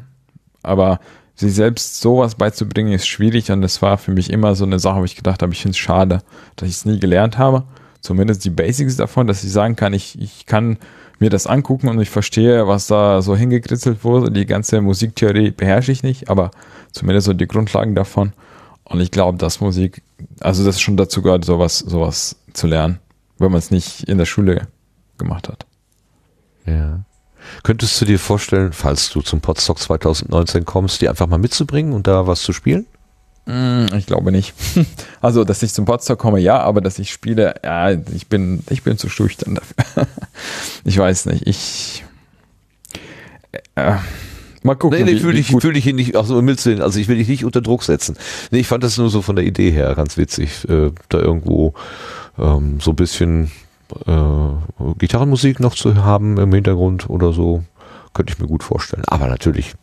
Aber sich selbst sowas beizubringen, ist schwierig. Und das war für mich immer so eine Sache, wo ich gedacht habe, ich finde es schade, dass ich es nie gelernt habe. Zumindest die Basics davon, dass ich sagen kann, ich kann mir das angucken und ich verstehe, was da so hingekritzelt wurde. Die ganze Musiktheorie beherrsche ich nicht, aber zumindest so die Grundlagen davon. Und ich glaube, dass Musik, also das schon dazu gehört, sowas zu lernen, wenn man es nicht in der Schule gemacht hat. Ja. Könntest du dir vorstellen, falls du zum Podstock 2019 kommst, die einfach mal mitzubringen und da was zu spielen? Ich glaube nicht. Also, dass ich zum Potsdam komme, ja, aber dass ich spiele, ja, ich bin zu schüchtern dafür. Ich weiß nicht. Mal gucken. Nee, fühle ich ihn nicht, also ich will dich nicht unter Druck setzen. Nee, ich fand das nur so von der Idee her ganz witzig, da irgendwo so ein bisschen Gitarrenmusik noch zu haben im Hintergrund oder so, könnte ich mir gut vorstellen. Aber natürlich,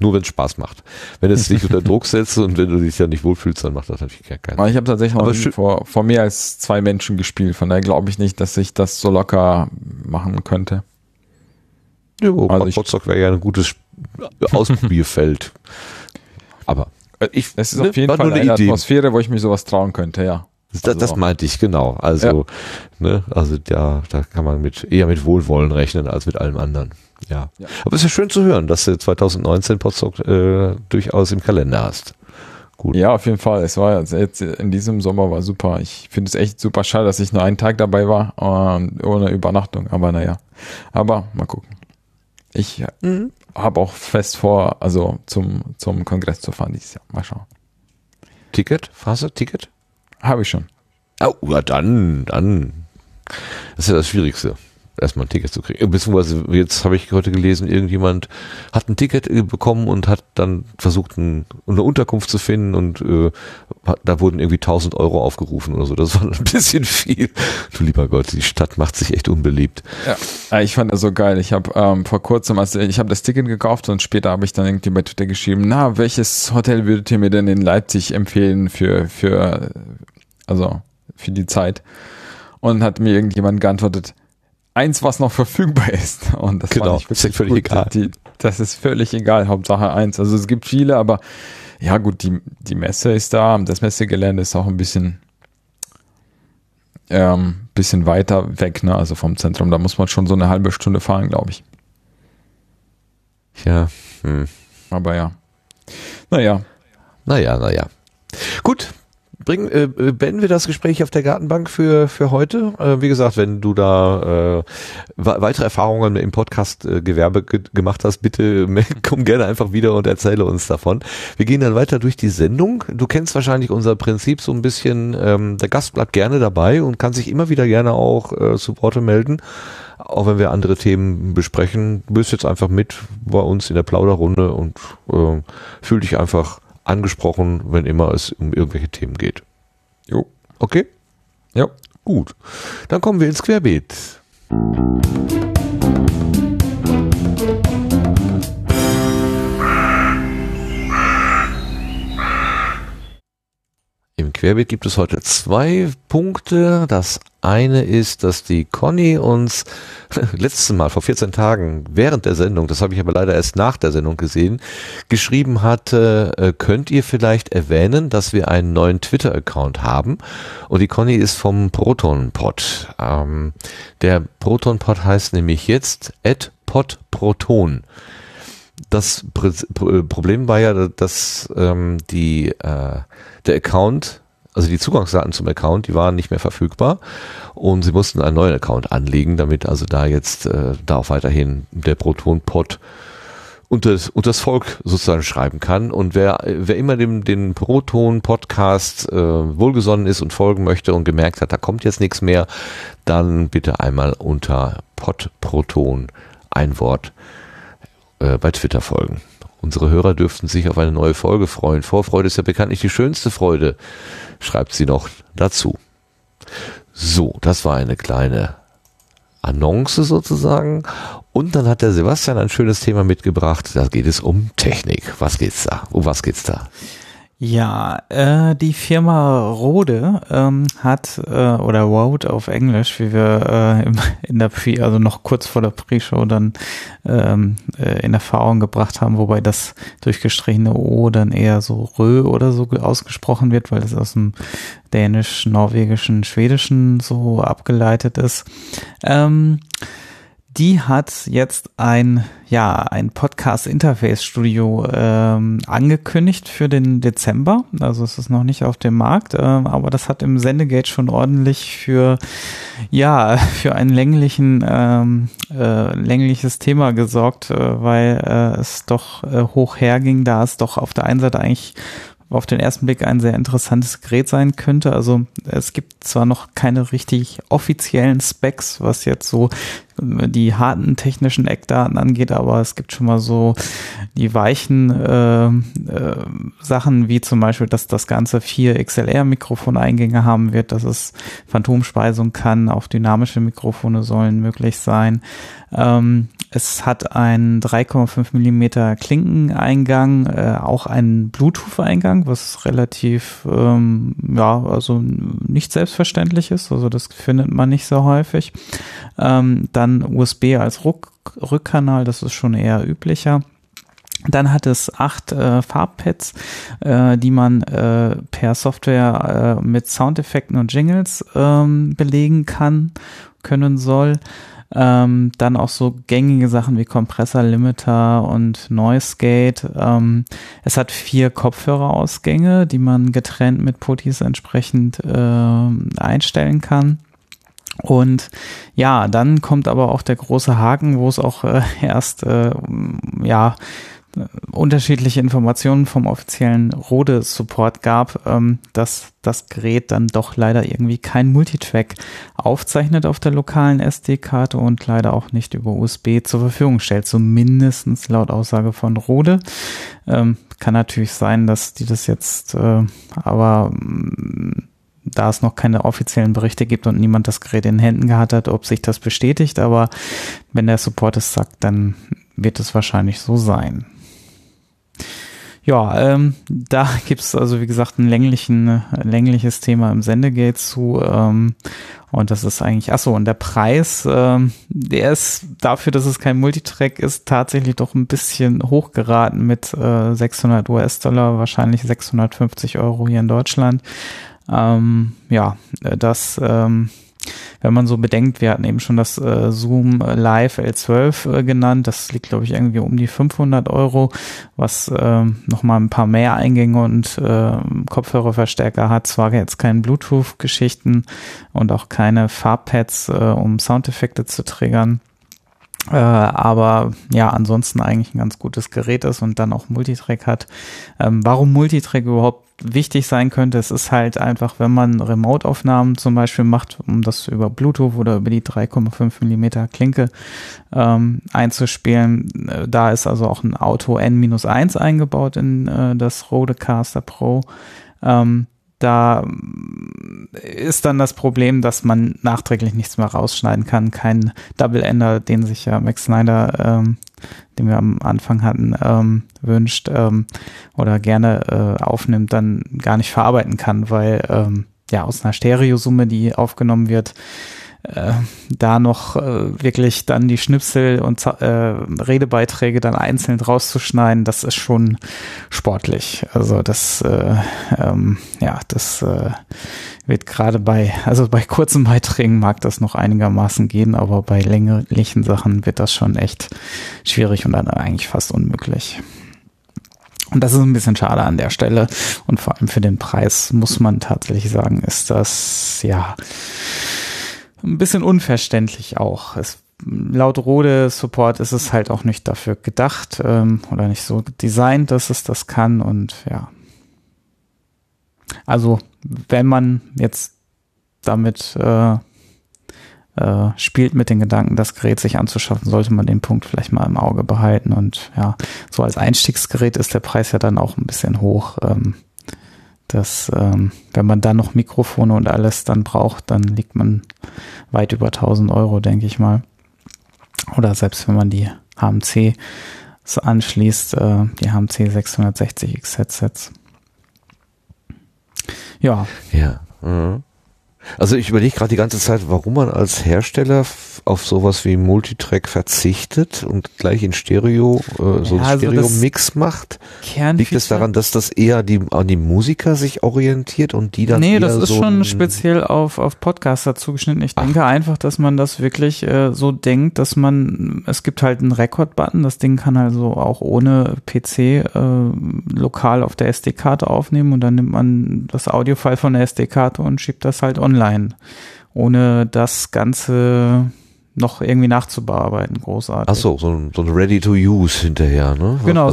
nur wenn es Spaß macht. Wenn es dich unter Druck setzt und wenn du dich ja nicht wohlfühlst, dann macht das natürlich keinen Sinn. Ich habe tatsächlich noch vor mehr als 2 Menschen gespielt, von daher glaube ich nicht, dass ich das so locker machen könnte. Ja, also Potsdok wäre ja ein gutes Ausprobierfeld. Aber es ist auf jeden Fall eine Atmosphäre, wo ich mir sowas trauen könnte, ja. Das meinte ich, genau. Also, ja. Also da kann man eher mit Wohlwollen rechnen als mit allem anderen. Ja. Ja. Aber es ist ja schön zu hören, dass du 2019 Potsdok durchaus im Kalender hast. Gut. Ja, auf jeden Fall. Es war jetzt in diesem Sommer war super. Ich finde es echt super schade, dass ich nur einen Tag dabei war, ohne Übernachtung. Aber naja. Aber mal gucken. Ich habe auch fest vor, also zum Kongress zu fahren dieses Jahr. Mal schauen. Ticket? Ticket? Habe ich schon. Oh, dann. Das ist ja das Schwierigste, erstmal ein Ticket zu kriegen. Beziehungsweise, jetzt habe ich heute gelesen, irgendjemand hat ein Ticket bekommen und hat dann versucht, eine Unterkunft zu finden und da wurden irgendwie 1.000 Euro aufgerufen oder so. Das war ein bisschen viel. Du lieber Gott, die Stadt macht sich echt unbeliebt. Ja, ich fand das so geil. Ich habe vor kurzem, ich habe das Ticket gekauft und später habe ich dann irgendwie bei Twitter geschrieben, na, welches Hotel würdet ihr mir denn in Leipzig empfehlen für die Zeit? Und hat mir irgendjemand geantwortet, eins, was noch verfügbar ist. Und das war nicht wirklich völlig egal. Das ist völlig egal, Hauptsache eins. Also es gibt viele, aber ja gut, die Messe ist da, das Messegelände ist auch ein bisschen weiter weg, ne? Also vom Zentrum. Da muss man schon so eine halbe Stunde fahren, glaube ich. Ja. Aber ja. Naja. Gut. Beenden wir das Gespräch auf der Gartenbank für heute. Wie gesagt, wenn du da weitere Erfahrungen im Podcast-Gewerbe gemacht hast, bitte komm gerne einfach wieder und erzähle uns davon. Wir gehen dann weiter durch die Sendung. Du kennst wahrscheinlich unser Prinzip so ein bisschen. Der Gast bleibt gerne dabei und kann sich immer wieder gerne auch zu Worte melden, auch wenn wir andere Themen besprechen. Du bist jetzt einfach mit bei uns in der Plauderrunde und fühl dich einfach angesprochen, wenn immer es um irgendwelche Themen geht. Jo. Okay? Ja. Gut. Dann kommen wir ins Querbeet. Im Querbeet gibt es heute 2 Punkte. Das eine ist, dass die Conny uns letztes Mal vor 14 Tagen während der Sendung, das habe ich aber leider erst nach der Sendung gesehen, geschrieben hatte, könnt ihr vielleicht erwähnen, dass wir einen neuen Twitter-Account haben, und die Conny ist vom Proton-Pod. Der Proton-Pod heißt nämlich jetzt @podproton. Das Problem war ja, dass der Account, also die Zugangsdaten zum Account, die waren nicht mehr verfügbar und sie mussten einen neuen Account anlegen, damit also da jetzt da auch weiterhin der Proton-Pod und das Volk sozusagen schreiben kann. Und wer immer den Proton-Podcast wohlgesonnen ist und folgen möchte und gemerkt hat, da kommt jetzt nichts mehr, dann bitte einmal unter podproton ein Wort bei Twitter folgen. Unsere Hörer dürften sich auf eine neue Folge freuen. Vorfreude ist ja bekanntlich die schönste Freude, schreibt sie noch dazu. So, das war eine kleine Annonce sozusagen. Und dann hat der Sebastian ein schönes Thema mitgebracht. Da geht es um Technik. Um was geht's da? Ja, die Firma Rode hat, oder Rode auf Englisch, wie wir in der also noch kurz vor der Pre-Show dann in Erfahrung gebracht haben, wobei das durchgestrichene O dann eher so Rö oder so ausgesprochen wird, weil es aus dem Dänischen, Norwegischen, Schwedischen so abgeleitet ist. Die hat jetzt ein Podcast-Interface-Studio angekündigt für den Dezember. Also es ist noch nicht auf dem Markt, aber das hat im Sendegate schon ordentlich für ein längliches Thema gesorgt, weil es doch hoch herging, da es doch auf der einen Seite eigentlich auf den ersten Blick ein sehr interessantes Gerät sein könnte. Also es gibt zwar noch keine richtig offiziellen Specs, was jetzt so die harten technischen Eckdaten angeht, aber es gibt schon mal so die weichen Sachen, wie zum Beispiel, dass das Ganze 4 XLR-Mikrofoneingänge haben wird, dass es Phantomspeisung kann, auch dynamische Mikrofone sollen möglich sein. Es hat einen 3,5 mm Klinkeneingang, auch einen Bluetooth-Eingang, was relativ, also nicht selbstverständlich ist, also das findet man nicht so häufig. Dann USB als Rückkanal, das ist schon eher üblicher. Dann hat es 8 Farbpads, die man per Software mit Soundeffekten und Jingles belegen können soll. Dann auch so gängige Sachen wie Kompressor, Limiter und Noise Gate. Es hat 4 Kopfhörerausgänge, die man getrennt mit Putties entsprechend einstellen kann. Und ja, dann kommt aber auch der große Haken, wo es auch unterschiedliche Informationen vom offiziellen Rode-Support gab, dass das Gerät dann doch leider irgendwie kein Multitrack aufzeichnet auf der lokalen SD-Karte und leider auch nicht über USB zur Verfügung stellt, zumindest laut Aussage von Rode. Kann natürlich sein, dass die das jetzt, da es noch keine offiziellen Berichte gibt und niemand das Gerät in Händen gehabt hat, ob sich das bestätigt, aber wenn der Support es sagt, dann wird es wahrscheinlich so sein. Ja, da gibt es also wie gesagt ein längliches Thema im Sendegate zu und das ist eigentlich, und der Preis, der ist dafür, dass es kein Multitrack ist, tatsächlich doch ein bisschen hochgeraten mit $600, wahrscheinlich 650 € hier in Deutschland. Wenn man so bedenkt, wir hatten eben schon das Zoom Live L12 genannt, das liegt glaube ich irgendwie um die 500 €, was nochmal ein paar mehr Eingänge und Kopfhörerverstärker hat, zwar jetzt keine Bluetooth-Geschichten und auch keine Farbpads, um Soundeffekte zu triggern, aber ja, ansonsten eigentlich ein ganz gutes Gerät ist und dann auch Multitrack hat. Warum Multitrack überhaupt wichtig sein könnte, es ist halt einfach, wenn man Remote-Aufnahmen zum Beispiel macht, um das über Bluetooth oder über die 3,5 mm Klinke einzuspielen, da ist also auch ein Auto N-1 eingebaut in das Rodecaster Pro. Da ist dann das Problem, dass man nachträglich nichts mehr rausschneiden kann, kein Double-Ender, den sich ja Max Snyder, den wir am Anfang hatten, wünscht oder gerne aufnimmt, dann gar nicht verarbeiten kann, weil aus einer Stereosumme, die aufgenommen wird, da noch wirklich dann die Schnipsel und Redebeiträge dann einzeln rauszuschneiden, das ist schon sportlich. Also das, wird gerade bei kurzen Beiträgen mag das noch einigermaßen gehen, aber bei längeren Sachen wird das schon echt schwierig und dann eigentlich fast unmöglich. Und das ist ein bisschen schade an der Stelle und vor allem für den Preis muss man tatsächlich sagen, ist das, ein bisschen unverständlich auch. Laut Rode-Support ist es halt auch nicht dafür gedacht oder nicht so designt, dass es das kann. Und ja, also wenn man jetzt damit spielt mit den Gedanken, das Gerät sich anzuschaffen, sollte man den Punkt vielleicht mal im Auge behalten. Und ja, so als Einstiegsgerät ist der Preis ja dann auch ein bisschen hoch. Dass, wenn man dann noch Mikrofone und alles dann braucht, dann liegt man weit über 1.000 €, denke ich mal. Oder selbst wenn man die HMC anschließt, die HMC 660X Headsets. Ja. Ja. Mhm. Also ich überlege gerade die ganze Zeit, warum man als Hersteller auf sowas wie Multitrack verzichtet und gleich in Stereo Stereo-Mix macht. Liegt es daran, dass das eher an die Musiker sich orientiert und die dann eher so... Nee, das ist schon speziell auf Podcaster zugeschnitten. Ich denke einfach, dass man das wirklich so denkt, dass man, es gibt halt einen Record-Button, das Ding kann also auch ohne PC lokal auf der SD-Karte aufnehmen und dann nimmt man das Audio-File von der SD-Karte und schiebt das halt online, ohne das Ganze noch irgendwie nachzubearbeiten, großartig. Ach so ein Ready-to-Use hinterher, ne? Genau,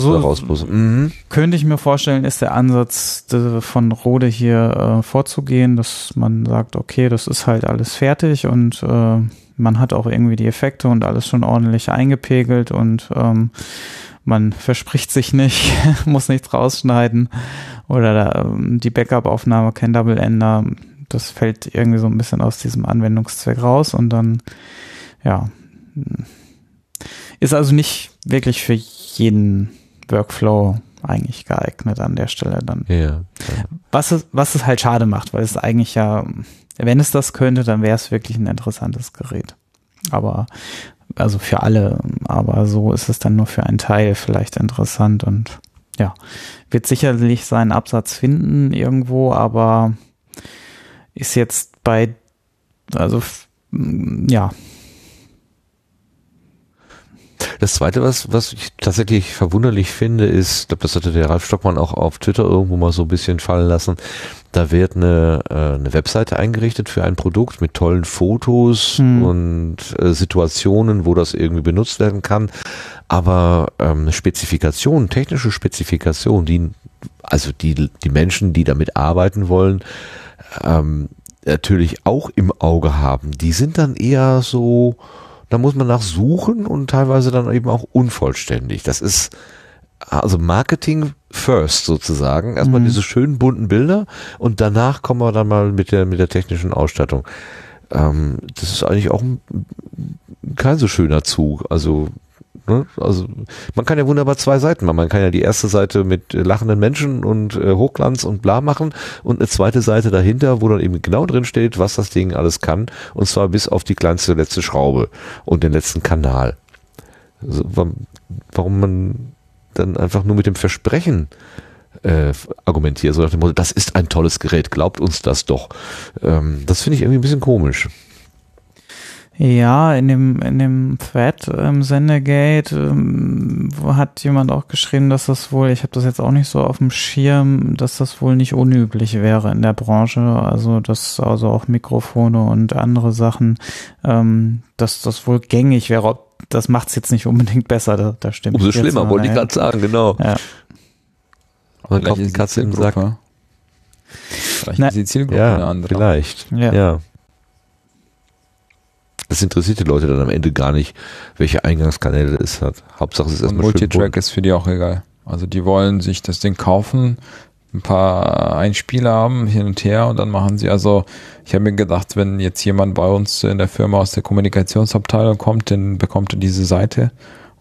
könnte ich mir vorstellen, ist der Ansatz von Rode hier vorzugehen, dass man sagt, okay, das ist halt alles fertig und Man hat auch irgendwie die Effekte und alles schon ordentlich eingepegelt und man verspricht sich nicht, muss nichts rausschneiden oder die Backup-Aufnahme, kein Double-Ender, das fällt irgendwie so ein bisschen aus diesem Anwendungszweck raus und dann, ja, ist also nicht wirklich für jeden Workflow eigentlich geeignet an der Stelle dann. Ja. Was es halt schade macht, weil es eigentlich ja, wenn es das könnte, dann wäre es wirklich ein interessantes Gerät. Aber, also für alle, aber so ist es dann nur für einen Teil vielleicht interessant und ja, wird sicherlich seinen Absatz finden irgendwo, aber ist jetzt bei, also ja. Das Zweite, was ich tatsächlich verwunderlich finde, ist, ich glaube, das hatte der Ralf Stockmann auch auf Twitter irgendwo mal so ein bisschen fallen lassen, da wird eine Webseite eingerichtet für ein Produkt mit tollen Fotos und Situationen, wo das irgendwie benutzt werden kann, aber Spezifikationen, technische Spezifikationen, die Menschen, die damit arbeiten wollen, natürlich auch im Auge haben, die sind dann eher so, da muss man nachsuchen und teilweise dann eben auch unvollständig. Das ist also Marketing first sozusagen. Erstmal diese schönen bunten Bilder und danach kommen wir dann mal mit der technischen Ausstattung. Das ist eigentlich auch kein so schöner Zug. Also man kann ja wunderbar zwei Seiten machen. Man kann ja die erste Seite mit lachenden Menschen und Hochglanz und bla machen und eine zweite Seite dahinter, wo dann eben genau drin steht, was das Ding alles kann, und zwar bis auf die kleinste letzte Schraube und den letzten Kanal. Also, warum man dann einfach nur mit dem Versprechen argumentiert, so nach dem Motto, das ist ein tolles Gerät, glaubt uns das doch. Das finde ich irgendwie ein bisschen komisch. Ja, in dem Thread im Sendegate hat jemand auch geschrieben, dass das wohl, ich habe das jetzt auch nicht so auf dem Schirm, dass das wohl nicht unüblich wäre in der Branche, also dass also auch Mikrofone und andere Sachen, dass das wohl gängig wäre. Das macht's jetzt nicht unbedingt besser, da stimmt. Umso schlimmer, wollte ich gerade sagen, genau. Ja. Und dann die Katze im Sack. Vielleicht ist die Zielgruppe eine andere. Vielleicht, ja. Das interessiert die Leute dann am Ende gar nicht, welche Eingangskanäle es hat. Hauptsache es ist erstmal schön bunt. Multitrack ist für die auch egal. Also die wollen sich das Ding kaufen, ein paar Einspieler haben, hin und her, und dann machen sie, also ich habe mir gedacht, wenn jetzt jemand bei uns in der Firma aus der Kommunikationsabteilung kommt, dann bekommt er diese Seite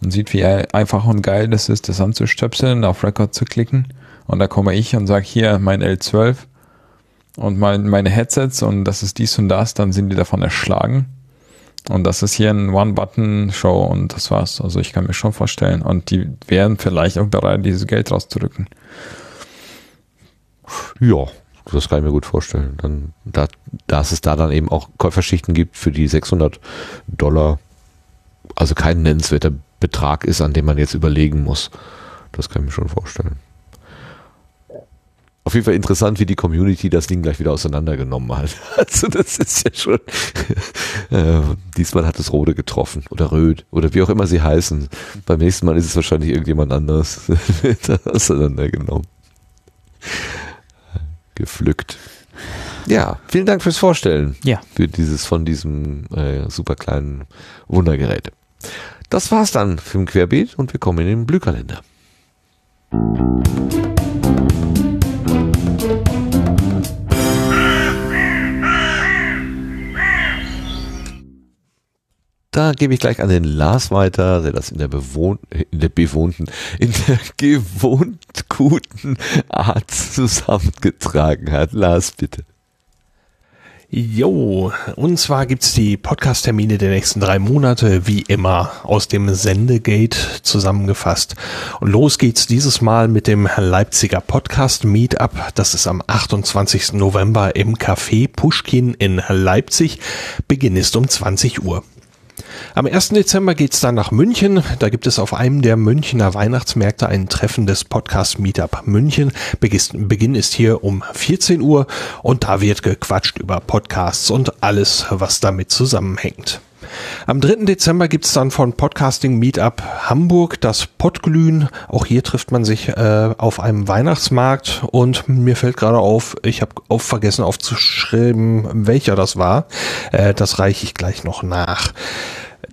und sieht, wie einfach und geil das ist, das anzustöpseln, auf Record zu klicken, und da komme ich und sage, hier mein L12 und meine Headsets und das ist dies und das, dann sind die davon erschlagen. Und das ist hier ein One-Button-Show und das war's. Also ich kann mir schon vorstellen. Und die wären vielleicht auch bereit, dieses Geld rauszurücken. Ja, das kann ich mir gut vorstellen. Dann, dass es da dann eben auch Käuferschichten gibt, für die $600, also kein nennenswerter Betrag ist, an dem man jetzt überlegen muss. Das kann ich mir schon vorstellen. Auf jeden Fall interessant, wie die Community das Ding gleich wieder auseinandergenommen hat. Also das ist ja schon, diesmal hat es Rode getroffen oder Röd oder wie auch immer sie heißen. Beim nächsten Mal ist es wahrscheinlich irgendjemand anders auseinandergenommen. Gepflückt. Ja, vielen Dank fürs Vorstellen. Ja. Für diesem super kleinen Wundergerät. Das war's dann für den Querbeet und wir kommen in den Blühkalender. Da gebe ich gleich an den Lars weiter, der das in der gewohnt guten Art zusammengetragen hat. Lars, bitte. Jo, und zwar gibt's die Podcast-Termine der nächsten 3 Monate, wie immer, aus dem Sendegate zusammengefasst. Und los geht's dieses Mal mit dem Leipziger Podcast-Meetup. Das ist am 28. November im Café Puschkin in Leipzig. Beginn ist um 20 Uhr. Am 1. Dezember geht's dann nach München. Da gibt es auf einem der Münchner Weihnachtsmärkte ein Treffen des Podcast Meetup München. Beginn ist hier um 14 Uhr und da wird gequatscht über Podcasts und alles, was damit zusammenhängt. Am 3. Dezember gibt es dann von Podcasting Meetup Hamburg das Podglühen. Auch hier trifft man sich auf einem Weihnachtsmarkt und mir fällt gerade auf, ich habe vergessen aufzuschreiben, welcher das war. Das reiche ich gleich noch nach.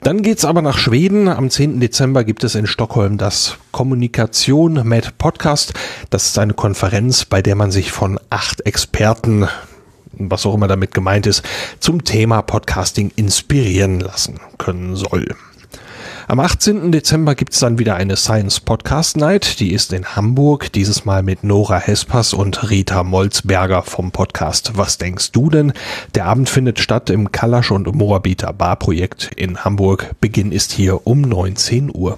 Dann geht's aber nach Schweden. Am 10. Dezember gibt es in Stockholm das Kommunikation mit Podcast. Das ist eine Konferenz, bei der man sich von 8 Experten, was auch immer damit gemeint ist, zum Thema Podcasting inspirieren lassen können soll. Am 18. Dezember gibt's dann wieder eine Science Podcast Night. Die ist in Hamburg, dieses Mal mit Nora Hespers und Rita Molzberger vom Podcast Was denkst du denn? Der Abend findet statt im Kalasch und Moabiter Barprojekt in Hamburg. Beginn ist hier um 19 Uhr.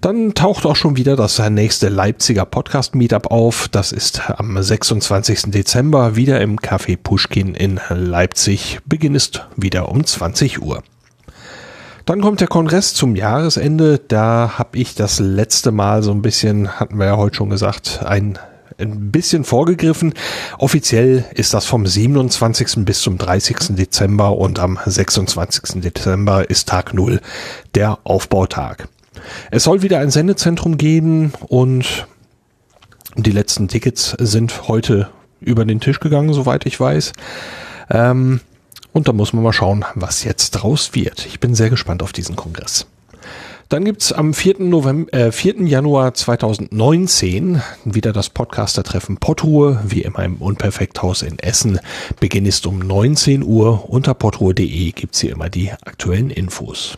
Dann taucht auch schon wieder das nächste Leipziger Podcast-Meetup auf. Das ist am 26. Dezember wieder im Café Puschkin in Leipzig. Beginn ist wieder um 20 Uhr. Dann kommt der Kongress zum Jahresende. Da habe ich das letzte Mal so ein bisschen, hatten wir ja heute schon gesagt, ein bisschen vorgegriffen. Offiziell ist das vom 27. bis zum 30. Dezember und am 26. Dezember ist Tag 0, der Aufbautag. Es soll wieder ein Sendezentrum geben und die letzten Tickets sind heute über den Tisch gegangen, soweit ich weiß. Und da muss man mal schauen, was jetzt draus wird. Ich bin sehr gespannt auf diesen Kongress. Dann gibt es am 4. Januar 2019 wieder das Podcaster-Treffen Podruhe, wie immer im Unperfekthaus in Essen. Beginn ist um 19 Uhr. Unter podruhe.de gibt es hier immer die aktuellen Infos.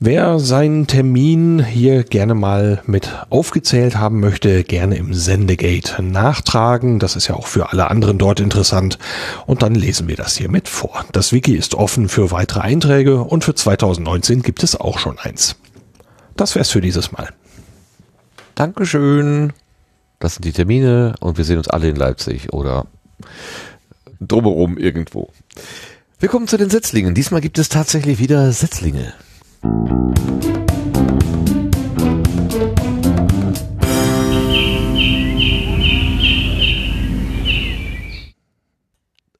Wer seinen Termin hier gerne mal mit aufgezählt haben möchte, gerne im Sendegate nachtragen. Das ist ja auch für alle anderen dort interessant. Und dann lesen wir das hier mit vor. Das Wiki ist offen für weitere Einträge und für 2019 gibt es auch schon eins. Das wär's für dieses Mal. Dankeschön. Das sind die Termine und wir sehen uns alle in Leipzig oder drumherum irgendwo. Willkommen zu den Setzlingen. Diesmal gibt es tatsächlich wieder Setzlinge.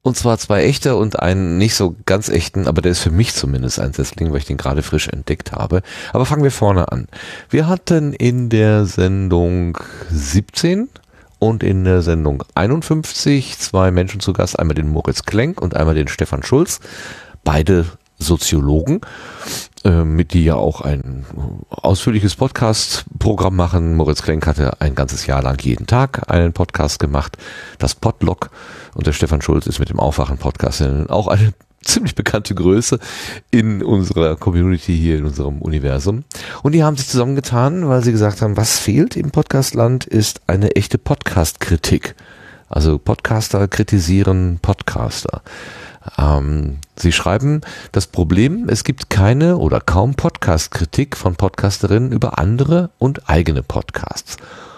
Und zwar zwei echte und einen nicht so ganz echten, aber der ist für mich zumindest ein Setzling, weil ich den gerade frisch entdeckt habe. Aber fangen wir vorne an. Wir hatten in der Sendung 17 und in der Sendung 51 zwei Menschen zu Gast, einmal den Moritz Klenk und einmal den Stefan Schulz, beide Soziologen, mit die ja auch ein ausführliches Podcast-Programm machen. Moritz Klenk hatte ein ganzes Jahr lang jeden Tag einen Podcast gemacht, das Podlog, und der Stefan Schulz ist mit dem Aufwachen-Podcast auch eine ziemlich bekannte Größe in unserer Community hier, in unserem Universum. Und die haben sich zusammengetan, weil sie gesagt haben, was fehlt im Podcastland, ist eine echte Podcast-Kritik. Also Podcaster kritisieren Podcaster. Sie schreiben, das Problem, es gibt keine oder kaum Podcast-Kritik von Podcasterinnen über andere und eigene Podcasts.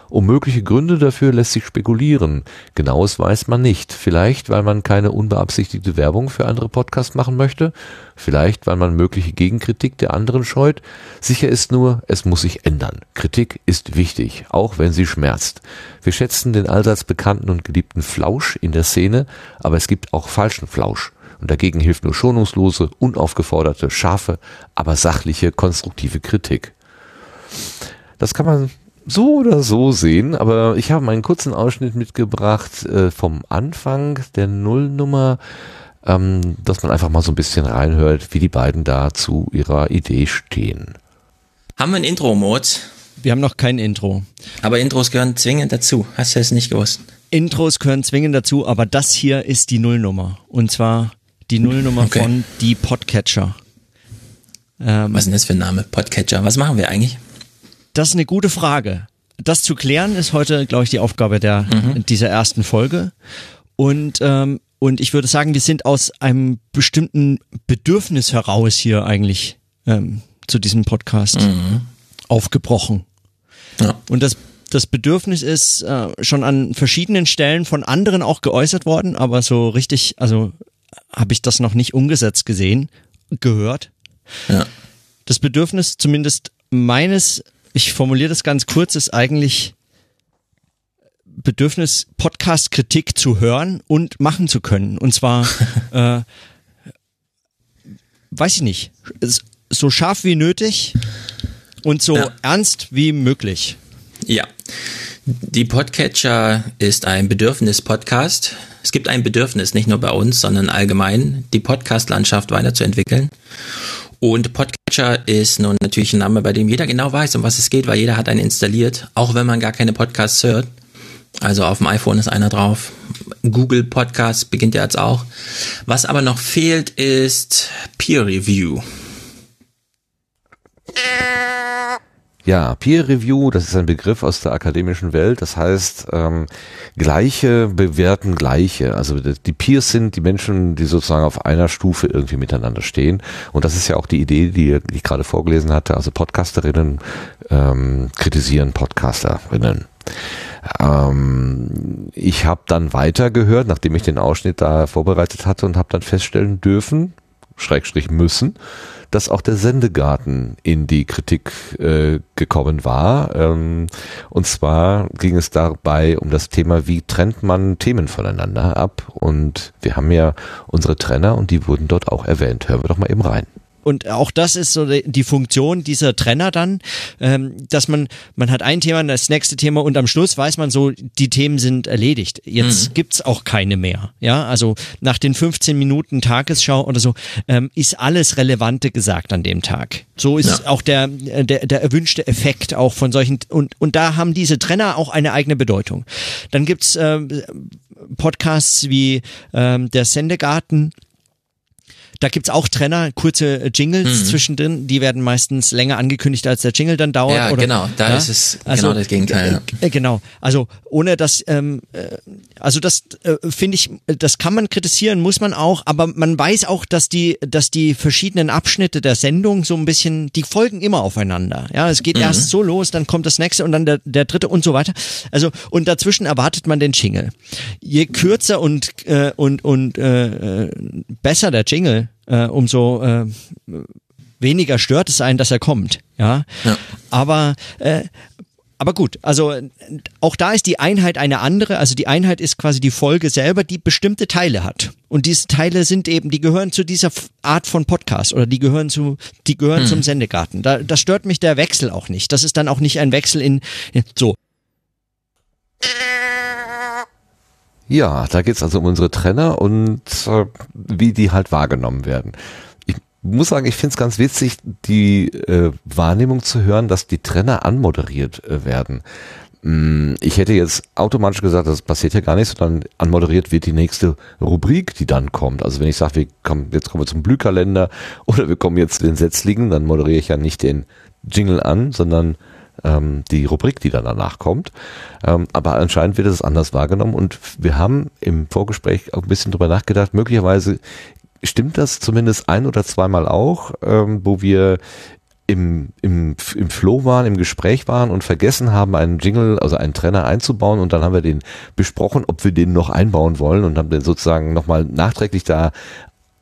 Um mögliche Gründe dafür lässt sich spekulieren. Genaues weiß man nicht. Vielleicht, weil man keine unbeabsichtigte Werbung für andere Podcasts machen möchte. Vielleicht, weil man mögliche Gegenkritik der anderen scheut. Sicher ist nur, es muss sich ändern. Kritik ist wichtig, auch wenn sie schmerzt. Wir schätzen den allseits bekannten und geliebten Flausch in der Szene, aber es gibt auch falschen Flausch. Und dagegen hilft nur schonungslose, unaufgeforderte, scharfe, aber sachliche, konstruktive Kritik. Das kann man so oder so sehen, aber ich habe einen kurzen Ausschnitt mitgebracht vom Anfang der Nullnummer, dass man einfach mal so ein bisschen reinhört, wie die beiden da zu ihrer Idee stehen. Haben wir ein Intro, Moritz? Wir haben noch kein Intro. Aber Intros gehören zwingend dazu, hast du es nicht gewusst? Intros gehören zwingend dazu, aber das hier ist die Nullnummer. Und zwar die Nullnummer von die Podcatcher. Was ist denn das für ein Name? Podcatcher, was machen wir eigentlich? Das ist eine gute Frage. Das zu klären ist heute, glaube ich, die Aufgabe der dieser ersten Folge. Und ich würde sagen, wir sind aus einem bestimmten Bedürfnis heraus hier eigentlich zu diesem Podcast aufgebrochen. Ja. Und das Bedürfnis ist schon an verschiedenen Stellen von anderen auch geäußert worden, aber so richtig, also habe ich das noch nicht umgesetzt gesehen, gehört. Ja. Das Bedürfnis zumindest meines, ich formuliere das ganz kurz, ist eigentlich Bedürfnis, Podcast-Kritik zu hören und machen zu können. Und zwar weiß ich nicht, so scharf wie nötig und so ernst wie möglich. Ja. Die Podcatcher ist ein Bedürfnis-Podcast. Es gibt ein Bedürfnis, nicht nur bei uns, sondern allgemein, die Podcast-Landschaft weiterzuentwickeln. Und Podcatcher ist nun natürlich ein Name, bei dem jeder genau weiß, um was es geht, weil jeder hat einen installiert, auch wenn man gar keine Podcasts hört. Also auf dem iPhone ist einer drauf. Google Podcasts beginnt ja jetzt auch. Was aber noch fehlt, ist Peer Review. Ja, Peer Review, das ist ein Begriff aus der akademischen Welt, das heißt, Gleiche bewerten Gleiche, also die Peers sind die Menschen, die sozusagen auf einer Stufe irgendwie miteinander stehen, und das ist ja auch die Idee, die ich gerade vorgelesen hatte, also Podcasterinnen kritisieren Podcasterinnen. Ich habe dann weitergehört, nachdem ich den Ausschnitt da vorbereitet hatte, und habe dann feststellen dürfen, Schrägstrich müssen, dass auch der Sendegarten in die Kritik gekommen war. Und zwar ging es dabei um das Thema, wie trennt man Themen voneinander ab? Und wir haben ja unsere Trenner und die wurden dort auch erwähnt. Hören wir doch mal eben rein. Und auch das ist so die Funktion dieser Trenner dann, dass man hat ein Thema, das nächste Thema, und am Schluss weiß man so, die Themen sind erledigt. Jetzt gibt's auch keine mehr. Ja, also nach den 15 Minuten Tagesschau oder so ist alles Relevante gesagt an dem Tag. So ist auch der erwünschte Effekt auch von solchen, und da haben diese Trenner auch eine eigene Bedeutung. Dann gibt's Podcasts wie der Sendegarten. Da gibt's auch Trenner, kurze Jingles zwischendrin, die werden meistens länger angekündigt, als der Jingle dann dauert. Ja, oder, genau, da ist es also, genau das Gegenteil. Genau, also ohne das, also das finde ich, das kann man kritisieren, muss man auch, aber man weiß auch, dass die verschiedenen Abschnitte der Sendung so ein bisschen, die folgen immer aufeinander. Ja, es geht erst so los, dann kommt das nächste und dann der dritte und so weiter. Also, und dazwischen erwartet man den Jingle. Je kürzer und besser der Jingle, umso weniger stört es einen, dass er kommt. Ja. Aber gut, also auch da ist die Einheit eine andere. Also die Einheit ist quasi die Folge selber, die bestimmte Teile hat. Und diese Teile sind eben, die gehören zu dieser Art von Podcast oder die gehören zum Sendegarten. Da stört mich der Wechsel auch nicht. Das ist dann auch nicht ein Wechsel in so. Ja, da geht's also um unsere Trenner und wie die halt wahrgenommen werden. Ich muss sagen, ich find's ganz witzig, die Wahrnehmung zu hören, dass die Trenner anmoderiert werden. Ich hätte jetzt automatisch gesagt, das passiert ja gar nicht, sondern anmoderiert wird die nächste Rubrik, die dann kommt. Also wenn ich sage, jetzt kommen wir zum Blühkalender oder wir kommen jetzt zu den Setzlingen, dann moderiere ich ja nicht den Jingle an, sondern die Rubrik, die dann danach kommt. Aber anscheinend wird es anders wahrgenommen, und wir haben im Vorgespräch auch ein bisschen drüber nachgedacht, möglicherweise stimmt das zumindest ein- oder zweimal auch, wo wir im Flow waren, im Gespräch waren und vergessen haben, einen Jingle, also einen Trenner einzubauen, und dann haben wir den besprochen, ob wir den noch einbauen wollen, und haben den sozusagen nochmal nachträglich da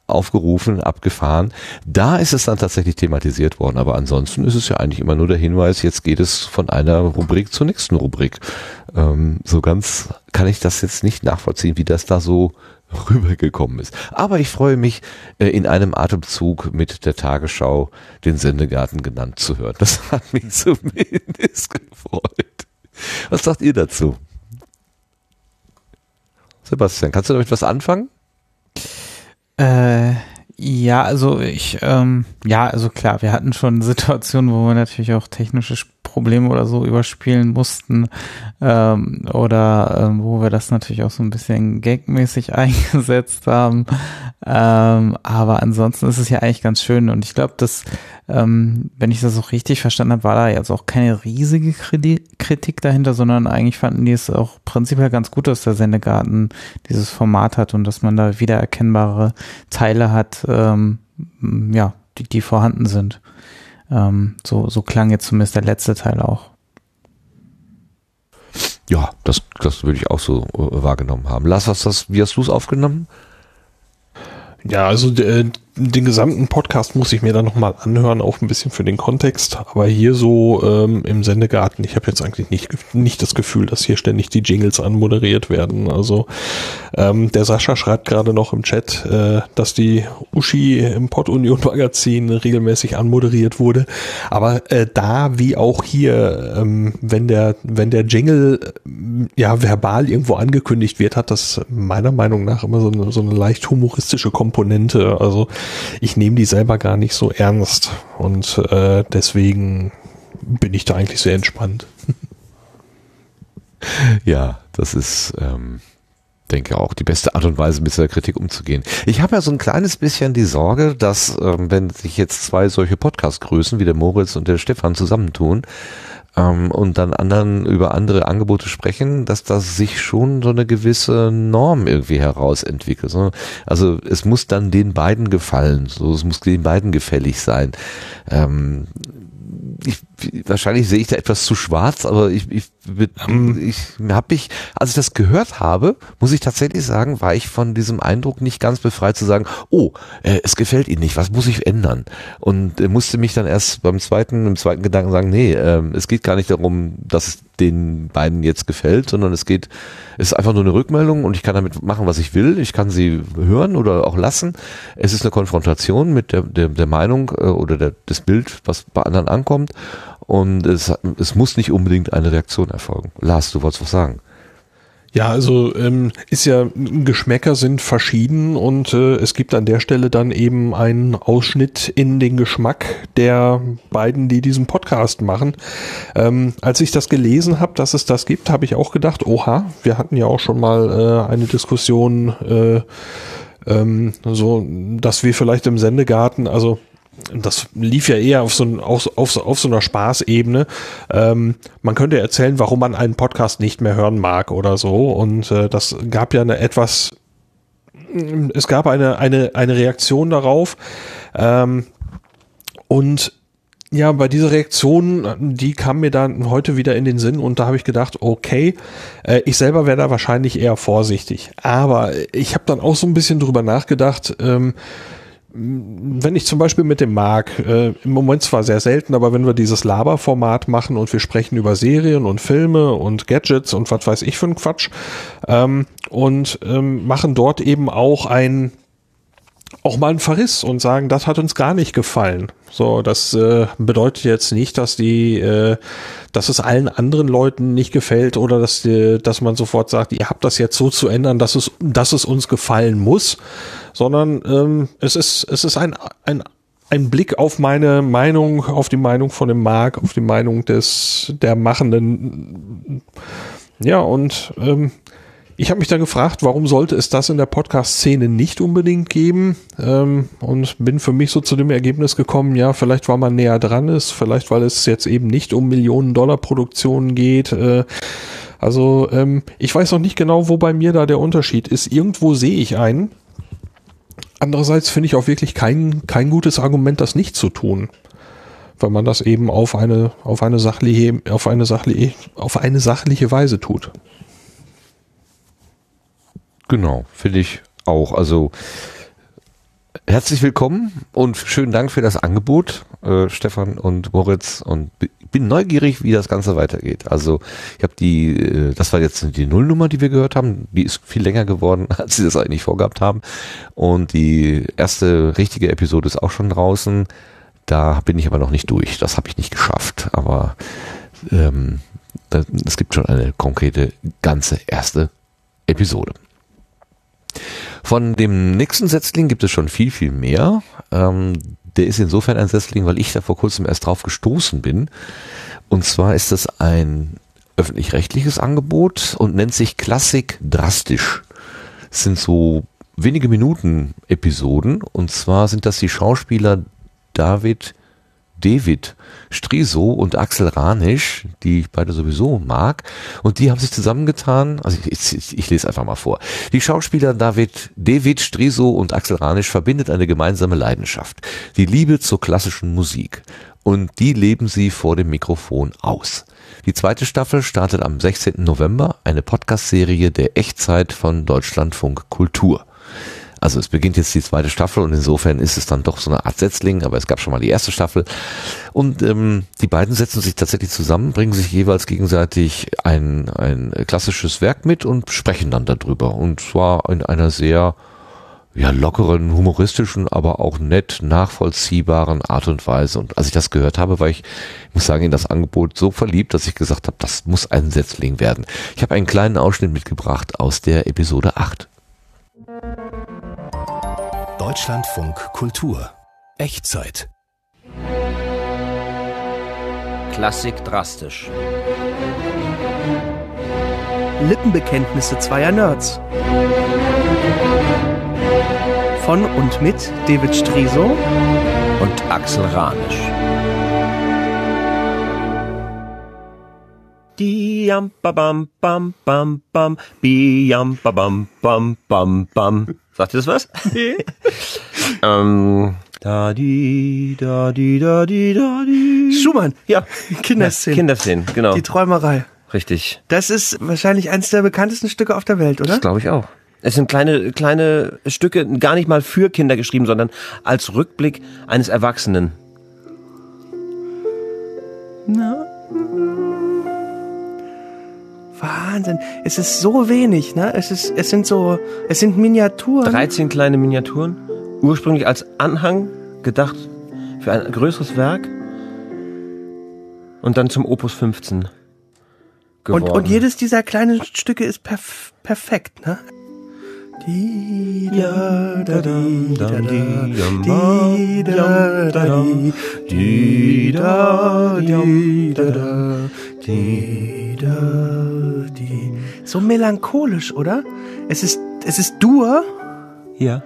aufgerufen, abgefahren. Da ist es dann tatsächlich thematisiert worden, aber ansonsten ist es ja eigentlich immer nur der Hinweis, jetzt geht es von einer Rubrik zur nächsten Rubrik. So ganz kann ich das jetzt nicht nachvollziehen, wie das da so rübergekommen ist. Aber ich freue mich, in einem Atemzug mit der Tagesschau den Sendegarten genannt zu hören. Das hat mich zumindest gefreut. Was sagt ihr dazu? Sebastian, kannst du damit was anfangen? Ja, also klar, wir hatten schon Situationen, wo wir natürlich auch technische Probleme oder so überspielen mussten, wo wir das natürlich auch so ein bisschen gagmäßig eingesetzt haben, aber ansonsten ist es ja eigentlich ganz schön, und ich glaube, dass, wenn ich das auch richtig verstanden habe, war da jetzt auch keine riesige Kritik dahinter, sondern eigentlich fanden die es auch prinzipiell ganz gut, dass der Sendegarten dieses Format hat und dass man da wiedererkennbare Teile hat, die vorhanden sind. So klang jetzt zumindest der letzte Teil auch. Ja, das würde ich auch so wahrgenommen haben. Lars, wie hast du es aufgenommen? Ja, also den gesamten Podcast muss ich mir dann nochmal anhören, auch ein bisschen für den Kontext. Aber hier so im Sendegarten, ich habe jetzt eigentlich nicht das Gefühl, dass hier ständig die Jingles anmoderiert werden. Also der Sascha schreibt gerade noch im Chat, dass die Uschi im Pod-Union-Magazin regelmäßig anmoderiert wurde. Aber da wie auch hier, wenn der Jingle ja verbal irgendwo angekündigt wird, hat das meiner Meinung nach immer so eine leicht humoristische Komponente. Also ich nehme die selber gar nicht so ernst und deswegen bin ich da eigentlich sehr entspannt. Ja, das ist, denke auch, die beste Art und Weise, mit dieser Kritik umzugehen. Ich habe ja so ein kleines bisschen die Sorge, dass wenn sich jetzt zwei solche Podcast-Größen wie der Moritz und der Stefan zusammentun und dann über andere Angebote sprechen, dass das sich schon so eine gewisse Norm irgendwie herausentwickelt. Also es muss dann den beiden gefallen, so, es muss den beiden gefällig sein. Wahrscheinlich sehe ich da etwas zu schwarz, aber als ich das gehört habe, muss ich tatsächlich sagen, war ich von diesem Eindruck nicht ganz befreit zu sagen, oh, es gefällt Ihnen nicht, was muss ich ändern? Und musste mich dann erst im zweiten Gedanken sagen, nee, es geht gar nicht darum, dass es den beiden jetzt gefällt, sondern es ist einfach nur eine Rückmeldung und ich kann damit machen, was ich will. Ich kann sie hören oder auch lassen. Es ist eine Konfrontation mit der Meinung oder das Bild, was bei anderen ankommt. Und es muss nicht unbedingt eine Reaktion erfolgen. Lars, du wolltest was sagen. Ja, also ist ja, Geschmäcker sind verschieden und es gibt an der Stelle dann eben einen Ausschnitt in den Geschmack der beiden, die diesen Podcast machen. Als ich das gelesen habe, dass es das gibt, habe ich auch gedacht, oha, wir hatten ja auch schon mal eine Diskussion, so, dass wir vielleicht im Sendegarten, also das lief ja eher auf so einer Spaßebene. Man könnte erzählen, warum man einen Podcast nicht mehr hören mag oder so. Und das gab ja eine Reaktion darauf. Und ja, bei dieser Reaktion, die kam mir dann heute wieder in den Sinn und da habe ich gedacht, okay, ich selber wäre da wahrscheinlich eher vorsichtig. Aber ich habe dann auch so ein bisschen drüber nachgedacht, wenn ich zum Beispiel mit dem Marc, im Moment zwar sehr selten, aber wenn wir dieses Laberformat machen und wir sprechen über Serien und Filme und Gadgets und was weiß ich für einen Quatsch, machen dort eben auch mal einen Verriss und sagen, das hat uns gar nicht gefallen. So, das bedeutet jetzt nicht, dass es allen anderen Leuten nicht gefällt oder dass man sofort sagt, ihr habt das jetzt so zu ändern, dass es uns gefallen muss, sondern es ist ein Blick auf meine Meinung, auf die Meinung von dem Marc, auf die Meinung der Machenden. Ja, und ich habe mich dann gefragt, warum sollte es das in der Podcast-Szene nicht unbedingt geben? Und bin für mich so zu dem Ergebnis gekommen, ja, vielleicht weil man näher dran ist, vielleicht weil es jetzt eben nicht um Millionen-Dollar-Produktionen geht. Also ich weiß noch nicht genau, wo bei mir da der Unterschied ist. Irgendwo sehe ich einen. Andererseits finde ich auch wirklich kein gutes Argument, das nicht zu tun, weil man das eben auf eine sachliche Weise tut. Genau, finde ich auch. Also herzlich willkommen und schönen Dank für das Angebot, Stefan und Moritz. Und bin neugierig, wie das Ganze weitergeht. Also ich habe das war jetzt die Nullnummer, die wir gehört haben. Die ist viel länger geworden, als sie das eigentlich vorgehabt haben. Und die erste richtige Episode ist auch schon draußen. Da bin ich aber noch nicht durch. Das habe ich nicht geschafft. Aber es gibt schon eine konkrete ganze erste Episode. Von dem nächsten Setzling gibt es schon viel, viel mehr. Der ist insofern ein Setzling, weil ich da vor kurzem erst drauf gestoßen bin. Und zwar ist das ein öffentlich-rechtliches Angebot und nennt sich Klassik drastisch. Es sind so wenige Minuten Episoden. Und zwar sind das die Schauspieler David Striso und Axel Ranisch, die ich beide sowieso mag, und die haben sich zusammengetan, also ich lese einfach mal vor. Die Schauspieler David Striso und Axel Ranisch verbindet eine gemeinsame Leidenschaft, die Liebe zur klassischen Musik, und die leben sie vor dem Mikrofon aus. Die zweite Staffel startet am 16. November, eine Podcast-Serie der Echtzeit von Deutschlandfunk Kultur. Also es beginnt jetzt die zweite Staffel und insofern ist es dann doch so eine Art Setzling, aber es gab schon mal die erste Staffel. Und die beiden setzen sich tatsächlich zusammen, bringen sich jeweils gegenseitig ein klassisches Werk mit und sprechen dann darüber. Und zwar in einer sehr lockeren, humoristischen, aber auch nett nachvollziehbaren Art und Weise. Und als ich das gehört habe, war ich, muss sagen, in das Angebot so verliebt, dass ich gesagt habe, das muss ein Setzling werden. Ich habe einen kleinen Ausschnitt mitgebracht aus der Episode 8. Deutschlandfunk Kultur. Echtzeit. Klassik drastisch. Lippenbekenntnisse zweier Nerds. Von und mit David Striso und Axel Ranisch. Diam bam bam bam bam, biam bam bam bam bam. Sagt ihr das was? Nee. Da di da di da di da di. Schumann, ja, Kinderszenen. Kinderszenen, genau. Die Träumerei. Richtig. Das ist wahrscheinlich eines der bekanntesten Stücke auf der Welt, oder? Das glaube ich auch. Es sind kleine Stücke, gar nicht mal für Kinder geschrieben, sondern als Rückblick eines Erwachsenen. Na? Wahnsinn. Es ist so wenig, ne? Es sind Miniaturen. 13 kleine Miniaturen. Ursprünglich als Anhang gedacht für ein größeres Werk. Und dann zum Opus 15 geworden. Und jedes dieser kleinen Stücke ist perfekt, ne? So melancholisch, oder? Es ist Dur. Ja.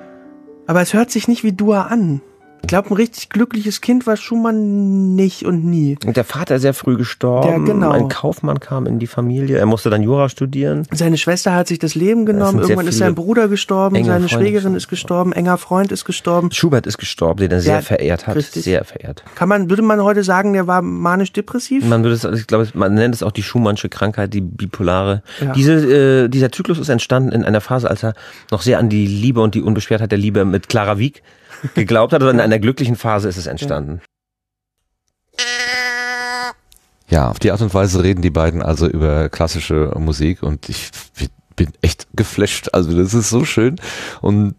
Aber es hört sich nicht wie Dur an. Ich glaube, ein richtig glückliches Kind war Schumann nicht und nie. Und der Vater ist sehr früh gestorben. Ja, genau. Ein Kaufmann kam in die Familie. Er musste dann Jura studieren. Seine Schwester hat sich das Leben genommen. Irgendwann ist sein Bruder gestorben. Seine Schwägerin ist gestorben. Enger Freund ist gestorben. Schubert ist gestorben, den er sehr verehrt hat. Richtig. Sehr verehrt. Würde man heute sagen, der war manisch-depressiv? Ich glaube, man nennt es auch die Schumannsche Krankheit, die bipolare. Ja. Dieser Zyklus ist entstanden in einer Phase, als er noch sehr an die Liebe und die Unbeschwertheit der Liebe mit Clara Wieck geglaubt hat, oder in einer glücklichen Phase ist es entstanden. Ja, auf die Art und Weise reden die beiden also über klassische Musik und ich bin echt geflasht. Also das ist so schön und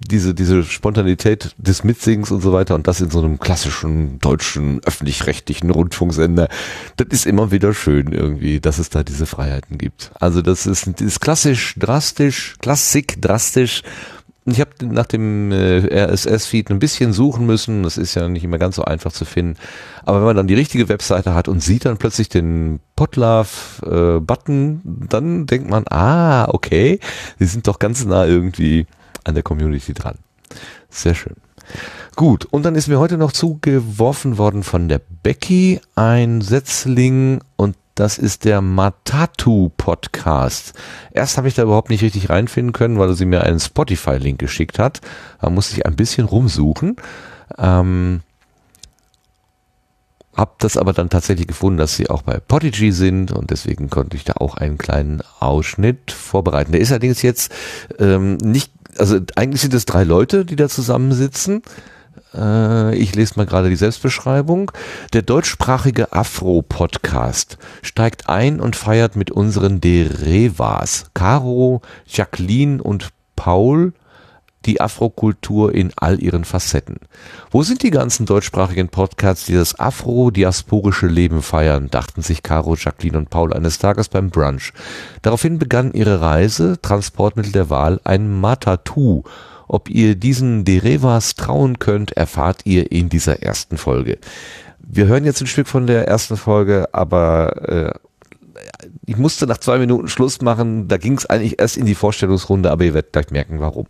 diese Spontanität des Mitsingens und so weiter und das in so einem klassischen deutschen öffentlich-rechtlichen Rundfunksender, das ist immer wieder schön irgendwie, dass es da diese Freiheiten gibt. Also das ist klassik drastisch. Ich habe nach dem RSS-Feed ein bisschen suchen müssen, das ist ja nicht immer ganz so einfach zu finden, aber wenn man dann die richtige Webseite hat und sieht dann plötzlich den Podlove-Button, dann denkt man, okay, die sind doch ganz nah irgendwie an der Community dran. Sehr schön. Gut, und dann ist mir heute noch zugeworfen worden von der Becky ein Setzling und das ist der Matatu-Podcast. Erst habe ich da überhaupt nicht richtig reinfinden können, weil sie mir einen Spotify-Link geschickt hat. Da musste ich ein bisschen rumsuchen. Hab das aber dann tatsächlich gefunden, dass sie auch bei Podigy sind und deswegen konnte ich da auch einen kleinen Ausschnitt vorbereiten. Der ist allerdings jetzt eigentlich sind es 3 Leute, die da zusammensitzen. Ich lese mal gerade die Selbstbeschreibung. Der deutschsprachige Afro-Podcast steigt ein und feiert mit unseren Derevas, Caro, Jacqueline und Paul, die Afrokultur in all ihren Facetten. Wo sind die ganzen deutschsprachigen Podcasts, die das afro-diasporische Leben feiern, dachten sich Caro, Jacqueline und Paul eines Tages beim Brunch. Daraufhin begann ihre Reise, Transportmittel der Wahl, ein Matatu. Ob ihr diesen Derevas trauen könnt, erfahrt ihr in dieser ersten Folge. Wir hören jetzt ein Stück von der ersten Folge, aber ich musste nach 2 Minuten Schluss machen. Da ging es eigentlich erst in die Vorstellungsrunde, aber ihr werdet gleich merken, warum.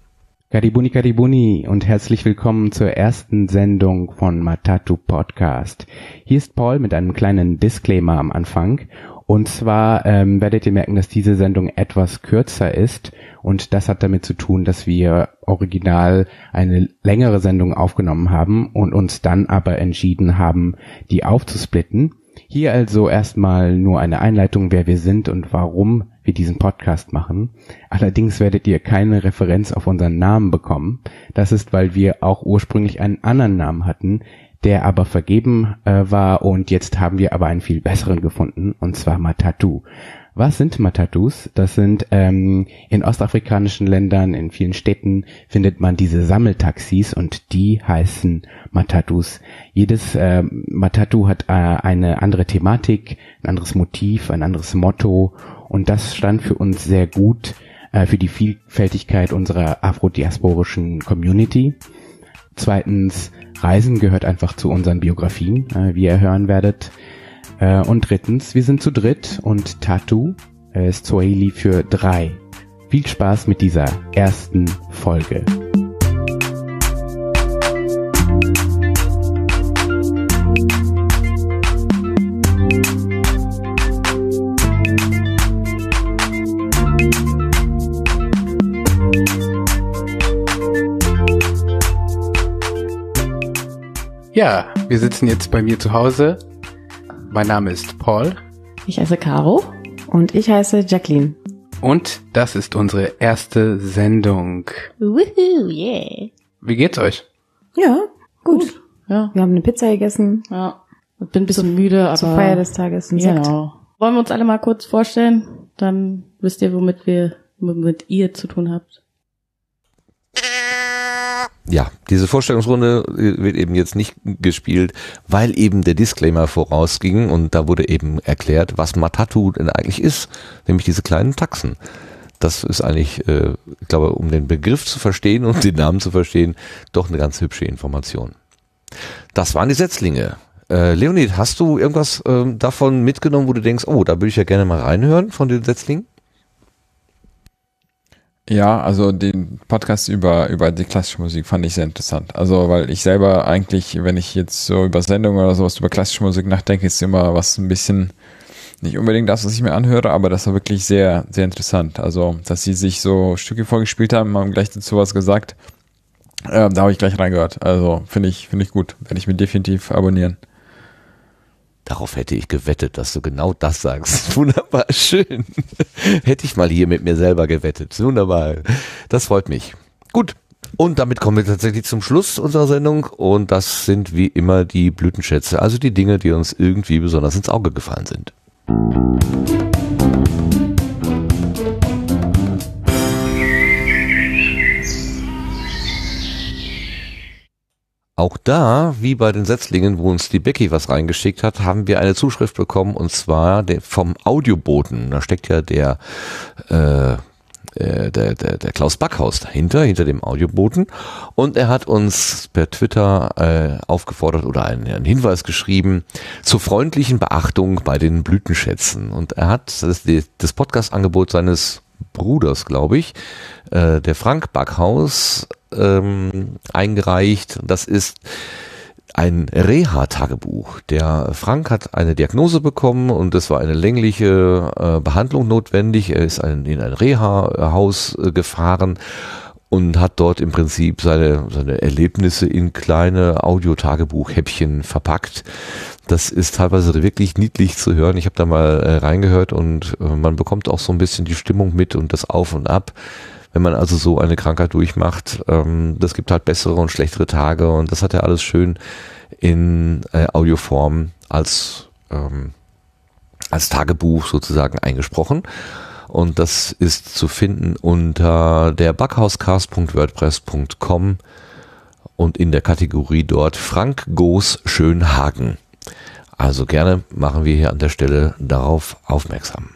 Karibuni, Karibuni und herzlich willkommen zur ersten Sendung von Matatu Podcast. Hier ist Paul mit einem kleinen Disclaimer am Anfang. Und zwar werdet ihr merken, dass diese Sendung etwas kürzer ist und das hat damit zu tun, dass wir original eine längere Sendung aufgenommen haben und uns dann aber entschieden haben, die aufzusplitten. Hier also erstmal nur eine Einleitung, wer wir sind und warum wir diesen Podcast machen. Allerdings werdet ihr keine Referenz auf unseren Namen bekommen. Das ist, weil wir auch ursprünglich einen anderen Namen hatten, der aber vergeben war, und jetzt haben wir aber einen viel besseren gefunden, und zwar Matatu. Was sind Matatus? Das sind in ostafrikanischen Ländern, in vielen Städten findet man diese Sammeltaxis, und die heißen Matatus. Jedes Matatu hat eine andere Thematik, ein anderes Motiv, ein anderes Motto, und das stand für uns sehr gut für die Vielfältigkeit unserer afrodiasporischen Community. Zweitens, Reisen gehört einfach zu unseren Biografien, wie ihr hören werdet. Und drittens, wir sind zu dritt, und Tatu ist Swahili für 3. Viel Spaß mit dieser ersten Folge. Ja, wir sitzen jetzt bei mir zu Hause. Mein Name ist Paul. Ich heiße Caro. Und ich heiße Jacqueline. Und das ist unsere erste Sendung. Woohoo, yeah. Wie geht's euch? Ja, gut. Ja. Wir haben eine Pizza gegessen. Ja. Und bin ein bisschen müde, aber... Zur Feier des Tages ein Sekt. Genau. Wollen wir uns alle mal kurz vorstellen? Dann wisst ihr, womit ihr zu tun habt. Ja, diese Vorstellungsrunde wird eben jetzt nicht gespielt, weil eben der Disclaimer vorausging, und da wurde eben erklärt, was Matatu denn eigentlich ist, nämlich diese kleinen Taxen. Das ist eigentlich, ich glaube, um den Begriff zu verstehen und den Namen zu verstehen, doch eine ganz hübsche Information. Das waren die Setzlinge. Leonid, hast du irgendwas davon mitgenommen, wo du denkst, oh, da würde ich ja gerne mal reinhören von den Setzlingen? Ja, also den Podcast über die klassische Musik fand ich sehr interessant. Also, weil ich selber eigentlich, wenn ich jetzt so über Sendungen oder sowas über klassische Musik nachdenke, ist immer was ein bisschen, nicht unbedingt das, was ich mir anhöre, aber das war wirklich sehr, sehr interessant. Also, dass sie sich so Stücke vorgespielt haben, haben gleich dazu was gesagt. Da habe ich gleich reingehört. Also, finde ich gut. Werde ich mir definitiv abonnieren. Darauf hätte ich gewettet, dass du genau das sagst. Wunderbar, schön. Hätte ich mal hier mit mir selber gewettet. Wunderbar, das freut mich. Gut, und damit kommen wir tatsächlich zum Schluss unserer Sendung. Und das sind wie immer die Blütenschätze, also die Dinge, die uns irgendwie besonders ins Auge gefallen sind. Auch da, wie bei den Setzlingen, wo uns die Becky was reingeschickt hat, haben wir eine Zuschrift bekommen, und zwar vom Audioboten. Da steckt ja der Klaus Backhaus dahinter, hinter dem Audioboten. Und er hat uns per Twitter aufgefordert oder einen Hinweis geschrieben zur freundlichen Beachtung bei den Blütenschätzen. Und er hat das Podcast-Angebot seines Bruders, glaube ich, der Frank Backhaus, eingereicht. Das ist ein Reha-Tagebuch. Der Frank hat eine Diagnose bekommen, und es war eine längliche Behandlung notwendig. Er ist in ein Reha-Haus gefahren und hat dort im Prinzip seine Erlebnisse in kleine Audiotagebuchhäppchen verpackt. Das ist teilweise wirklich niedlich zu hören. Ich habe da mal reingehört, und man bekommt auch so ein bisschen die Stimmung mit und das Auf und Ab. Wenn man also so eine Krankheit durchmacht, das gibt halt bessere und schlechtere Tage, und das hat er alles schön in Audioform als Tagebuch sozusagen eingesprochen, und das ist zu finden unter der backhauscast.wordpress.com und in der Kategorie dort Frank Goes Schönhagen. Also gerne machen wir hier an der Stelle darauf aufmerksam.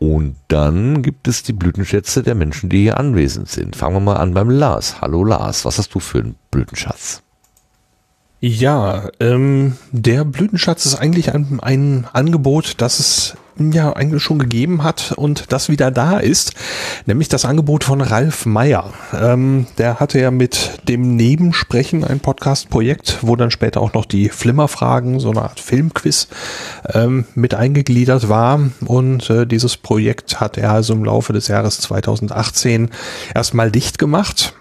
Und dann gibt es die Blütenschätze der Menschen, die hier anwesend sind. Fangen wir mal an beim Lars. Hallo Lars, was hast du für einen Blütenschatz? Ja, der Blütenschatz ist eigentlich ein Angebot, das es ja eigentlich schon gegeben hat und das wieder da ist, nämlich das Angebot von Ralf Meyer. Der hatte ja mit dem Nebensprechen ein Podcast-Projekt, wo dann später auch noch die Flimmerfragen, so eine Art Filmquiz, mit eingegliedert war, und dieses Projekt hat er also im Laufe des Jahres 2018 erstmal dicht gemacht.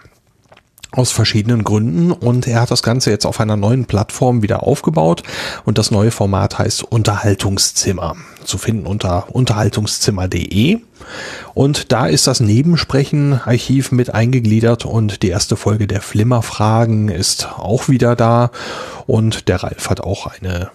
aus verschiedenen Gründen, und er hat das Ganze jetzt auf einer neuen Plattform wieder aufgebaut, und das neue Format heißt Unterhaltungszimmer, zu finden unter unterhaltungszimmer.de, und da ist das Nebensprechen-Archiv mit eingegliedert, und die erste Folge der Flimmerfragen ist auch wieder da, und der Ralf hat auch eine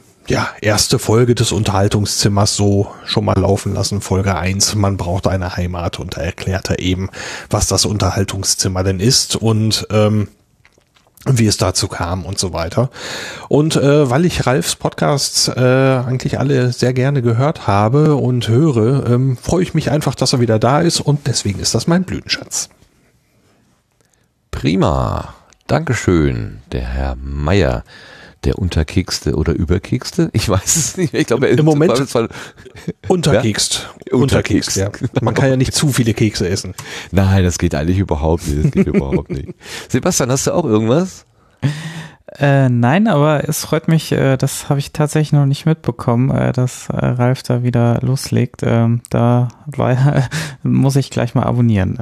erste Folge des Unterhaltungszimmers so schon mal laufen lassen, Folge 1, man braucht eine Heimat, und da erklärt er eben, was das Unterhaltungszimmer denn ist und wie es dazu kam und so weiter. Und weil ich Ralfs Podcasts eigentlich alle sehr gerne gehört habe und höre, freue ich mich einfach, dass er wieder da ist, und deswegen ist das mein Blütenschatz. Prima, Dankeschön, der Herr Meier. Der Unterkekste oder Überkekste? Ich weiß es nicht. Ich glaube, im Moment unterkekst. Ja? Unterkekst, ja. Man kann ja nicht zu viele Kekse essen. Nein, das geht eigentlich überhaupt nicht. Das geht überhaupt nicht. Sebastian, hast du auch irgendwas? Nein, aber es freut mich, das habe ich tatsächlich noch nicht mitbekommen, dass Ralf da wieder loslegt. Da muss ich gleich mal abonnieren.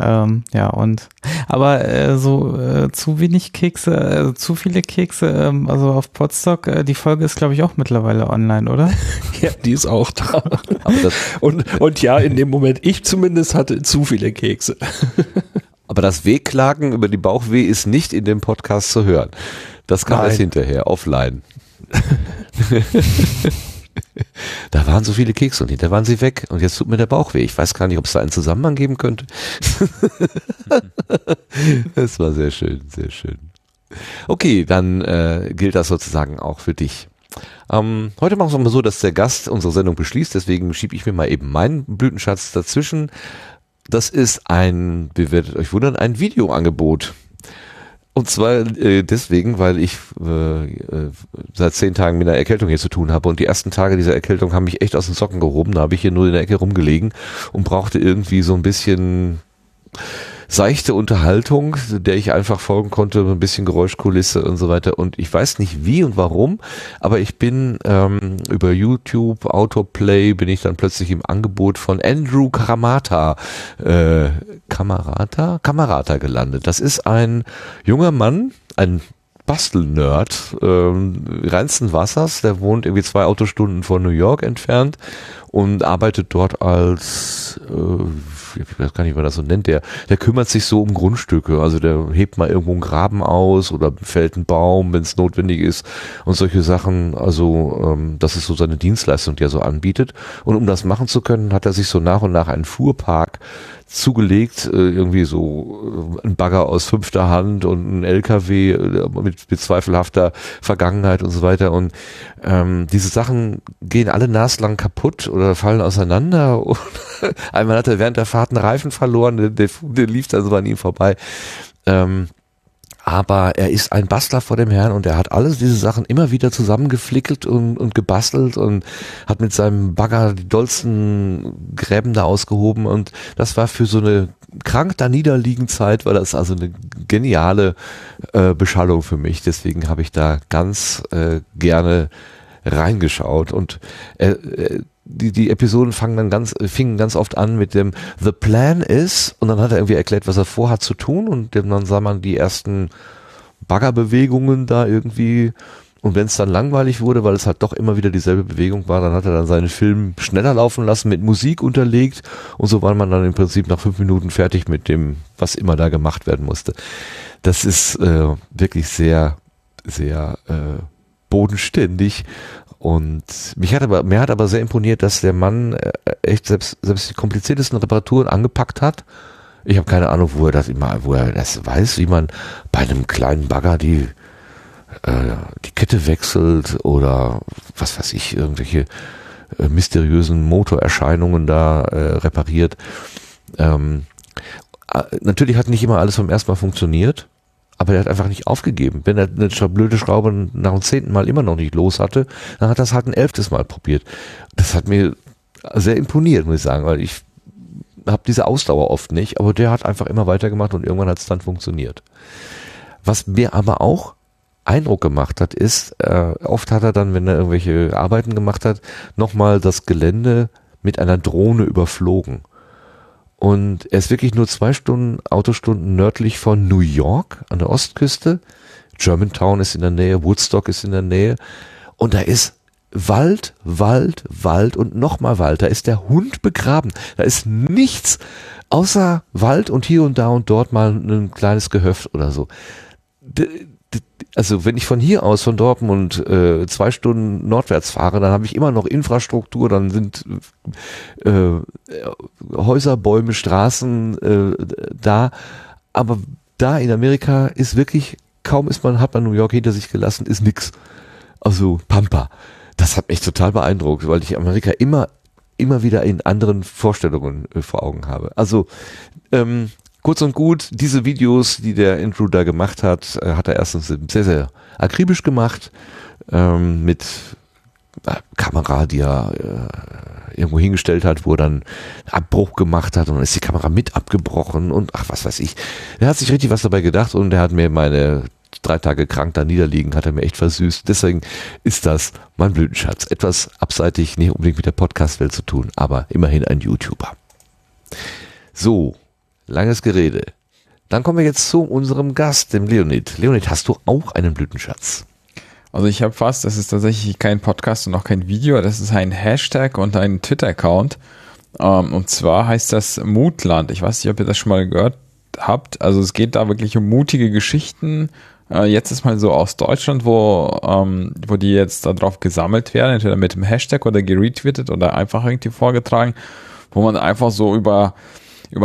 Zu wenig Kekse, zu viele Kekse, also auf Podstock, die Folge ist, glaube ich, auch mittlerweile online, oder? Ja, die ist auch da. Und ja, in dem Moment, ich zumindest hatte zu viele Kekse. Aber das Wehklagen über die Bauchweh ist nicht in dem Podcast zu hören. Das kam erst hinterher, offline. Da waren so viele Kekse und hinterher waren sie weg. Und jetzt tut mir der Bauch weh. Ich weiß gar nicht, ob es da einen Zusammenhang geben könnte. Das war sehr schön, sehr schön. Okay, dann gilt das sozusagen auch für dich. Heute machen wir es mal so, dass der Gast unsere Sendung beschließt. Deswegen schiebe ich mir mal eben meinen Blütenschatz dazwischen. Das ist ein, ihr werdet euch wundern, ein Videoangebot. Und zwar deswegen, weil ich seit 10 Tagen mit einer Erkältung hier zu tun habe, und die ersten Tage dieser Erkältung haben mich echt aus den Socken gehoben. Da habe ich hier nur in der Ecke rumgelegen und brauchte irgendwie so ein bisschen seichte Unterhaltung, der ich einfach folgen konnte, ein bisschen Geräuschkulisse und so weiter. Und ich weiß nicht wie und warum, aber ich bin über YouTube, Autoplay, bin ich dann plötzlich im Angebot von Andrew Camerata gelandet. Das ist ein junger Mann, ein Bastelnerd, reinsten Wassers, der wohnt irgendwie 2 Autostunden von New York entfernt und arbeitet dort als, ich weiß gar nicht, wie man das so nennt, der kümmert sich so um Grundstücke, also der hebt mal irgendwo einen Graben aus oder fällt einen Baum, wenn es notwendig ist und solche Sachen, also das ist so seine Dienstleistung, die er so anbietet, und um das machen zu können, hat er sich so nach und nach einen Fuhrpark zugelegt, irgendwie so ein Bagger aus 5. Hand und ein LKW mit zweifelhafter Vergangenheit und so weiter, und diese Sachen gehen alle naslang kaputt oder fallen auseinander, und einmal hat er während der Fahrt einen Reifen verloren, der lief dann so an ihm vorbei. Aber er ist ein Bastler vor dem Herrn, und er hat alles diese Sachen immer wieder zusammengeflickelt und gebastelt und hat mit seinem Bagger die dollsten Gräben da ausgehoben, und das war für so eine krank da niederliegend Zeit, war das also eine geniale Beschallung für mich. Deswegen habe ich da ganz gerne reingeschaut, und die Episoden fingen ganz oft an mit dem The Plan is, und dann hat er irgendwie erklärt, was er vorhat zu tun, und dann sah man die ersten Baggerbewegungen da irgendwie, und wenn es dann langweilig wurde, weil es halt doch immer wieder dieselbe Bewegung war, dann hat er dann seinen Film schneller laufen lassen, mit Musik unterlegt, und so war man dann im Prinzip nach 5 Minuten fertig mit dem, was immer da gemacht werden musste. Das ist wirklich sehr, sehr bodenständig. Und mir hat aber sehr imponiert, dass der Mann echt selbst die kompliziertesten Reparaturen angepackt hat. Ich habe keine Ahnung, wo er das weiß, wie man bei einem kleinen Bagger die Kette wechselt oder was weiß ich, irgendwelche mysteriösen Motorerscheinungen da repariert. Natürlich hat nicht immer alles vom ersten Mal funktioniert. Aber er hat einfach nicht aufgegeben. Wenn er eine blöde Schraube nach dem 10. Mal immer noch nicht los hatte, dann hat er es halt ein 11. Mal probiert. Das hat mir sehr imponiert, muss ich sagen, weil ich habe diese Ausdauer oft nicht, aber der hat einfach immer weitergemacht und irgendwann hat es dann funktioniert. Was mir aber auch Eindruck gemacht hat, ist, oft hat er dann, wenn er irgendwelche Arbeiten gemacht hat, nochmal das Gelände mit einer Drohne überflogen. Und er ist wirklich nur 2 Stunden, Autostunden nördlich von New York an der Ostküste. Germantown ist in der Nähe, Woodstock ist in der Nähe. Und da ist Wald, Wald, Wald und nochmal Wald. Da ist der Hund begraben. Da ist nichts außer Wald und hier und da und dort mal ein kleines Gehöft oder so. Also wenn ich von hier aus, von Dortmund, 2 Stunden nordwärts fahre, dann habe ich immer noch Infrastruktur, dann sind Häuser, Bäume, Straßen da. Aber da in Amerika ist wirklich, kaum ist man, hat man New York hinter sich gelassen, ist nix. Also Pampa. Das hat mich total beeindruckt, weil ich Amerika immer wieder in anderen Vorstellungen vor Augen habe. Also kurz und gut, diese Videos, die der Andrew da gemacht hat, hat er erstens sehr, sehr akribisch gemacht, mit Kamera, die er irgendwo hingestellt hat, wo er dann einen Abbruch gemacht hat und dann ist die Kamera mit abgebrochen und ach, was weiß ich. Er hat sich richtig was dabei gedacht und er hat mir meine 3 Tage krank da niederliegen, hat er mir echt versüßt. Deswegen ist das mein Blütenschatz. Etwas abseitig, nicht unbedingt mit der Podcast-Welt zu tun, aber immerhin ein YouTuber. So, langes Gerede. Dann kommen wir jetzt zu unserem Gast, dem Leonid. Leonid, hast du auch einen Blütenschatz? Also ich habe fast, das ist tatsächlich kein Podcast und auch kein Video, das ist ein Hashtag und ein Twitter-Account. Und zwar heißt das Mutland. Ich weiß nicht, ob ihr das schon mal gehört habt. Also es geht da wirklich um mutige Geschichten. Jetzt ist mal so aus Deutschland, wo die jetzt darauf gesammelt werden, entweder mit dem Hashtag oder geretweetet oder einfach irgendwie vorgetragen, wo man einfach so über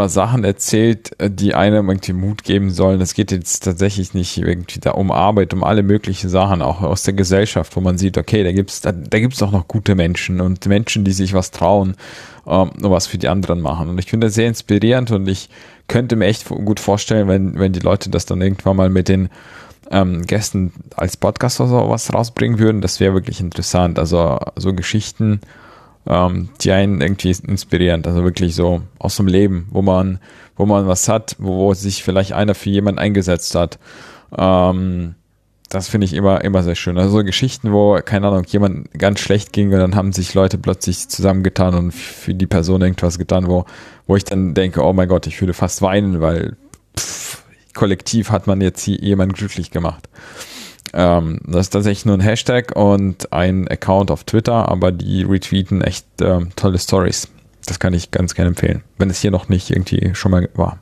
Sachen erzählt, die einem irgendwie Mut geben sollen. Es geht jetzt tatsächlich nicht irgendwie da um Arbeit, um alle möglichen Sachen, auch aus der Gesellschaft, wo man sieht, okay, da gibt's auch noch gute Menschen und Menschen, die sich was trauen, und was für die anderen machen. Und ich finde das sehr inspirierend und ich könnte mir echt gut vorstellen, wenn die Leute das dann irgendwann mal mit den Gästen als Podcast oder sowas rausbringen würden. Das wäre wirklich interessant. Also so Geschichten, die einen irgendwie inspirieren. Also wirklich so aus dem Leben, wo man was hat, wo sich vielleicht einer für jemanden eingesetzt hat. Das finde ich immer sehr schön. Also so Geschichten, wo, keine Ahnung, jemand ganz schlecht ging und dann haben sich Leute plötzlich zusammengetan und für die Person irgendwas getan, wo ich dann denke, oh mein Gott, ich würde fast weinen, weil kollektiv hat man jetzt hier jemanden glücklich gemacht. Das ist tatsächlich nur ein Hashtag und ein Account auf Twitter, aber die retweeten echt tolle Stories. Das kann ich ganz gerne empfehlen, wenn es hier noch nicht irgendwie schon mal war.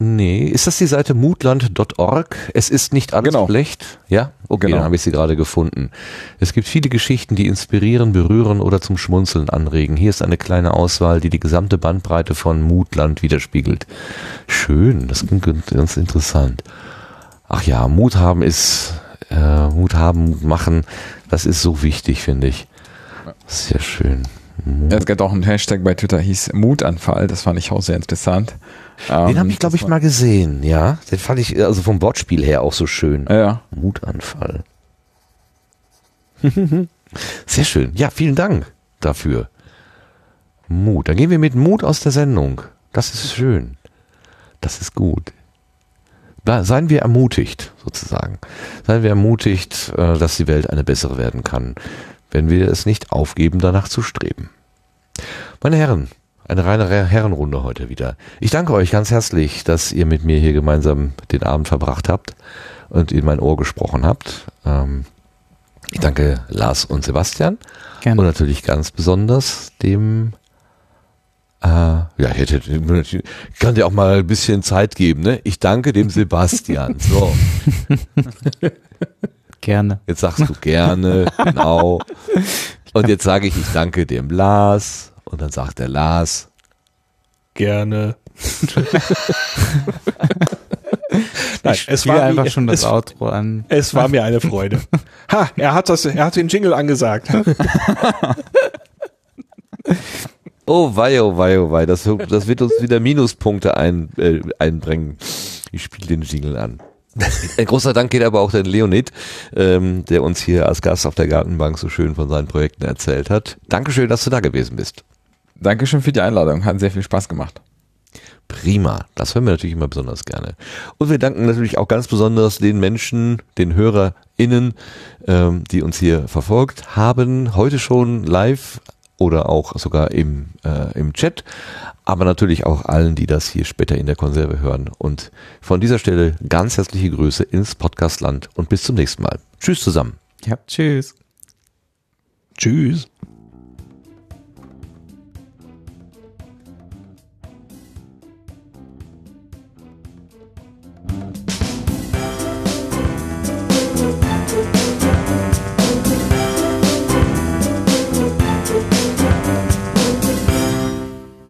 Nee, ist das die Seite mutland.org? Es ist nicht alles schlecht. Ja, okay, genau. Dann habe ich sie gerade gefunden. Es gibt viele Geschichten, die inspirieren, berühren oder zum Schmunzeln anregen. Hier ist eine kleine Auswahl, die gesamte Bandbreite von Mutland widerspiegelt. Schön, das klingt ganz interessant. Ach ja, Mut haben ist, Mut haben, Mut machen, das ist so wichtig, finde ich. Sehr schön. Es gibt auch einen Hashtag bei Twitter, hieß Mutanfall, das fand ich auch sehr interessant. Den habe ich, glaube ich, mal gesehen, ja. Den fand ich also vom Wortspiel her auch so schön. Ja. Mutanfall. Sehr schön. Ja, vielen Dank dafür. Mut. Dann gehen wir mit Mut aus der Sendung. Das ist schön. Das ist gut. Seien wir ermutigt, sozusagen. Seien wir ermutigt, dass die Welt eine bessere werden kann, wenn wir es nicht aufgeben, danach zu streben. Meine Herren, eine reine Herrenrunde heute wieder. Ich danke euch ganz herzlich, dass ihr mit mir hier gemeinsam den Abend verbracht habt und in mein Ohr gesprochen habt. Ich danke Lars und Sebastian. Gerne. Und natürlich ganz besonders dem... ja, ich kann dir auch mal ein bisschen Zeit geben, ne? Ich danke dem Sebastian. So. Gerne. Jetzt sagst du gerne, genau. Und jetzt sage ich danke dem Lars. Und dann sagt der Lars. Gerne. Nein, es war einfach schon das Outro an. Es war mir eine Freude. Ha, er hat den Jingle angesagt. Oh wei, oh wei, oh wei. Das wird uns wieder Minuspunkte einbringen. Ich spiele den Jingle an. Ein großer Dank geht aber auch den Leonid, der uns hier als Gast auf der Gartenbank so schön von seinen Projekten erzählt hat. Dankeschön, dass du da gewesen bist. Dankeschön für die Einladung, hat sehr viel Spaß gemacht. Prima, das hören wir natürlich immer besonders gerne. Und wir danken natürlich auch ganz besonders den Menschen, den HörerInnen, die uns hier verfolgt haben. Heute schon live oder auch sogar im Chat, aber natürlich auch allen, die das hier später in der Konserve hören. Und von dieser Stelle ganz herzliche Grüße ins Podcastland und bis zum nächsten Mal. Tschüss zusammen. Ja, tschüss. Tschüss.